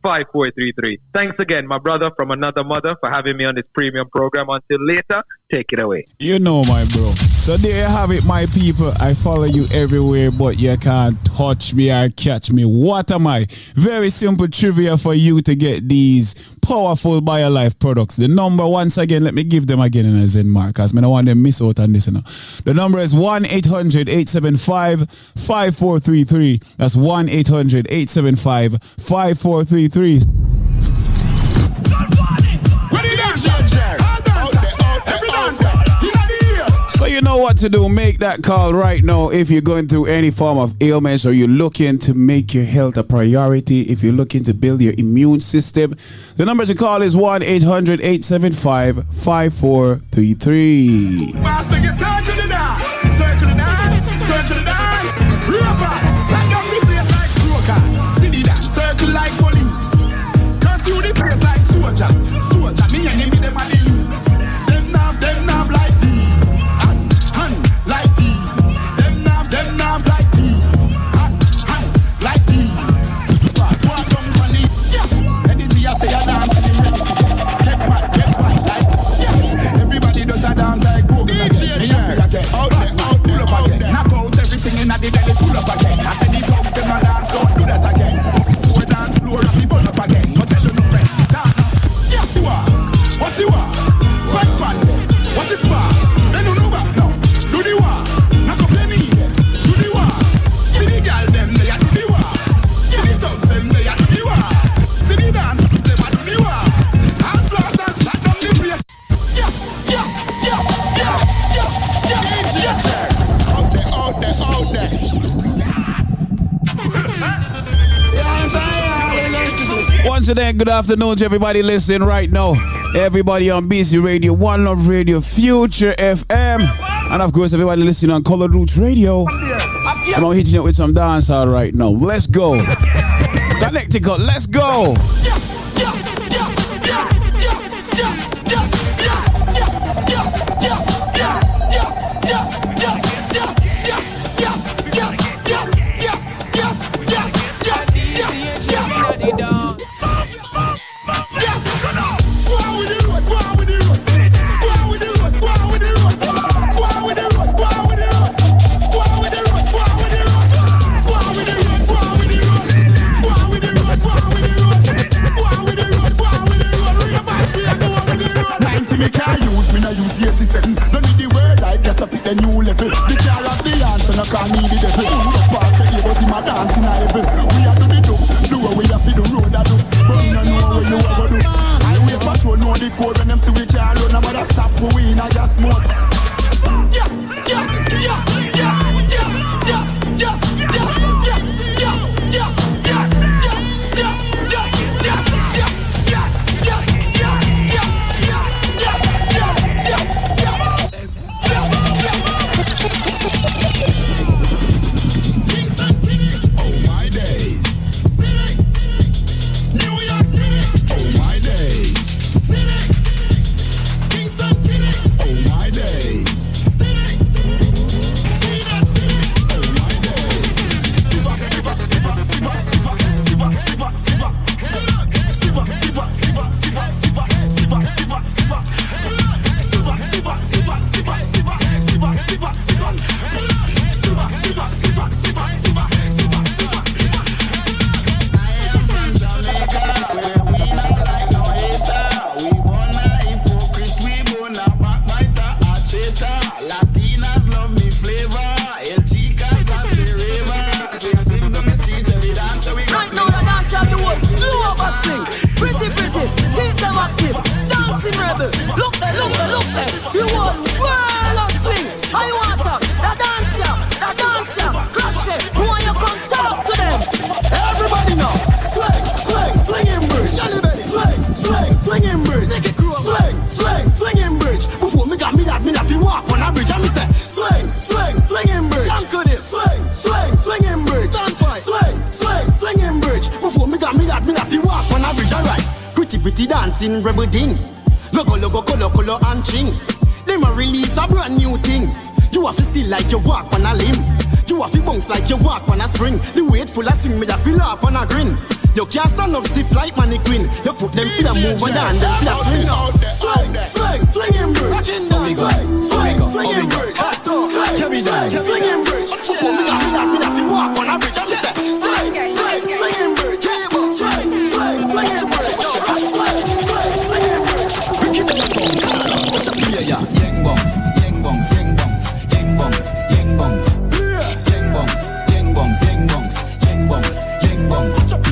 five four three three. Thanks again, my brother from another mother, for having me on this premium program. Until later, take it away. You know, my bro. So there you have it, my people. I follow you everywhere, but you can't touch me or catch me. What am I? Very simple trivia for you to get these powerful BioLife products. The number, once again, let me give them again in a Zenmar, because I don't want them to miss out on this. You know. The number is one eight hundred eight seven five five four three three. That's one eight hundred eight seven five five four three three. So you know what to do. Make that call right now if you're going through any form of ailments, or you're looking to make your health a priority, if you're looking to build your immune system. The number to call is one eight hundred eight seven five five four three three. Today, good afternoon to everybody listening right now. Everybody on Busy Radio, One Love Radio, Future F M, and of course everybody listening on Colored Roots Radio. I'm hitting it with some dancehall right now. Let's go, Connecticut. Let's go. Jamaica, where we table. Look there, look there, look there. You want whirl and swing. How you want to? The dancer, the dancer, crash it. Who want you come talk to them? Everybody now, swing, swing, swing in bridge. Jelly belly, swing, swing, swing in bridge. Make it grow. Swing, swing, swing in bridge. Before me got me that, me that you walk on a bridge. I me say, swing, swing, swing in bridge. Jump to this, swing, swing, swing in bridge. Swing, swing, swing in bridge. Before me got me that, me that you walk on a bridge. Alright. Pretty, pretty dancing, rebel ding. Logo, logo, color, color, and ching. They might release a brand new thing. You have to steal like you walk on a limb. You have to bounce like you walk on a spring. The weight full of swing, me that feel laugh on a grin. You can't stand up stiff like mannequin. Your foot them feel a move and then they feel a swing. Swing, swing, swing in bridge. Swing, swing, swing in bridge. Swing, swing in bridge. Before me got me that, me that you walk on a bridge. I just say, swing, swing, swing in bridge. Swing, swing, swing in bridge. Yeah, yang bombs, yang bombs, yang bombs, yang bombs, yang bombs, yang bombs, yang bombs, yang bombs, yang bombs, yang bombs, yang bombs, yang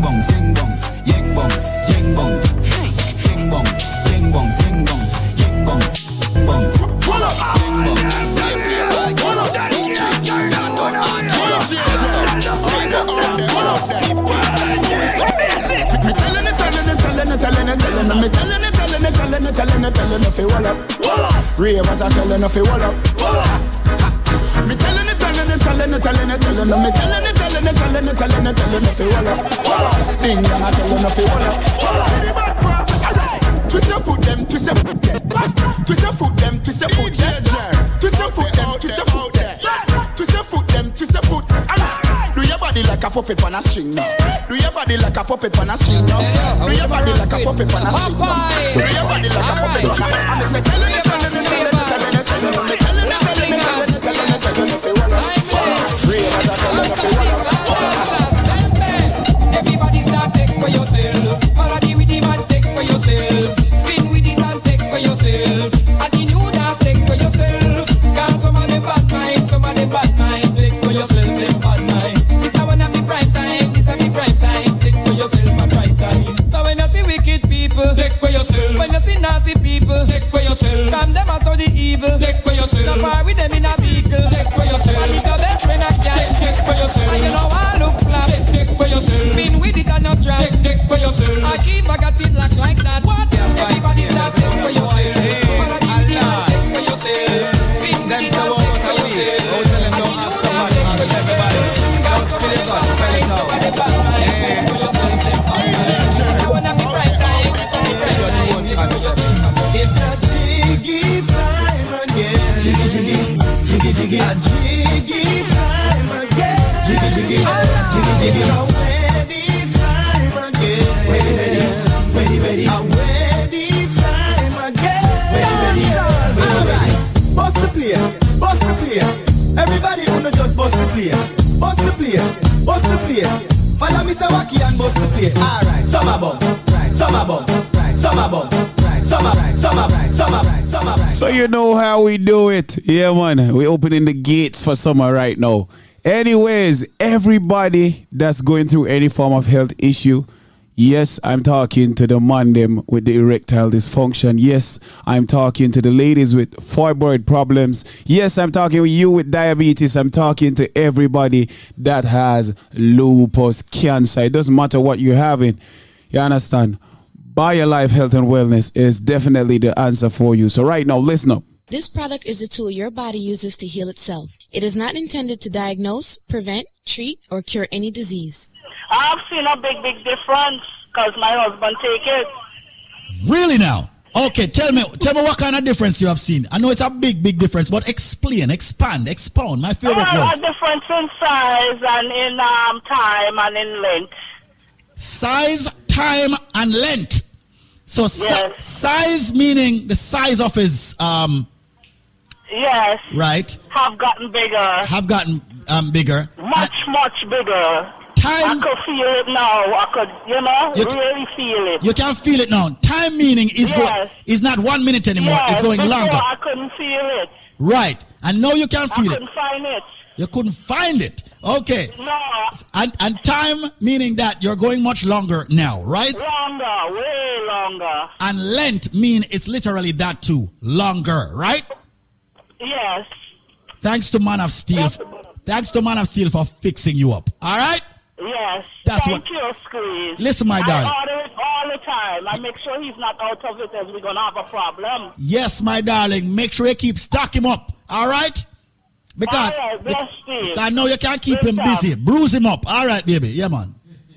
bombs, yang bombs, yang bombs, yang bombs, yang bombs, yang bombs, yang bombs, yang bombs, yang bombs, yang bombs. Tellin' tellin' tellin' tellin' if you wall up, wall up. Ravers are tellin' if you wall up, wall up. Me tellin' tellin' tellin' tellin' tellin' me tellin' tellin' tellin' tellin' tellin' if you wall up, wall up. Ding dong a tellin' if you wall up, wall up. Twist your foot them, twist your foot them, twist your foot them, twist your foot them, twist your foot them, twist your foot them, twist your foot them, twist your foot. Do your body like a puppet on a string now. Do your body like a puppet on a string now. Do your body like a puppet on a string now. Do your body like a puppet on a string now. I'm say tell it, tell it, tell it, tell it, tell it, tell it, tell it, tell it, tell it, tell it. Everybody start take for yourself. Parody with the man take for yourself. Spin with the man take for yourself. And the new dance take for yourself. Cause some of them bad mind, some of them bad mind. Take for yourself, take bad mind. Take for yourself. When you see nasty people, take for yourself. From them I saw the evil, take for yourself. Not far with them in a vehicle, take for yourself. And it's your best friend I catch, take for yourself. And you know I look flat, take, take for yourself. Spin with it and not drop, take, take for yourself. I keep a got it like, like that. What? Yeah, everybody yeah, start yeah, take for yourself. Follow the idea, take for yourself. Spin with it and take for yourself. And you know that, take for yourself. Got somebody back mind, somebody back mind. Take for yourself, take for yourself. It's a one of the prime time. It's a jiggy time again. Jiggy, jiggy, jiggy, jiggy. A jiggy time again. Jiggy, jiggy, jiggy, jiggy. It's a wedding time again. Wedding, wedding, wedding, wedding. A wedding time again. Wedding, wedding, wedding. Bust the place, bust the place. Everybody wanna just bust the place. Bust the place, bust the place. Follow Mister Wacky and bust the place. Alright, summer bump, summer bump. So you know how we do it. Yeah, man. We're opening the gates for summer right now. Anyways, everybody that's going through any form of health issue, yes, I'm talking to the man them with the erectile dysfunction. Yes, I'm talking to the ladies with fibroid problems. Yes, I'm talking with you with diabetes. I'm talking to everybody that has lupus, cancer. It doesn't matter what you're having. You understand? BioLife Health and Wellness is definitely the answer for you. So right now, listen up. This product is the tool your body uses to heal itself. It is not intended to diagnose, prevent, treat, or cure any disease. I've seen a big, big difference because my husband take it. Really now? Okay, tell me, tell me what kind of difference you have seen. I know it's a big, big difference, but explain, expand, expound. My favorite uh, word. A difference in size and in um, time and in length. Size, time, and length. So yes. si- size meaning the size of his um yes right have gotten bigger have gotten um bigger much and much bigger. Time, I could feel it now. I could, you know, you really feel it. You can feel it now. Time meaning is yes. going is not one minute anymore. Yes, it's going longer. I couldn't feel it. Right, and now you can feel I it. I couldn't find it. You couldn't find it. Okay. No. And, and time meaning that you're going much longer now, right? Longer, way longer. And Lent mean it's literally that too. Longer, right? Yes. Thanks to Man of Steel. Yes. Thanks to Man of Steel for fixing you up. All right? Yes. That's Thank what, you, Squeeze. Listen, my darling. I order it all the time. I make sure he's not out of it as we're going to have a problem. Yes, my darling. Make sure you keep stock him up. All right? Because, all right, bless because I know you can't keep Good him time. busy. Bruise him up. All right, baby. Yeah, man.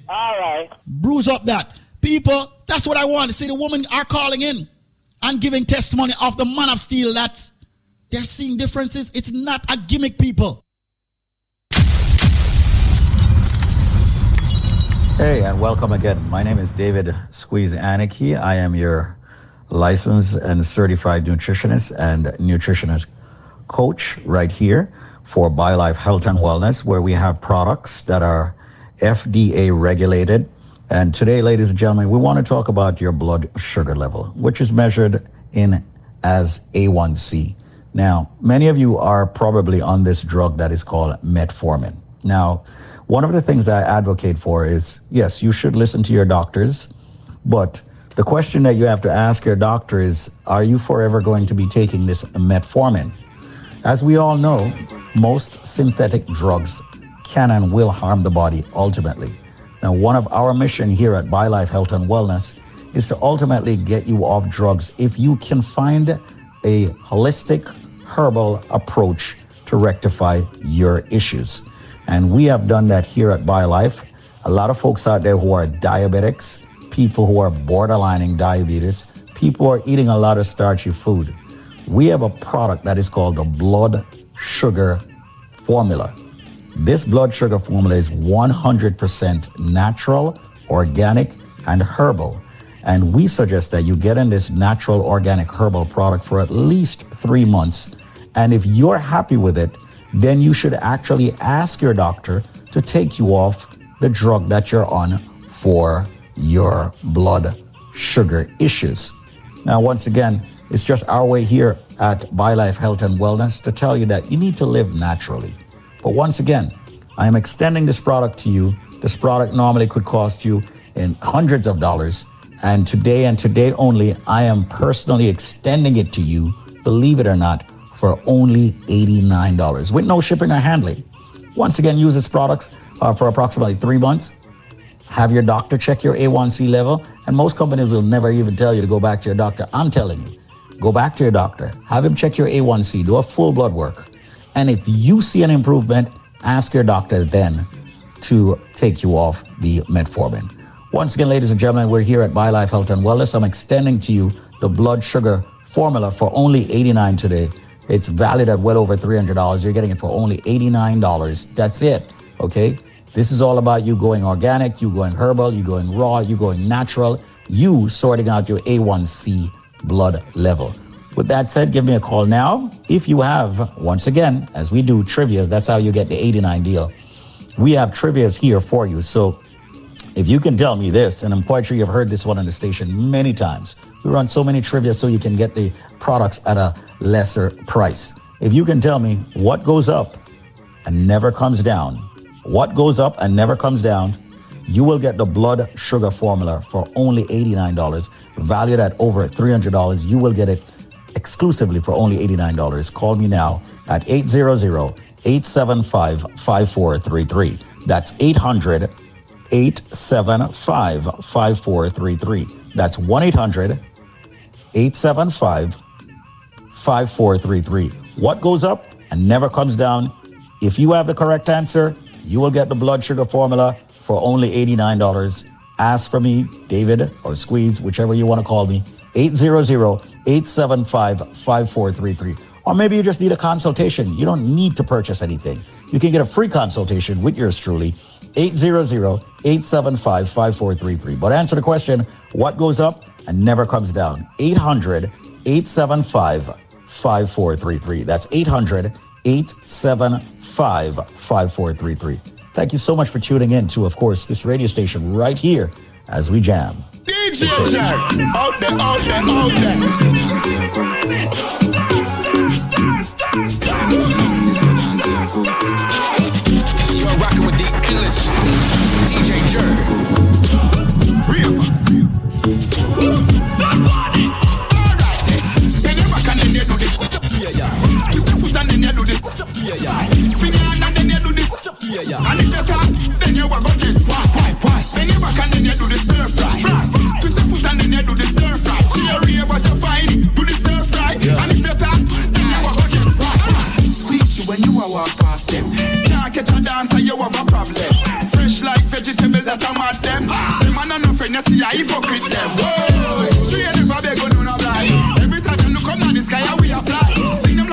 All right. Bruise up that. People, that's what I want. See, the women are calling in and giving testimony of the Man of Steel that they're seeing differences. It's not a gimmick, people. Hey, and welcome again. My name is David Squeeze Aniki. I am your licensed and certified nutritionist and nutritionist coach right here for BioLife Health and Wellness, where we have products that are F D A regulated. And today, ladies and gentlemen, we want to talk about your blood sugar level, which is measured in as A one C. Now, many of you are probably on this drug that is called metformin. Now, one of the things that I advocate for is, yes, you should listen to your doctors, but the question that you have to ask your doctor is, are you forever going to be taking this metformin? As we all know, most synthetic drugs can and will harm the body ultimately. Now, one of our mission here at BioLife Health and Wellness is to ultimately get you off drugs if you can find a holistic herbal approach to rectify your issues. And we have done that here at BioLife. A lot of folks out there who are diabetics, people who are borderlining diabetes, people who are eating a lot of starchy food. We have a product that is called the blood sugar formula. This blood sugar formula is one hundred percent natural, organic, and herbal. And we suggest that you get in this natural, organic, herbal product for at least three months. And if you're happy with it, then you should actually ask your doctor to take you off the drug that you're on for your blood sugar issues. Now, once again, it's just our way here at BioLife Health and Wellness to tell you that you need to live naturally. But once again, I am extending this product to you. This product normally could cost you in hundreds of dollars. And today and today only, I am personally extending it to you, believe it or not, for only eighty-nine dollars with no shipping or handling. Once again, use this product uh, for approximately three months. Have your doctor check your A one C level. And most companies will never even tell you to go back to your doctor. I'm telling you, go back to your doctor. Have him check your A one C. Do a full blood work. And if you see an improvement, ask your doctor then to take you off the metformin. Once again, ladies and gentlemen, we're here at BioLife Health and Wellness. I'm extending to you the blood sugar formula for only eighty-nine dollars today. It's valued at well over three hundred dollars. You're getting it for only eighty-nine dollars. That's it, okay? This is all about you going organic, you going herbal, you going raw, you going natural, you sorting out your A one C blood level. With that said, give me a call now. If you have, once again, as we do trivias, that's how you get the eighty-nine deal. We have trivias here for you. So if you can tell me this, and I'm quite sure you've heard this one on the station many times. We run so many trivia so you can get the products at a lesser price. If you can tell me what goes up and never comes down, what goes up and never comes down, you will get the blood sugar formula for only eighty-nine dollars, valued at over three hundred dollars. You will get it exclusively for only eighty-nine dollars. Call me now at eight hundred, eight seven five, five four three three. That's eight hundred, eight seven five, five four three three. That's one eight hundred, eight seven five, five four three three. What goes up and never comes down? If you have the correct answer, you will get the blood sugar formula for only eighty-nine dollars. Ask for me, David, or Squeeze, whichever you want to call me, eight hundred, eight seven five, five four three three. Or maybe you just need a consultation. You don't need to purchase anything. You can get a free consultation with yours truly, eight hundred, eight seven five, five four three three. But answer the question, what goes up and never comes down? eight hundred, eight seven five, five four three three. That's eight hundred, eight seven five, five four three three. Thank you so much for tuning in to, of course, this radio station right here as we jam. D J Jack, out there, out there, out there. You're rocking with the endless D J Jer. Real vibes. Yeah, yeah. Just the foot and then you do this. Yeah, yeah. Finger and then you do this. Yeah, yeah. And if you can't, then you work on this. Why, why, why? Then you work and then you do this stir fry. Just the foot and then you do this stir fry. Cheerio, but you're fine. Do this stir fry. And if you can't, then you work on this. Why, why? Squeeze you when you are walk past them. Can't catch a dancer, you have a problem. Fresh like vegetable that I'm at them. The man and no friend, you see, I hypocrite them. Whoa, she ain't never been gonna no blind. Every time you look up on the sky, we are fly.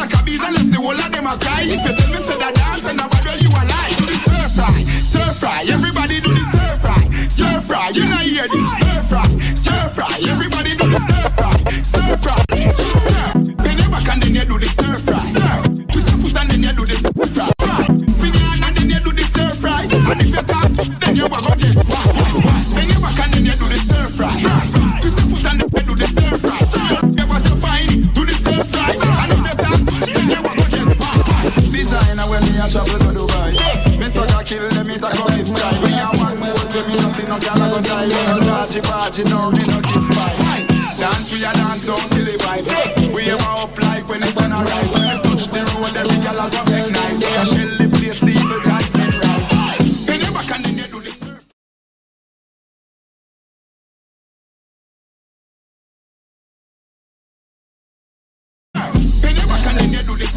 Like a bees and left the whole of them a cry. If you tell me say that dance and about girl you a lie. Do the stir fry, stir fry. Everybody do the stir fry, stir fry. You not hear this stir fry, stir fry. Everybody do the stir fry, stir fry. Stir. Then you back and then you do the stir fry. Stir. Twist your foot and then you do the stir fry. Spin your hand and then you do the stir fry. And if you tap, then you walk out this. Then you back and then you do the stir fry. Twist your foot and then you do the stir fry. Stir. Ever so fine, do the stir fry. And if you tap. Designer when me a travel to Dubai. Mister Ga kill them, me ta commit crime. We a one more, we me no see no girl a go die. We no party party, no me no kiss bye. Dance we a dance, don't kill the vibes. We ever up like when the sun a rise. When we touch the road, every girl a go make nice. We a shell the place, the evil just get rise. Then you back and then you do this. Then you back and then you do this.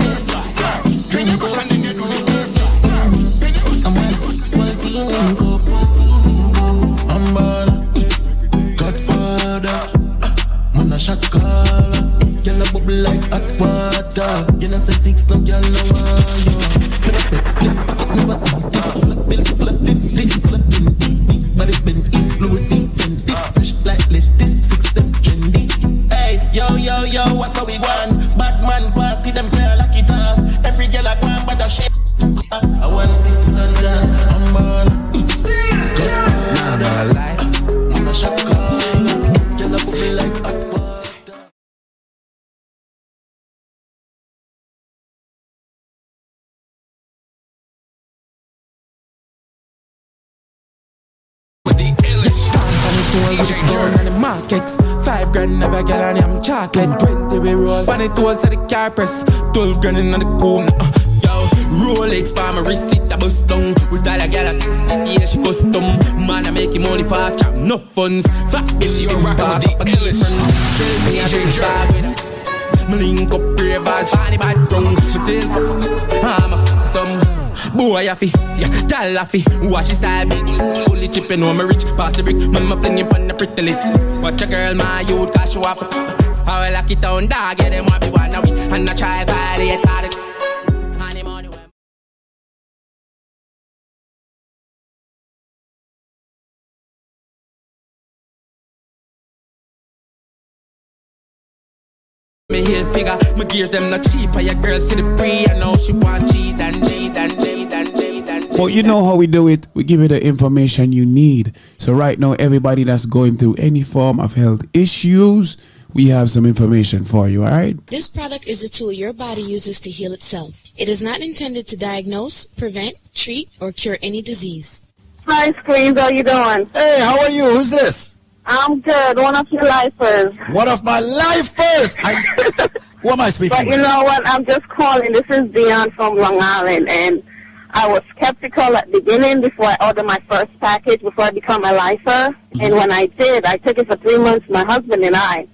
When you go and then you do this stir fry. When you go and then you do this. I'm bad. Godfather. Man a shot caller. Girl a bubble like hot water. You know say six no girl no want you. Put up that split, pocket never empty. Full of bills, full of fifty, full of twenty. Body bend it, blue deep, Fendi. Fresh like lettuce, six them trendy. Hey, yo yo yo, what's how we want? Bad man party, them girl like it off. Every girl I want, but that shit. I wanna see some London. I'm all. I'm all like. I'm a shot caller. Girl up me like a boss. With the illest. D J Jerry. Markets, five grand of a gallon and I'm chocolate. Twenty we roll, funny toes at the car press. Twelve grand in on the cone. Uh, yo, Rolex for my wrist, it a bust down. Who's that a gallon? Yeah, she custom. Man, I make him money fast, trap no funds. Fat if you rock out the illest. D J Drag. Me link up ravers, funny bad drunk. Me sell for some. Boy, I feel, yeah, tall I feel. Watch his style, big, fully chip, you know me rich. Pass the brick, mama fling him on the pretty lip. Watch a girl, my youth, cash you off. I will lock it down, dog, yeah, them want be one of it. And I try violate all it. Me heel figure, my gears them not cheap. And your girl see the free, I know she want cheat and cheat and cheat and cheat and cheat. Well, you know how we do it. We give you the information you need. So right now, everybody that's going through any form of health issues, we have some information for you, all right? This product is a tool your body uses to heal itself. It is not intended to diagnose, prevent, treat, or cure any disease. Hi, Screens, how you doing? Hey, how are you? Who's this? I'm good. One of your lifers. One of my lifers. I, who am I speaking But with? You know what? I'm just calling. This is Dion from Long Island, and I was skeptical at the beginning before I ordered my first package, before I become a lifer. Mm-hmm. And when I did, I took it for three months, my husband and I.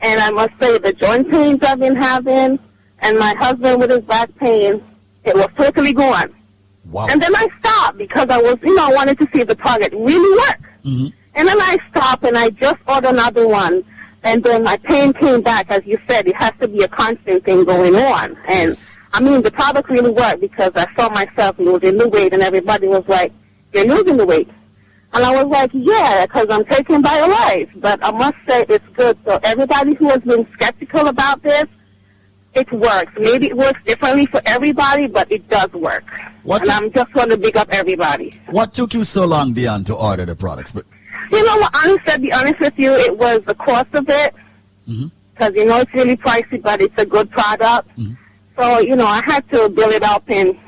And I must say, the joint pains I've been having, and my husband with his back pain, it was totally gone. Wow. And then I stopped because I was, you know, I wanted to see if the product really worked. Mm-hmm. And then I stopped and I just ordered another one. And then my pain came back. As you said, it has to be a constant thing going on. And, yes. I mean, the product really worked because I saw myself losing the weight and everybody was like, you're losing the weight. And I was like, yeah, because I'm taking BioLife. But I must say it's good. So everybody who has been skeptical about this, it works. Maybe it works differently for everybody, but it does work. What and t- I'm just going to big up everybody. What took you so long, Dion, to order the products? But- You know what, honestly, to be honest with you, it was the cost of it, because, mm-hmm. you know, it's really pricey, but it's a good product. Mm-hmm. So, you know, I had to build it up, and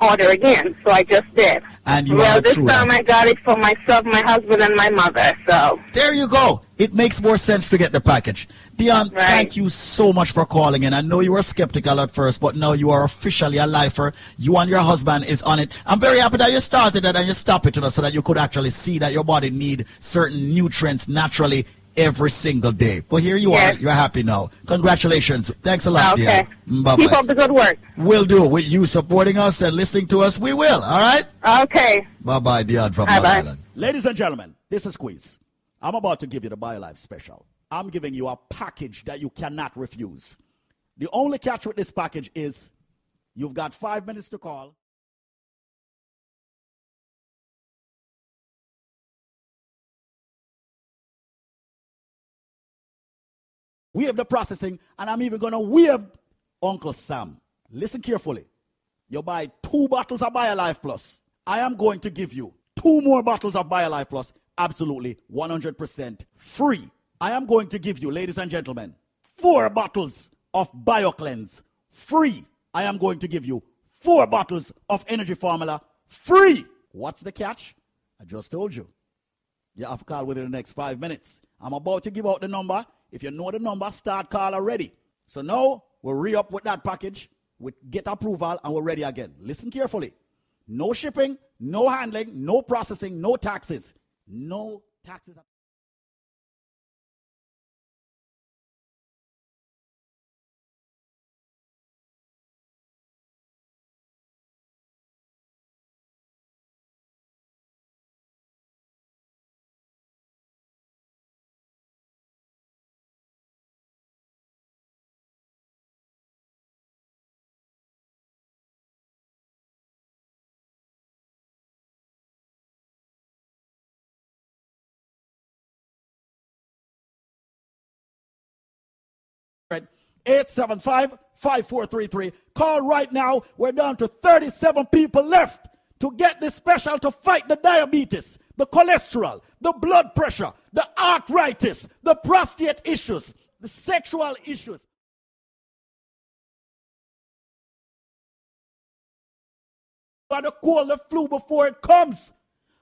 order again, so I just did. And you well, are this true time I got it for myself, my husband, and my mother. So there you go. It makes more sense to get the package. Dion, right. Thank you so much for calling in. I know you were skeptical at first, but now you are officially a lifer. You and your husband is on it. I'm very happy that you started that and you stopped it, you know, so that you could actually see that your body need certain nutrients naturally every single day. But here you yes. are. You're happy now. Congratulations. Thanks a lot, okay. dear. Bye-bye. Keep up the good work. We'll do. With you supporting us and listening to us, we will. All right? Okay. Bye-bye, Dion from Bye -bye. Long Island. Ladies and gentlemen, this is Squeeze. I'm about to give you the BioLife special. I'm giving you a package that you cannot refuse. The only catch with this package is you've got five minutes to call. Waive the processing, and I'm even going to waive Uncle Sam. Listen carefully. You buy two bottles of BioLife Plus. I am going to give you two more bottles of BioLife Plus. Absolutely, one hundred percent free. I am going to give you, ladies and gentlemen, four bottles of BioCleanse, free. I am going to give you four bottles of Energy Formula, free. What's the catch? I just told you. You have to call within the next five minutes. I'm about to give out the number. If you know the number, start call already. So now, we'll re-up with that package. We'll get approval, and we're ready again. Listen carefully. No shipping, no handling, no processing, no taxes. No taxes. eight seven five, five four three three. Call right now. We're down to thirty-seven people left to get this special to fight the diabetes, the cholesterol, the blood pressure, the arthritis, the prostate issues, the sexual issues. By the cold, the flu before it comes.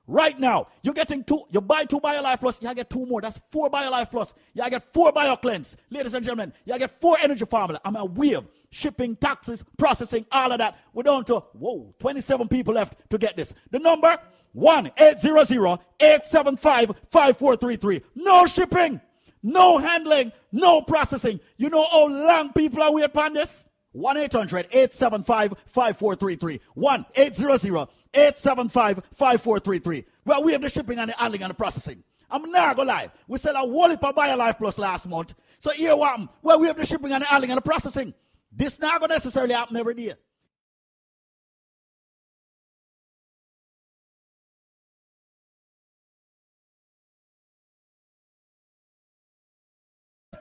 Right now, you're getting two. You buy two BioLife Plus, you get two more. That's four BioLife Plus. You get four BioCleanse. Ladies and gentlemen, you get four Energy Formula. I'm a wave. Shipping, taxes, processing, all of that. We're down to, whoa, twenty-seven people left to get this. The number, one eight hundred, eight seven five, five four three three. No shipping, no handling, no processing. You know how long people are waiting on this? one eight hundred, eight seven five, five four three three. one eight hundred, eight seven five, five four three three. Well, we have the shipping and the handling and the processing. I'm not going to lie. We sell a whole heap of BioLife Plus last month. So here what happened? Well, we have the shipping and the handling and the processing. This not going to necessarily happen every day.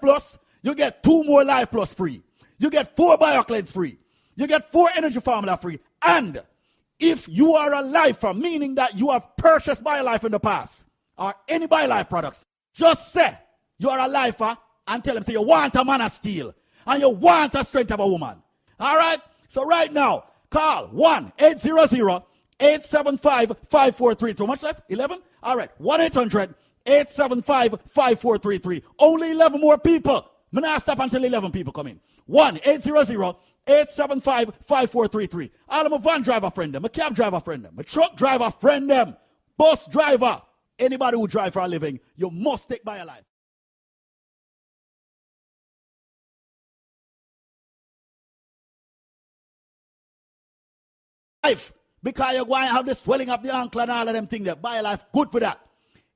Plus, you get two more Life Plus free. You get four BioCleanse free. You get four Energy Formula free. And if you are a lifer, meaning that you have purchased BioLife in the past or any BioLife products, just say you are a lifer and tell them, say you want a man of steel and you want the strength of a woman. All right? So right now, call one eight hundred, eight seven five, five four three three. How much left? eleven? All right. one eight hundred, eight seven five, five four three three. Only eleven more people. I'm not stop until eleven people come in. one eight hundred, eight seven five, five four three three. All of my van driver friend them, my cab driver friend them, my truck driver friend them, bus driver, anybody who drives for a living, you must take BioLife. Life, because you're going to have the swelling of the ankle and all of them things there. BioLife, good for that.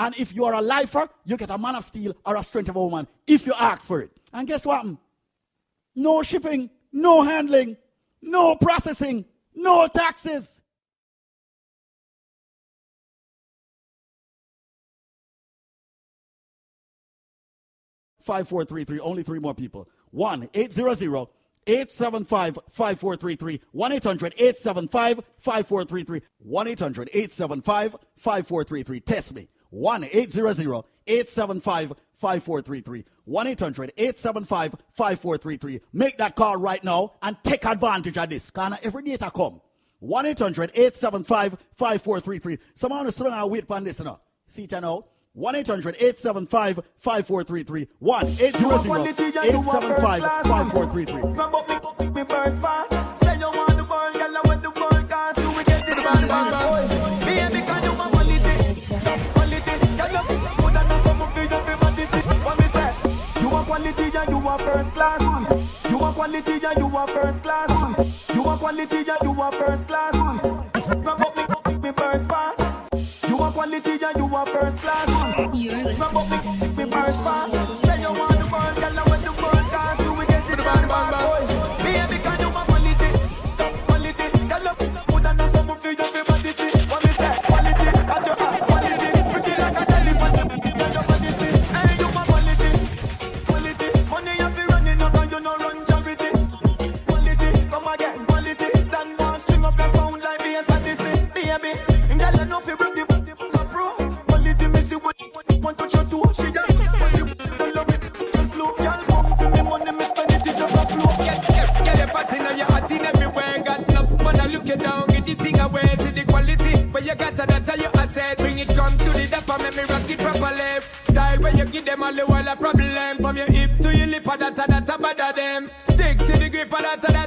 And if you are a lifer, you get a man of steel or a strength of a woman if you ask for it. And guess what? No shipping, no handling, no processing, no taxes. eight seven five, five four three three. Only three more people. one eight hundred, eight seven five, five four three three. one eight hundred, eight seven five, five four three three. one eight hundred, eight seven five, five four three three. Test me. one eight hundred, eight seven five, five four three three. one eight hundred, eight seven five, five four three three. Make that call right now and take advantage of this. Because every day I come. one eight hundred, eight seven five, five four three three. Someone is still going to wait for this. You know. See it now. one eight hundred, eight seven five, five four three three. one eight hundred, eight seven five, five four three three. Me burst fast. Say you want the world, girl, I want the world, cause you will get it on the world. Baby, can you want quality? Quality, girl, you put on a summer for everybody. What me say? You want quality, yeah, you are first class. You want quality, yeah, you are first class. You want quality, yeah, you are first class. Me burst fast. Quality, yeah, you are first class. You're the first class. Say you want the world, girl, I want the world, cause you will get it on the world. Baby, can you want quality? Top quality. Girl, put on a summer for everybody. What me say? Quality, at your heart, quality. Pretty like a telephone, girl, your body see. Hey, you want quality, quality. Money you be running up and you no run charity. Quality, come again, quality. Then one string up your sound like me and statistic. Baby, girl, I know if you bring the one touch or two, she got it. Don't love it, just slow. Y'all come for me money, me spend it, it just a flow. Get, get, get your fat in and your heart in everywhere. Got enough, wanna look you down, get the thing away. See the quality, where you got that, that you asset. Bring it, come to the dapper, make me rock it properly. Style where you give them all the while a problem. From your hip to your lip, that, that, that, that, that, them. Stick to the grip, that, that,